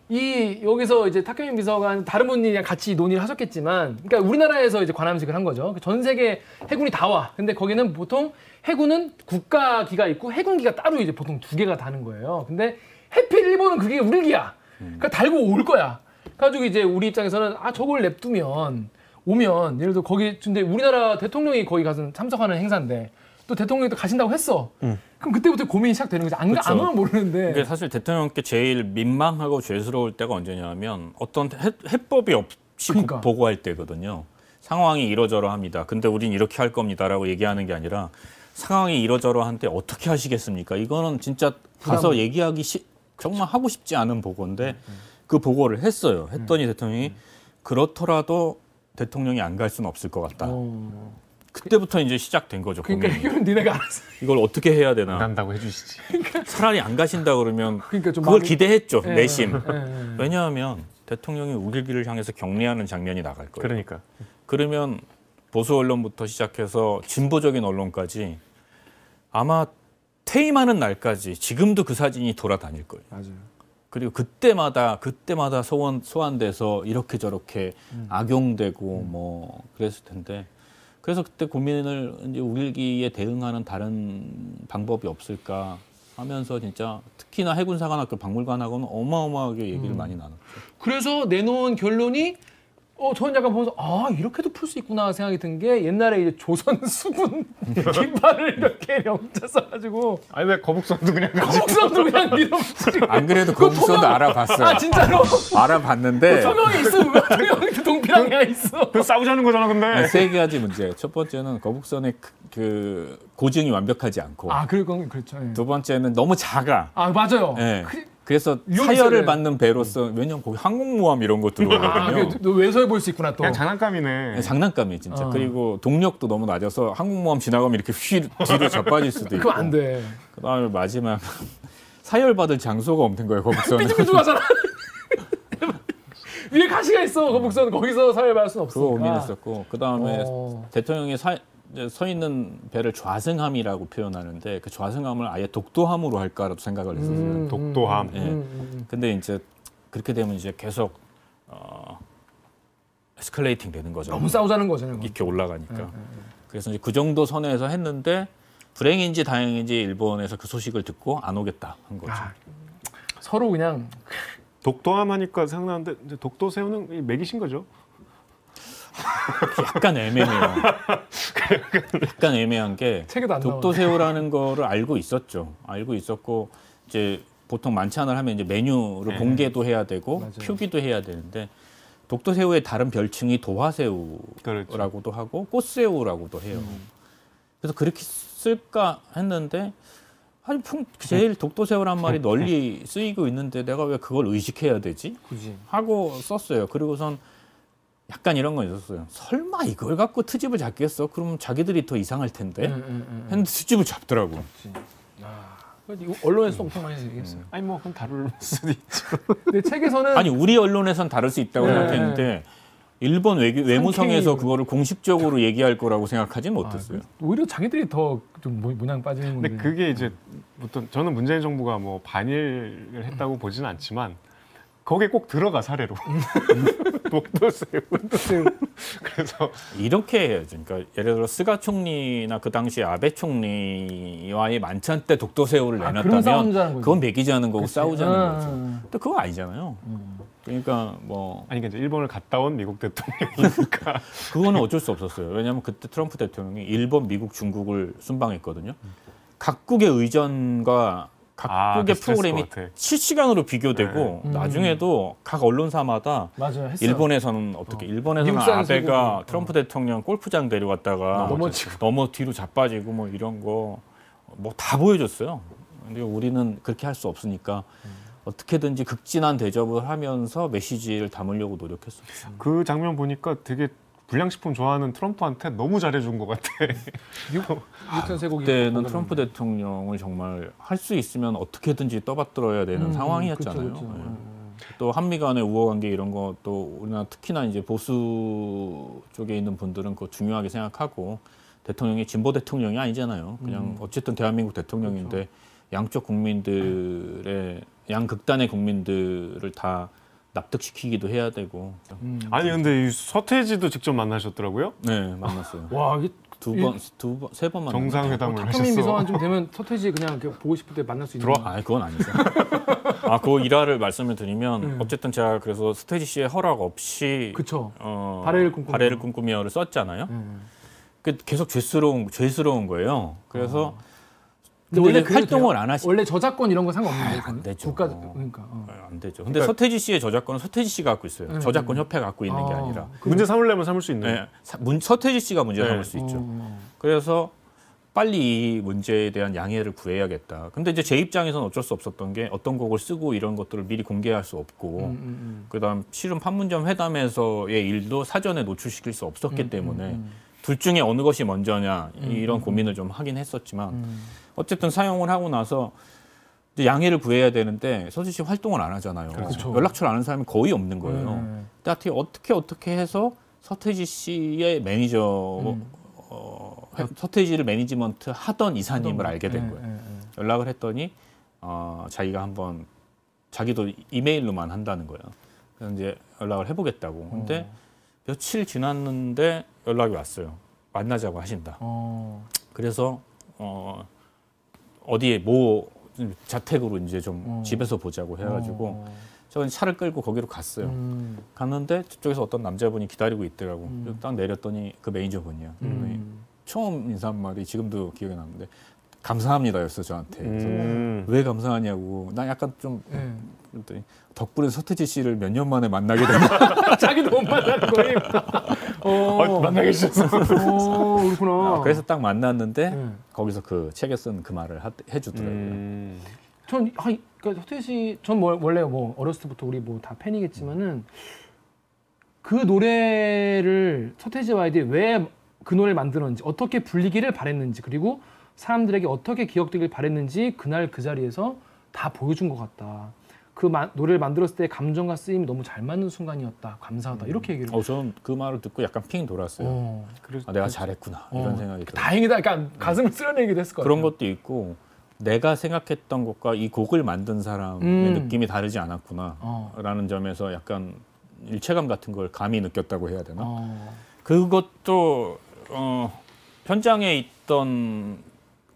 이 여기서 이제 탁현민 비서관 다른 분이랑 같이 논의를 하셨겠지만, 그러니까 우리나라에서 이제 관함식을 한 거죠. 전 세계 해군이 다 와. 근데 거기는 보통 해군은 국가기가 있고 해군기가 따로 이제 보통 두 개가 다는 거예요. 근데 해필 일본은 그게 우리기야. 그러니까 달고 올 거야. 그래가지고 이제 우리 입장에서는 아 저걸 냅두면. 오면 예를 들어 거기 근데 우리나라 대통령이 거기 가서 참석하는 행사인데 또 대통령이 또 가신다고 했어. 음. 그럼 그때부터 고민이 시작되는 거지. 안, 안 오면 모르는데. 이게 사실 대통령께 제일 민망하고 죄스러울 때가 언제냐면 어떤 해, 해법이 없이 그러니까. 보고할 때거든요. 상황이 이러저러합니다. 근데 우린 이렇게 할 겁니다라고 얘기하는 게 아니라 상황이 이러저러한데 어떻게 하시겠습니까? 이거는 진짜 가서 그다음... 얘기하기 시, 정말 하고 싶지 않은 보고인데 음. 그 보고를 했어요. 했더니 음. 대통령이 음. 그렇더라도 대통령이 안 갈 수는 없을 것 같다. 오. 그때부터 이제 시작된 거죠. 그러니까 이건 니네가 알았어. 이걸 어떻게 해야 되나? 안 간다고 해주시지. 그러니까. 차라리 안 가신다 그러면 그러니까 좀 그걸 마음이... 기대했죠. 예, 내심. 예, 예, 예. 왜냐하면 대통령이 우길기를 향해서 격리하는 장면이 나갈 거예요. 그러니까. 그러면 보수 언론부터 시작해서 진보적인 언론까지 아마 퇴임하는 날까지 지금도 그 사진이 돌아다닐 거예요. 맞아요. 그리고 그때마다 그때마다 소원 소환돼서 이렇게 저렇게 음. 악용되고 음. 뭐 그랬을 텐데 그래서 그때 고민을 이제 우길기에 대응하는 다른 방법이 없을까 하면서 진짜 특히나 해군사관학교 박물관하고는 어마어마하게 얘기를 음. 많이 나눴죠. 그래서 내놓은 결론이 어 저는 약간 보면서 아 이렇게도 풀 수 있구나 생각이 든 게 옛날에 이제 조선 수군 깃발을 이렇게 얹어 써가지고 아니 왜 거북선도 그냥 거북선도 그냥 밀어붙이고 안 그래도 거북선도 토명... 알아봤어요. 아 진짜로 알아봤는데 서명이 있어 왜 동필왕이야 있어 그 싸우자는 거잖아 근데 아니, 세 가지 문제 첫 번째는 거북선의 그 고증이 완벽하지 않고 아 그건 그렇죠 예. 두 번째는 너무 작아 아 맞아요 예. 그... 그래서 사열을 받는 배로서 왜냐면 거기 항공모함 이런 거 들어오거든요. 아, 외서해 볼 수 있구나 또. 그냥 장난감이네. 네, 장난감이 진짜. 어. 그리고 동력도 너무 낮아서 항공모함 지나가면 이렇게 휘 뒤로 자빠질 수도 있고. 그거 안 돼. 그다음에 마지막 사열 받을 장소가 없는 거예요. 거북선은. 삐죽삐죽하잖아. 위에 가시가 있어. 거북선 거기서 사열 받을 수는 없으니까. 그거 고민했었고. 그다음에 어. 대통령이 사 서 있는 배를 좌승함이라고 표현하는데 그 좌승함을 아예 독도함으로 할까라도 생각을 했었어요. 음, 독도함. 예. 음. 근데 이제 그렇게 되면 이제 계속 어, 에스컬레이팅 되는 거죠. 너무 싸우자는 거잖아요. 이렇게 올라가니까. 네, 네, 네. 그래서 이제 그 정도 선에서 했는데 불행인지 다행인지 일본에서 그 소식을 듣고 안 오겠다 한 거죠. 아, 서로 그냥 독도함 하니까 생각나는데 독도새우는 매기신 거죠? 약간 애매해요. 약간 애매한 게 독도새우라는 거를 알고 있었죠. 알고 있었고 이제 보통 만찬을 하면 이제 메뉴를 네. 공개도 해야 되고 맞아요. 표기도 해야 되는데 독도새우의 다른 별칭이 도화새우라고도 그렇죠. 하고 꽃새우라고도 해요. 음. 그래서 그렇게 쓸까 했는데 아니 제일 독도새우란 말이 널리 쓰이고 있는데 내가 왜 그걸 의식해야 되지? 그지. 하고 썼어요. 그리고선 약간 이런 건 있었어요. 설마 이걸 갖고 트집을 잡겠어? 그러면 자기들이 더 이상할 텐데. 음, 음, 음. 했는데 트집을 잡더라고. 아, 이거 언론에서 엄청 많이 얘기했어요. 음. 아니 뭐 그건 다룰 수도 있죠. 근데 책에서는 아니 우리 언론에선 다룰 수 있다고 네. 생각했는데 일본 외교, 외무성에서 그거를 공식적으로 얘기할 거라고 생각하지는 못했어요. 아, 오히려 자기들이 더 좀 모양 빠지는 건데. 근데 그게 이제 보통 저는 문재인 정부가 뭐 반일을 했다고 보지는 않지만 거기에 꼭 들어가 사례로. 독도새우. 독도새우. 그래서 이렇게 해야죠. 그러니까 예를 들어 스가 총리나 그 당시 아베 총리와의 만찬 때 독도새우를 아, 내놨다면 그건 매기지 않은 거고 그치. 싸우자는 아, 거죠. 근데 그거 아니잖아요. 음. 그러니까 뭐 아니 그러니까 일본을 갔다 온 미국 대통령이니까 그거는 어쩔 수 없었어요. 왜냐하면 그때 트럼프 대통령이 일본, 미국, 중국을 순방했거든요. 각국의 의전과 각국의 아, 프로그램이 실시간으로 비교되고 네. 나중에도 음. 각 언론사마다 맞아요, 일본에서는 어떻게 어. 일본에서는 아베가 트럼프 어. 대통령 골프장 데려갔다가 너무, 너무 뒤로 자빠지고 뭐 이런 거 뭐 다 보여줬어요. 근데 우리는 그렇게 할 수 없으니까. 음. 어떻게든지 극진한 대접을 하면서 메시지를 담으려고 노력했었어요. 그 장면 보니까 되게 불량식품 좋아하는 트럼프한테 너무 잘해준 것 같아. 아, 그때는 트럼프 건데. 대통령을 정말 할 수 있으면 어떻게든지 떠받들어야 되는 음, 상황이었잖아요. 그쵸, 그쵸. 네. 또 한미 간의 우호관계 이런 것도 우리나라 특히나 이제 보수 쪽에 있는 분들은 그거 중요하게 생각하고 대통령이 진보 대통령이 아니잖아요. 그냥 음. 어쨌든 대한민국 대통령인데 그렇죠. 양쪽 국민들의 양극단의 국민들을 다 납득시키기도 해야 되고. 음. 아니 근데 이 서태지도 직접 만나셨더라고요? 네, 만났어요. 와, 이게 두 번, 두 번, 세 번 만났어요. 정상회담을 하셨어. 탁현민 비서관 좀 되면 서태지 그냥 보고 싶을 때 만날 수 있는 들어와? 아니, 그건 아니죠. 아, 그 일화를 말씀을 드리면 음. 어쨌든 제가 그래서 서태지 씨의 허락 없이 그쵸. 어, 발해를 꿈꾸며. 발해를 꿈꾸며를 썼잖아요. 음. 계속 죄스러운, 죄스러운 거예요. 그래서 어. 근데 원래 활동을 돼요? 안 하시 원래 저작권 이런 거 상관없는 거예요? 안 되죠. 국가 그러니까 어. 안 되죠. 근데 그러니까... 서태지 씨의 저작권은 서태지 씨가 갖고 있어요. 네, 저작권 네. 협회가 갖고 있는 아, 게 아니라 그... 문제 삼으려면 삼을 수 있는. 네, 사, 문, 서태지 씨가 문제 네. 삼을 수 있죠. 어... 그래서 빨리 이 문제에 대한 양해를 구해야겠다. 근데 이제 제 입장에서는 어쩔 수 없었던 게 어떤 곡을 쓰고 이런 것들을 미리 공개할 수 없고, 음, 음, 음. 그다음 실은 판문점 회담에서의 일도 사전에 노출시킬 수 없었기 음, 때문에. 음, 음. 둘 중에 어느 것이 먼저냐 이런 음. 고민을 좀 하긴 했었지만 음. 어쨌든 사용을 하고 나서 양해를 구해야 되는데 서지 씨 활동을 안 하잖아요. 그렇죠. 연락처를 아는 사람이 거의 없는 거예요. 음. 어떻게 어떻게 어떻게 해서 서태지 씨의 매니저 음. 어, 서태지를 매니지먼트 하던 이사님을 알게 된 거예요. 음, 음, 음. 연락을 했더니 어, 자기가 한번 자기도 이메일로만 한다는 거예요. 그래서 이제 연락을 해보겠다고. 근데 음. 며칠 지났는데 연락이 왔어요. 만나자고 하신다. 어. 그래서 어, 어디에 뭐 자택으로 이제 좀 어. 집에서 보자고 해가지고 어. 저는 차를 끌고 거기로 갔어요. 음. 갔는데 저쪽에서 어떤 남자분이 기다리고 있더라고. 음. 딱 내렸더니 그 매니저분이야. 음. 처음 인사말이 지금도 기억에 남는데 감사합니다였어 저한테. 음. 왜 감사하냐고. 나 약간 좀 음. 그랬더니 덕분에 서태지 씨를 몇 년 만에 만나게 됐다. 자기도 못 만나는 거임. 어, 만나게 되셨어. 어, 그렇구나. 어, 그래서 딱 만났는데 음. 거기서 그 책에 쓴 그 말을 하, 해주더라고요. 음. 전 아니, 그러니까 서태지 씨, 전 뭐, 원래 뭐 어렸을 때부터 우리 뭐 다 팬이겠지만은 그 노래를 서태지 와이디 왜 그 노래를 만들었는지 어떻게 불리기를 바랬는지 그리고 사람들에게 어떻게 기억되길 바랬는지 그날 그 자리에서 다 보여준 것 같다. 그 마, 노래를 만들었을 때 감정과 쓰임이 너무 잘 맞는 순간이었다. 감사하다. 음. 이렇게 얘기를. 어, 저는 그 말을 듣고 약간 핑 돌았어요. 어, 그래, 아, 내가 그래. 잘했구나. 어. 이런 생각이 들어요. 다행이다. 그러니까 네. 가슴을 쓸어내기도 했을 것 그런 같아요. 그런 것도 있고 내가 생각했던 것과 이 곡을 만든 사람의 음. 느낌이 다르지 않았구나. 어. 라는 점에서 약간 일체감 같은 걸 감히 느꼈다고 해야 되나? 어. 그것도 어, 현장에 있던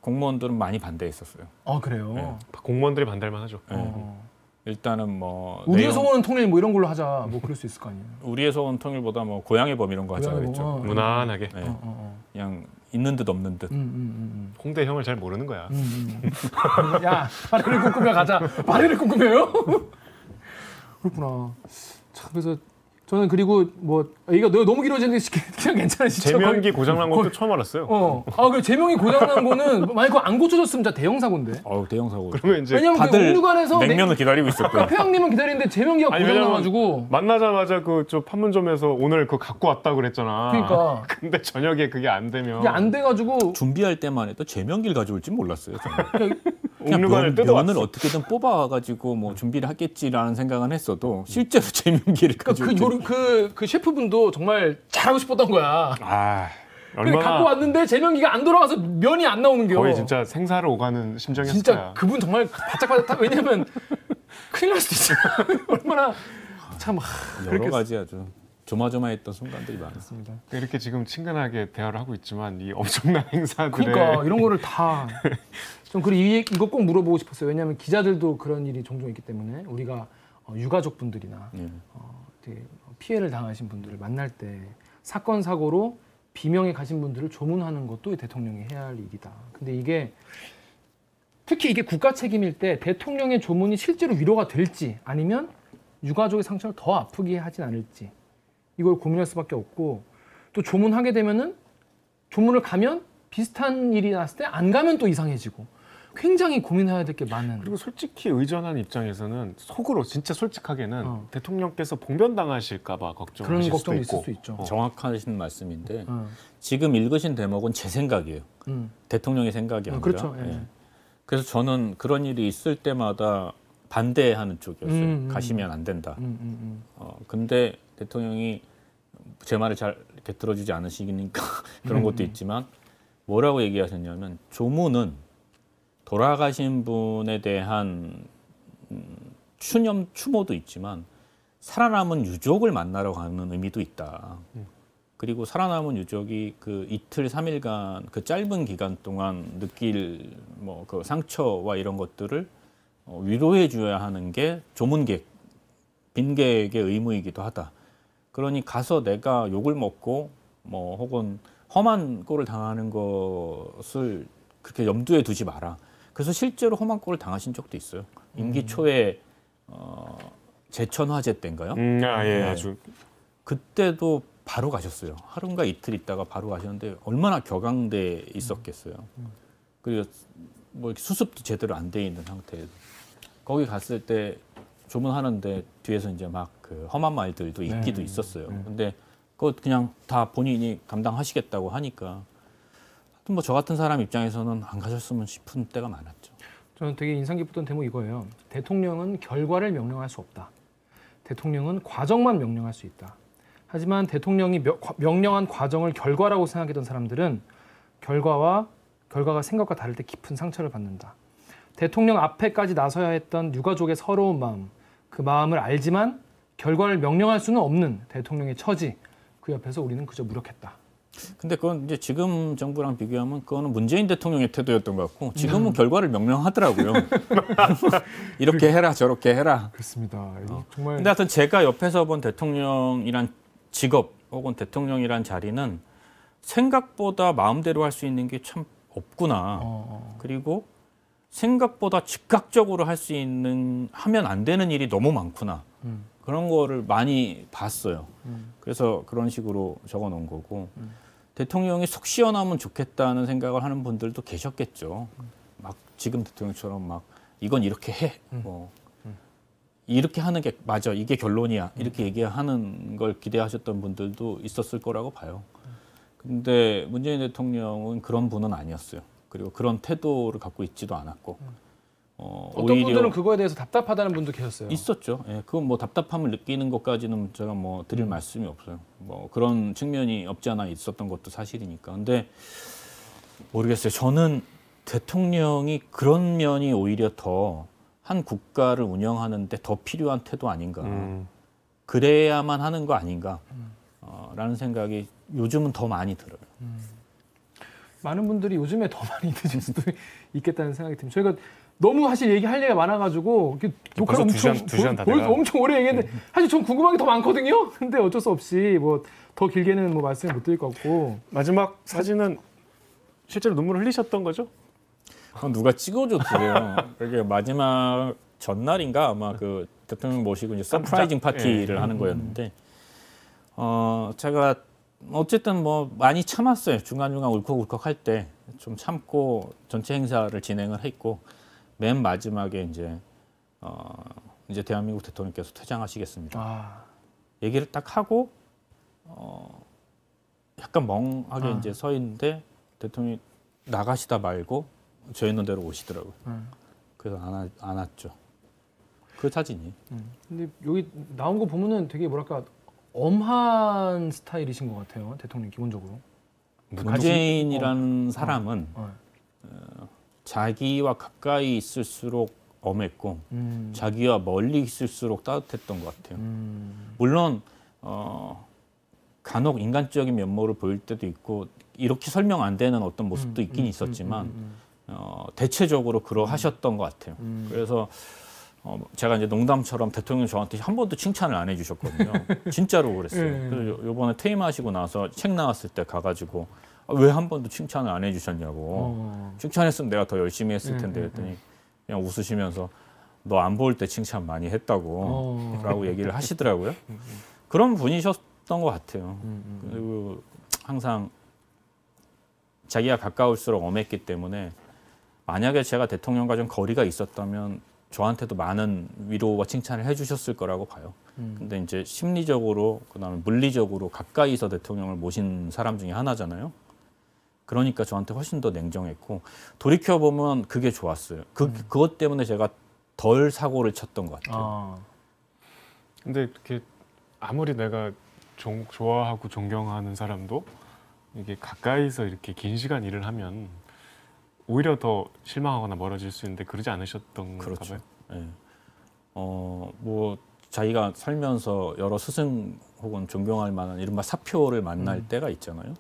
공무원들은 많이 반대했었어요. 아, 그래요? 네. 공무원들이 반대할 만하죠. 네. 어. 일단은 뭐 우리에서 오는 통일 뭐 이런 걸로 하자 뭐 그럴 수 있을 거 아니에요. 우리에서 온 통일보다 뭐 고향의 범 이런 거 하자 그랬죠. 어, 무난하게. 네. 어, 어. 그냥 있는 듯 없는 듯. 음, 음, 음. 홍대 형을 잘 모르는 거야. 음, 음. 야, 발해를 꿈꾸며 가자. 발해를 꿈꾸며요? 그렇구나. 참, 그래서 저는 그리고 뭐 이거 너무 길어지는 게 그냥 괜찮으시죠? 제명기 고장난 것도 처음 알았어요. 어, 아 그래 제명기 고장난 거는 만약 그거 안 고쳐졌으면 진짜 대형 사고인데. 어, 대형 사고. 그러면 이제 왜냐면 다들 옥류관에서 냉면을 기다리고 있었고. 카페 형님은 기다리는데 제명기가 고장나가지고. 만나자마자 그 저 판문점에서 오늘 그거 갖고 왔다 그랬잖아. 그러니까. 근데 저녁에 그게 안 되면. 이게 안 돼가지고. 준비할 때만 해도 제명기를 가져올지 몰랐어요. 저는. 옥류관을 뜯어. 면을 어떻게든 뽑아가지고 뭐 준비를 하겠지라는 생각은 했어도 실제로 제명기를 가져올 줄. 그, 그 셰프분도 정말 잘하고 싶었던 거야. 아, 얼마나 갖고 왔는데 제명기가 안 돌아와서 면이 안 나오는 게 거의 진짜 생사를 오가는 심정이었어요. 진짜 거야. 그분 정말 바짝바짝 왜냐면 큰일 날 수도 있어요. 얼마나 참 여러 그렇게... 가지 아주 조마조마했던 순간들이 많았습니다. 이렇게 지금 친근하게 대화를 하고 있지만 이 엄청난 행사들에 그러니까 이런 거를 다 좀 그리고 이거 꼭 물어보고 싶었어요. 왜냐면 기자들도 그런 일이 종종 있기 때문에 우리가 어, 유가족분들이나 네. 어, 되게 피해를 당하신 분들을 만날 때 사건 사고로 비명에 가신 분들을 조문하는 것도 대통령이 해야 할 일이다. 근데 이게 특히 이게 국가 책임일 때 대통령의 조문이 실제로 위로가 될지 아니면 유가족의 상처를 더 아프게 하진 않을지 이걸 고민할 수밖에 없고 또 조문하게 되면은 조문을 가면 비슷한 일이 났을 때 안 가면 또 이상해지고 굉장히 고민해야 될 게 많은. 그리고 솔직히 의전한 입장에서는 속으로 진짜 솔직하게는 어. 대통령께서 봉변당하실까 봐 걱정하실 수도 걱정이 있고. 있을 수 있죠. 어. 정확하신 말씀인데 어. 지금 읽으신 대목은 제 생각이에요. 음. 대통령의 생각이 어, 아니라. 그렇죠. 예. 예. 그래서 저는 그런 일이 있을 때마다 반대하는 쪽이었어요. 음, 음. 가시면 안 된다. 음, 음, 음. 어, 근데 대통령이 제 말을 잘 이렇게 들어주지 않으시니까 그런 것도 음, 음. 있지만 뭐라고 얘기하셨냐면 조문은 돌아가신 분에 대한 추념, 추모도 있지만 살아남은 유족을 만나러 가는 의미도 있다. 그리고 살아남은 유족이 그 이틀, 삼 일간 그 짧은 기간 동안 느낄 뭐 그 상처와 이런 것들을 위로해 줘야 하는 게 조문객, 빈객의 의무이기도 하다. 그러니 가서 내가 욕을 먹고 뭐 혹은 험한 꼴을 당하는 것을 그렇게 염두에 두지 마라. 그래서 실제로 험한 꼴을 당하신 적도 있어요. 임기 초에 어, 제천 화재 때인가요? 음, 아, 예, 네. 아주. 그때도 바로 가셨어요. 하루인가 이틀 있다가 바로 가셨는데 얼마나 격앙돼 있었겠어요. 그리고 뭐 수습도 제대로 안 돼 있는 상태에서 거기 갔을 때 조문하는데 뒤에서 이제 막 그 험한 말들도 있기도 네, 있었어요. 네. 근데 그거 그냥 다 본인이 감당하시겠다고 하니까. 뭐 저 같은 사람 입장에서는 안 가셨으면 싶은 때가 많았죠. 저는 되게 인상 깊었던 대목이 이거예요. 대통령은 결과를 명령할 수 없다. 대통령은 과정만 명령할 수 있다. 하지만 대통령이 명, 명령한 과정을 결과라고 생각했던 사람들은 결과와 결과가 생각과 다를 때 깊은 상처를 받는다. 대통령 앞에까지 나서야 했던 유가족의 서러운 마음, 그 마음을 알지만 결과를 명령할 수는 없는 대통령의 처지, 그 옆에서 우리는 그저 무력했다. 근데 그건 이제 지금 정부랑 비교하면 그거는 문재인 대통령의 태도였던 것 같고 지금은 음. 결과를 명령하더라고요. 이렇게 해라 저렇게 해라. 그렇습니다. 어. 정말. 근데 하여튼 제가 옆에서 본 대통령이란 직업 혹은 대통령이란 자리는 생각보다 마음대로 할 수 있는 게 참 없구나. 어. 그리고 생각보다 즉각적으로 할 수 있는 하면 안 되는 일이 너무 많구나. 음. 그런 거를 많이 봤어요. 음. 그래서 그런 식으로 적어놓은 거고 음. 대통령이 속 시원하면 좋겠다는 생각을 하는 분들도 계셨겠죠. 음. 막 지금 대통령처럼 막 이건 이렇게 해. 음. 뭐 음. 이렇게 하는 게 맞아. 이게 결론이야. 음. 이렇게 얘기하는 걸 기대하셨던 분들도 있었을 거라고 봐요. 음. 근데 문재인 대통령은 그런 분은 아니었어요. 그리고 그런 태도를 갖고 있지도 않았고 음. 어, 어떤 분들은 그거에 대해서 답답하다는 분도 계셨어요. 있었죠. 예, 그건 뭐 답답함을 느끼는 것까지는 제가 뭐 드릴 음. 말씀이 없어요. 뭐 그런 측면이 없지 않아 있었던 것도 사실이니까. 근데 모르겠어요. 저는 대통령이 그런 면이 오히려 더 한 국가를 운영하는데 더 필요한 태도 아닌가. 음. 그래야만 하는 거 아닌가. 음. 어, 라는 생각이 요즘은 더 많이 들어요. 음. 많은 분들이 요즘에 더 많이 드실 수도 있겠다는 생각이 듭니다. 저희가 너무 사실 얘기할 얘기가 많아가지고 녹화를 엄청, 엄청 오래 얘기했는데 네. 사실 좀 궁금한 게 더 많거든요. 근데 어쩔 수 없이 뭐 더 길게는 뭐 말씀을 못 드릴 것 같고. 마지막 사진은 실제로 눈물을 흘리셨던 거죠? 누가 찍어줬대요. 이게 마지막 전날인가 아마 그 대통령 모시고 이제 서프라이징 파티를 예. 하는 거였는데 어 제가 어쨌든 뭐 많이 참았어요. 중간중간 울컥울컥 할 때 좀 참고 전체 행사를 진행을 했고 맨 마지막에 이제 어 이제 대한민국 대통령께서 퇴장하시겠습니다. 아. 얘기를 딱 하고 어 약간 멍하게 아. 이제 서 있는데 대통령이 나가시다 말고 저 있는 대로 오시더라고요. 음. 그래서 안, 안 왔죠. 그 사진이. 음. 근데 여기 나온 거 보면은 되게 뭐랄까 엄한 스타일이신 것 같아요. 대통령 기본적으로. 문재인이라는 어. 사람은 어. 어, 자기와 가까이 있을수록 엄했고 음. 자기와 멀리 있을수록 따뜻했던 것 같아요. 음. 물론 어, 간혹 인간적인 면모를 보일 때도 있고 이렇게 설명 안 되는 어떤 모습도 음, 있긴 음, 있었지만 음, 음, 음. 어, 대체적으로 그러하셨던 음. 것 같아요. 음. 그래서 어, 제가 이제 농담처럼 대통령 저한테 한 번도 칭찬을 안 해주셨거든요. 진짜로 그랬어요. 음. 그래서 요번에 퇴임하시고 나서 책 나왔을 때 가가지고 아, 왜 한 번도 칭찬을 안 해주셨냐고 어. 칭찬했으면 내가 더 열심히 했을 텐데 그랬더니 그냥 웃으시면서 너 안 볼 때 칭찬 많이 했다고 어. 라고 얘기를 하시더라고요. 그런 분이셨던 것 같아요. 음, 음. 그리고 항상 자기가 가까울수록 엄했기 때문에 만약에 제가 대통령과 좀 거리가 있었다면 저한테도 많은 위로와 칭찬을 해주셨을 거라고 봐요. 음. 근데 이제 심리적으로 그다음에 물리적으로 가까이서 대통령을 모신 사람 중에 하나잖아요. 그러니까 저한테 훨씬 더 냉정했고 돌이켜 보면 그게 좋았어요. 그 음. 그것 때문에 제가 덜 사고를 쳤던 것 같아요. 아. 근데 이렇게 아무리 내가 종, 좋아하고 존경하는 사람도 이게 가까이서 이렇게 긴 시간 일을 하면 오히려 더 실망하거나 멀어질 수 있는데 그러지 않으셨던 그렇죠. 건가요? 네. 어, 뭐 자기가 살면서 여러 스승 혹은 존경할 만한 이른바 사표를 만날 음. 때가 있잖아요.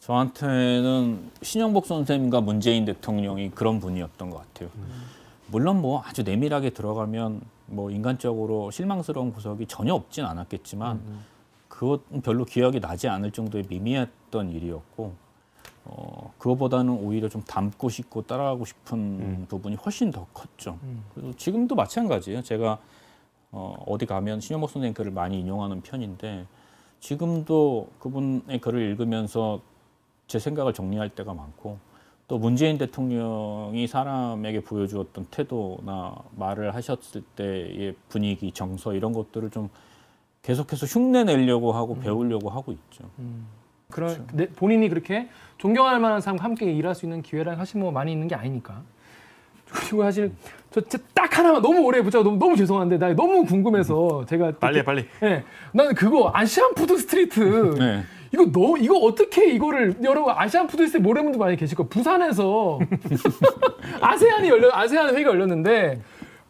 저한테는 신영복 선생님과 문재인 대통령이 그런 분이었던 것 같아요. 음. 물론 뭐 아주 내밀하게 들어가면 뭐 인간적으로 실망스러운 구석이 전혀 없진 않았겠지만 음. 그것은 별로 기억이 나지 않을 정도의 미미했던 일이었고 어, 그거보다는 오히려 좀 닮고 싶고 따라가고 싶은 음. 부분이 훨씬 더 컸죠. 음. 그래서 지금도 마찬가지예요. 제가 어, 어디 가면 신영복 선생님 글을 많이 인용하는 편인데 지금도 그분의 글을 읽으면서 제 생각을 정리할 때가 많고 또 문재인 대통령이 사람에게 보여주었던 태도나 말을 하셨을 때의 분위기, 정서 이런 것들을 좀 계속해서 흉내 내려고 하고 음. 배우려고 하고 있죠. 음. 그런 그렇죠. 본인이 그렇게 존경할 만한 사람과 함께 일할 수 있는 기회랑 사실 뭐 많이 있는 게 아니니까. 그리고 사실 저 딱 하나만 너무 오래 붙잡아 너무, 너무 죄송한데 나 너무 궁금해서 음. 제가 빨리 이렇게, 빨리. 예, 네, 나는 그거 아시안 푸드 스트리트 네. 이거 너 이거 어떻게 이거를 여러분 아시안 푸드 스트리트 모르는 분들 많이 계실 거예요. 부산에서 아세안이 열려 아세안 회의가 열렸는데.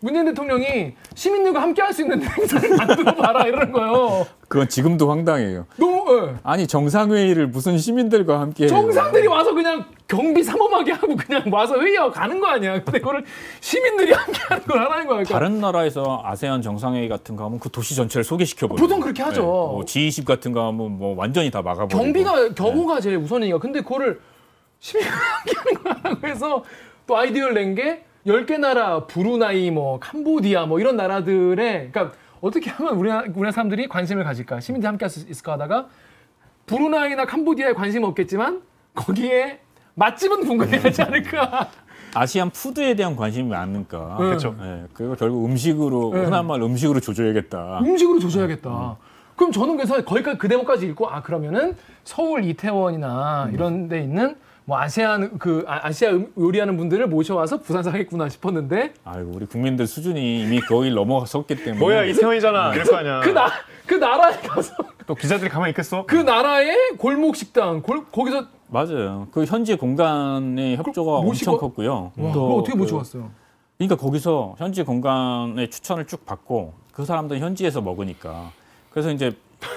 문재인 대통령이 시민들과 함께 할 수 있는 행사를 만들어봐라 이러는 거예요. 그건 지금도 황당해요. 너무 네. 아니 정상회의를 무슨 시민들과 함께 정상들이 해요. 와서 그냥 경비 삼엄하게 하고 그냥 와서 회의하고 가는 거 아니야. 근데 그걸 시민들이 함께 하는 걸 하라는 거야. 그러니까. 다른 나라에서 아세안 정상회의 같은 거 하면 그 도시 전체를 소개시켜버려요. 보통 그렇게 하죠. 네. 뭐 지이십 같은 거 하면 뭐 완전히 다 막아버리고. 경비가, 경호가 네. 제일 우선이니까. 근데 그거를 시민과 함께 하는 거야. 그래서 또 아이디어를 낸 게 열 개 나라, 브루나이, 뭐 캄보디아 뭐 이런 나라들의 그러니까 어떻게 하면 우리나라, 우리나라 사람들이 관심을 가질까? 시민들이 함께 할 수 있을까 하다가 브루나이나 캄보디아에 관심은 없겠지만 거기에 맛집은 분간해야지 않을까? 아시안 푸드에 대한 관심이 많으니까. 네. 그렇죠. 네. 그리고 결국 음식으로 네. 흔한 말 음식으로 조져야겠다. 음식으로 조져야겠다. 음. 그럼 저는 그래서 거기까지 그 대목까지 읽고 아 그러면은 서울 이태원이나 음. 이런 데 있는 뭐 아세안 그 아시아 요리하는 분들을 모셔와서 부산서 하겠구나 싶었는데 아이고 우리 국민들 수준이 이미 거의 넘어섰기 때문에 뭐야 이태원이잖아 이럴 거 아니야. 그 나 그 나라에 가서 또 기자들이 가만히 있겠어? 그 나라의 골목 식당 골 거기서 맞아요. 그 현지 공간의 협조가 모시고... 엄청 컸고요. 와, 또 어떻게 모셔왔어요? 그, 그러니까 거기서 현지 공간의 추천을 쭉 받고 그 사람들은 현지에서 먹으니까 그래서 이제.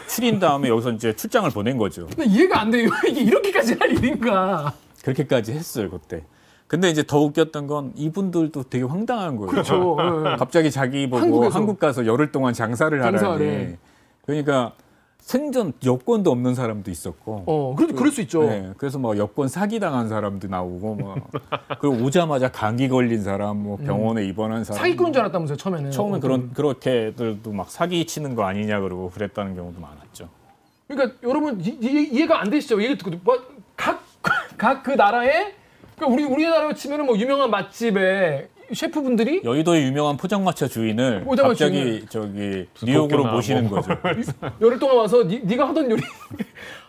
추린 다음에 여기서 이제 출장을 보낸 거죠. 근데 이해가 안 돼요. 이게 이렇게까지 할 일인가? 그렇게까지 했어요 그때. 근데 이제 더 웃겼던 건 이분들도 되게 황당한 거예요. 그렇죠. 갑자기 자기 보고 한국에서. 한국 가서 열흘 동안 장사를 하라니. 네. 그러니까 생전 여권도 없는 사람도 있었고. 어, 그래도 그럴 수 있죠. 네, 그래서 막 여권 사기 당한 사람도 나오고 막 그리고 오자마자 감기 걸린 사람, 뭐 병원에 음. 입원한 사람. 사기꾼인 줄 알았다면서요, 처음에는. 처음에 그런 그렇게들도 막 사기 치는 거 아니냐 그러고 그랬다는 경우도 많았죠. 그러니까 여러분 이, 이, 이해가 안 되시죠? 얘기 듣고 각 각 그 나라에 그러니까 우리 우리나라로 치면은 뭐 유명한 맛집에 셰프분들이 여의도의 유명한 포장마차 주인을 포장마차 갑자기 주인을 저기 뉴욕으로 모시는 뭐. 거죠. 열흘 동안 와서 니, 네가 하던 요리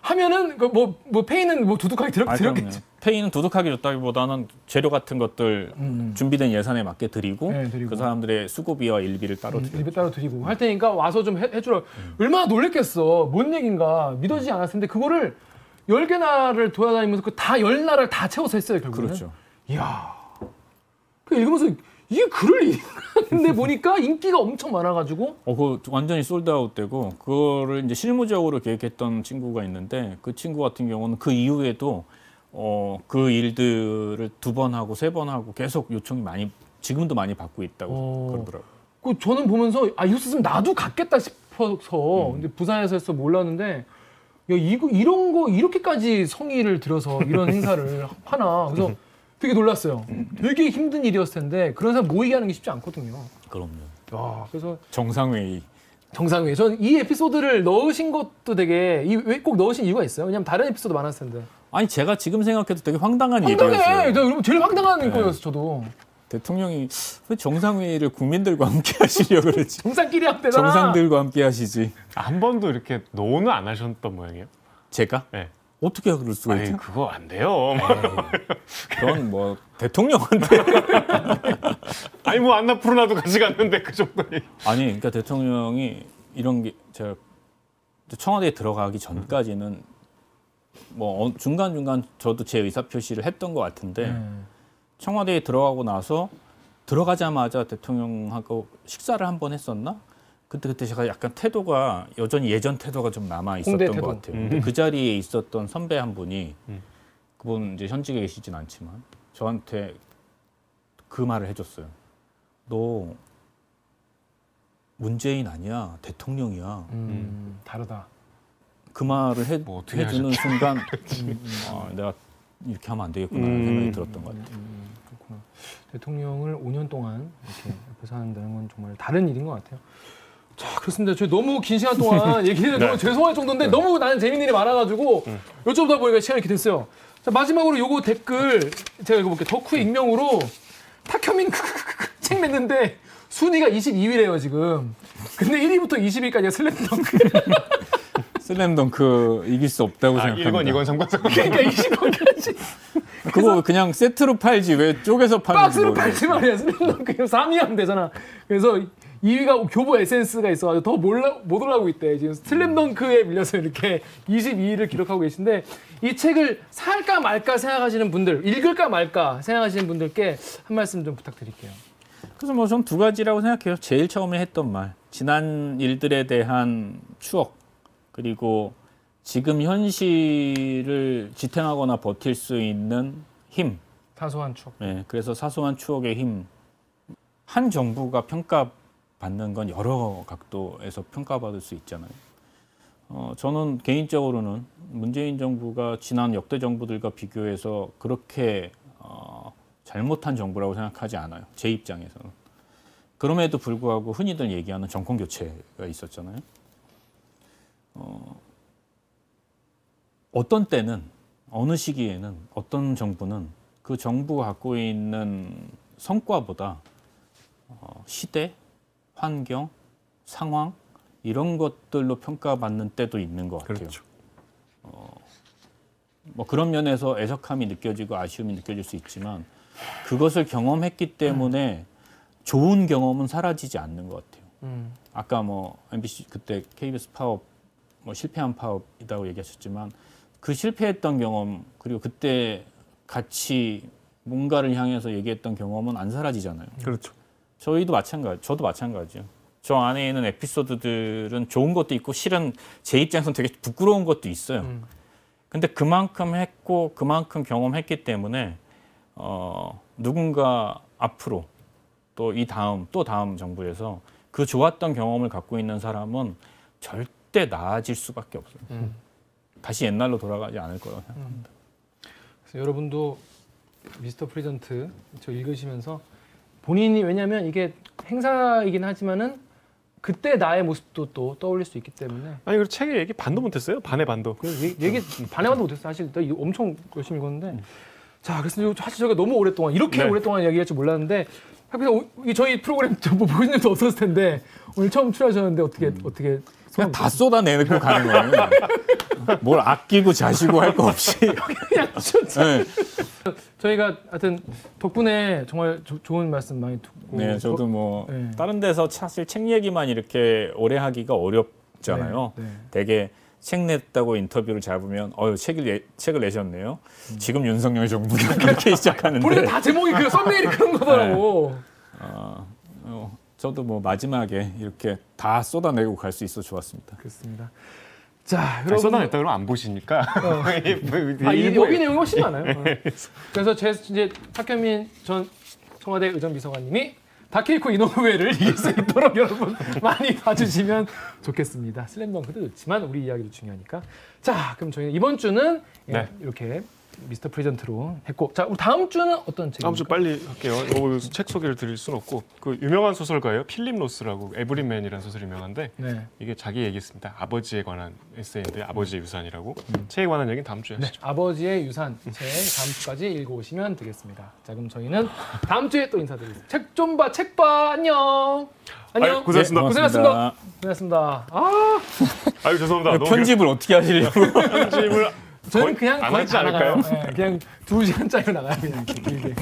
하면은 뭐뭐 뭐 페이는 뭐 두둑하게 들었겠지. 페이는 두둑하게 줬다기보다는 재료 같은 것들 음. 준비된 예산에 맞게 드리고, 네, 드리고 그 사람들의 수고비와 일비를 따로 드리고. 음, 일비 따로 드리고 할 테니까 와서 좀 해, 해주라. 음. 얼마나 놀랬겠어. 뭔 얘긴가 믿어지지 않았을 텐데 그거를 열 개 나라를 돌아다니면서 그 다 열 나라를 다 채워서 했어요 결국에는. 그렇죠. 이야. 읽으면서 이게 그럴 일인가 근데 보니까 인기가 엄청 많아가지고 어, 그거 완전히 솔드아웃 되고 그거를 이제 실무적으로 계획했던 친구가 있는데 그 친구 같은 경우는 그 이후에도 어, 그 일들을 두 번 하고 세 번 하고 계속 요청이 많이 지금도 많이 받고 있다고 어, 그러더라고요. 그 저는 보면서 아 이거 쓰면 나도 갔겠다 싶어서 음. 근데 부산에서 해서 몰랐는데 야 이거 이런 거 이렇게까지 성의를 들여서 이런 행사를 하나 그래서. 되게 놀랐어요. 되게 힘든 일이었을 텐데 그런 사람 모이게 하는 게 쉽지 않거든요. 그럼요. 야, 그래서 정상회의. 정상회의. 저는 이 에피소드를 넣으신 것도 되게 이 왜 꼭 넣으신 이유가 있어요? 왜냐면 다른 에피소드 많았을 텐데. 아니 제가 지금 생각해도 되게 황당한 황당해. 일이었어요. 황당해. 제일 황당한 네. 거였어 저도. 대통령이 왜 정상회의를 국민들과 함께 하시려고 그러지? 정상끼리 하면 되잖아. 정상들과 함께 하시지. 한 번도 이렇게 노는 안 하셨던 모양이에요? 제가? 네. 어떻게 그럴 수가 있죠? 그거 안 돼요. 그건 뭐 대통령한테. 아니 뭐 안나 프로나도 같이 갔는데 그 정도니. 아니 그러니까 대통령이 이런 게 제가 청와대에 들어가기 전까지는 뭐 중간 중간 저도 제 의사 표시를 했던 것 같은데 청와대에 들어가고 나서 들어가자마자 대통령하고 식사를 한 번 했었나? 그때 그때 제가 약간 태도가 여전히 예전 태도가 좀 남아 있었던 것 같아요. 음. 근데 그 자리에 있었던 선배 한 분이 음. 그분 이제 현직에 계시진 않지만 저한테 그 말을 해줬어요. 너 문재인 아니야, 대통령이야. 음, 다르다. 그 말을 해, 뭐 해주는 순간 음, 아, 내가 이렇게 하면 안 되겠구나 음. 생각이 들었던 것 같아요. 음, 그렇구나. 대통령을 오 년 동안 이렇게 옆에서 한다는 건 정말 다른 일인 것 같아요. 자, 그렇습니다. 저희 너무 긴 시간 동안 얘기해서 네. 죄송할 정도인데 네. 너무 나는 재밌는 일이 많아가지고 네. 여쭤보다 보니까 시간이 이렇게 됐어요. 자, 마지막으로 요거 댓글 제가 읽어볼게요. 덕후의 익명으로 탁현민 책 냈는데 순위가 이십이 위래요, 지금. 근데 일 위부터 이십 위까지가 슬램덩크. 슬램덩크 이길 수 없다고 아, 생각합니다. 일 권, 이 권, 삼 권, 삼 권. 그러니까 이십 권까지. 그거 그냥 세트로 팔지 왜 쪼개서 파는 거야? 박스로 팔지 말이야. 슬램덩크 삼 위 하면 되잖아. 그래서 이 위가 교보 에센스가 있어가지고 더 몰라, 못 올라오고 있대. 지금 슬램덩크에 밀려서 이렇게 이십이 위를 기록하고 계신데 이 책을 살까 말까 생각하시는 분들, 읽을까 말까 생각하시는 분들께 한 말씀 좀 부탁드릴게요. 그래서 뭐 전 두 가지라고 생각해요. 제일 처음에 했던 말, 지난 일들에 대한 추억, 그리고 지금 현실을 지탱하거나 버틸 수 있는 힘. 사소한 추억. 네, 그래서 사소한 추억의 힘. 한 정부가 평가 받는 건 여러 각도에서 평가받을 수 있잖아요. 어, 저는 개인적으로는 문재인 정부가 지난 역대 정부들과 비교해서 그렇게 어, 잘못한 정부라고 생각하지 않아요. 제 입장에서는. 그럼에도 불구하고 흔히들 얘기하는 정권 교체가 있었잖아요. 어, 어떤 때는, 어느 시기에는, 어떤 정부는 그 정부가 갖고 있는 성과보다 어, 시대, 환경, 상황 이런 것들로 평가받는 때도 있는 것 같아요. 그렇죠. 어, 뭐 그런 면에서 애석함이 느껴지고 아쉬움이 느껴질 수 있지만 그것을 경험했기 때문에 음. 좋은 경험은 사라지지 않는 것 같아요. 음. 아까 뭐 엠비씨 그때 케이비에스 파업 뭐 실패한 파업이라고 얘기하셨지만 그 실패했던 경험 그리고 그때 같이 뭔가를 향해서 얘기했던 경험은 안 사라지잖아요. 그렇죠. 저희도 마찬가지, 저도 마찬가지요. 저 안에 있는 에피소드들은 좋은 것도 있고 실은 제 입장에서는 되게 부끄러운 것도 있어요. 음. 근데 그만큼 했고 그만큼 경험했기 때문에 어, 누군가 앞으로 또 이 다음 또 다음 정부에서 그 좋았던 경험을 갖고 있는 사람은 절대 나아질 수밖에 없어요. 음. 다시 옛날로 돌아가지 않을 거라고 생각합니다. 음. 그래서 여러분도 미스터 프레지던트 저 읽으시면서 본인이, 왜냐하면 이게 행사이긴 하지만은 그때 나의 모습도 또 떠올릴 수 있기 때문에. 아니 그리고 책에 얘기 반도 못했어요. 반의 반도. 얘기, 얘기 반의 반도 못했어요. 사실 나 엄청 열심히 읽었는데. 음. 자, 그래서 사실 저희가 너무 오랫동안 이렇게 네. 오랫동안 이야기할 줄 몰랐는데, 저희 프로그램 뭐 보신 분도 없었을 텐데 오늘 처음 출연하셨는데 어떻게 음. 어떻게 그냥 다 쏟아내놓고 가는 거예요. 뭘 아끼고 자시고 할 거 없이. 그냥 네. 저희가 하여튼 덕분에 정말 조, 좋은 말씀 많이 듣고. 네, 저도 뭐 네. 다른 데서 사실 책 얘기만 이렇게 오래 하기가 어렵잖아요. 네, 네. 되게 책 냈다고 인터뷰를 잡으면 어유 책을 내, 책을 내셨네요. 음. 지금 윤석열 정부가 이렇게 시작하는데. 우리 다 제목이 그 썸네일이 그런 거더라고. 네. 어, 어, 저도 뭐 마지막에 이렇게 다 쏟아내고 갈 수 있어 좋았습니다. 그렇습니다. 자, 여러분 쏟아냈다 그러면 안 보시니까. 어. 아, 이, 여기 내용이 훨씬 많아요. 어. 그래서 제 이제 탁현민 전 청와대 의전비서관님이 다케이코 이노우에를 이길 수 있도록 여러분 많이 봐주시면 좋겠습니다. 슬램덩크도 좋지만 우리 이야기도 중요하니까. 자, 그럼 저희는 이번 주는 네. 이렇게 미스터 프레지던트로 했고, 자, 우리 다음 주는 어떤 책입니까? 다음 주 빨리 할게요. 뭐, 책 소개를 드릴 순 없고, 그 유명한 소설가예요. 필립 로스라고 에브리맨이라는 소설이 유명한데 네. 이게 자기 얘기했습니다. 아버지에 관한 에세이인데 아버지의 유산이라고. 음. 책에 관한 얘기는 다음 주에 하시죠. 네. 아버지의 유산 책 다음 주까지 읽어오시면 되겠습니다. 자, 그럼 저희는 다음 주에 또 인사드리겠습니다. 책 좀 봐, 책 봐. 안녕. 안녕. 고생하셨습니다. 네, 고생하셨습니다. 고생하셨습니다. 아, 아유 죄송합니다. 편집을 너무... 어떻게 하시려고? 편집을 저는 그냥 안 하지 않을까요? 네, 그냥 두 시간짜리 나가요. 그냥.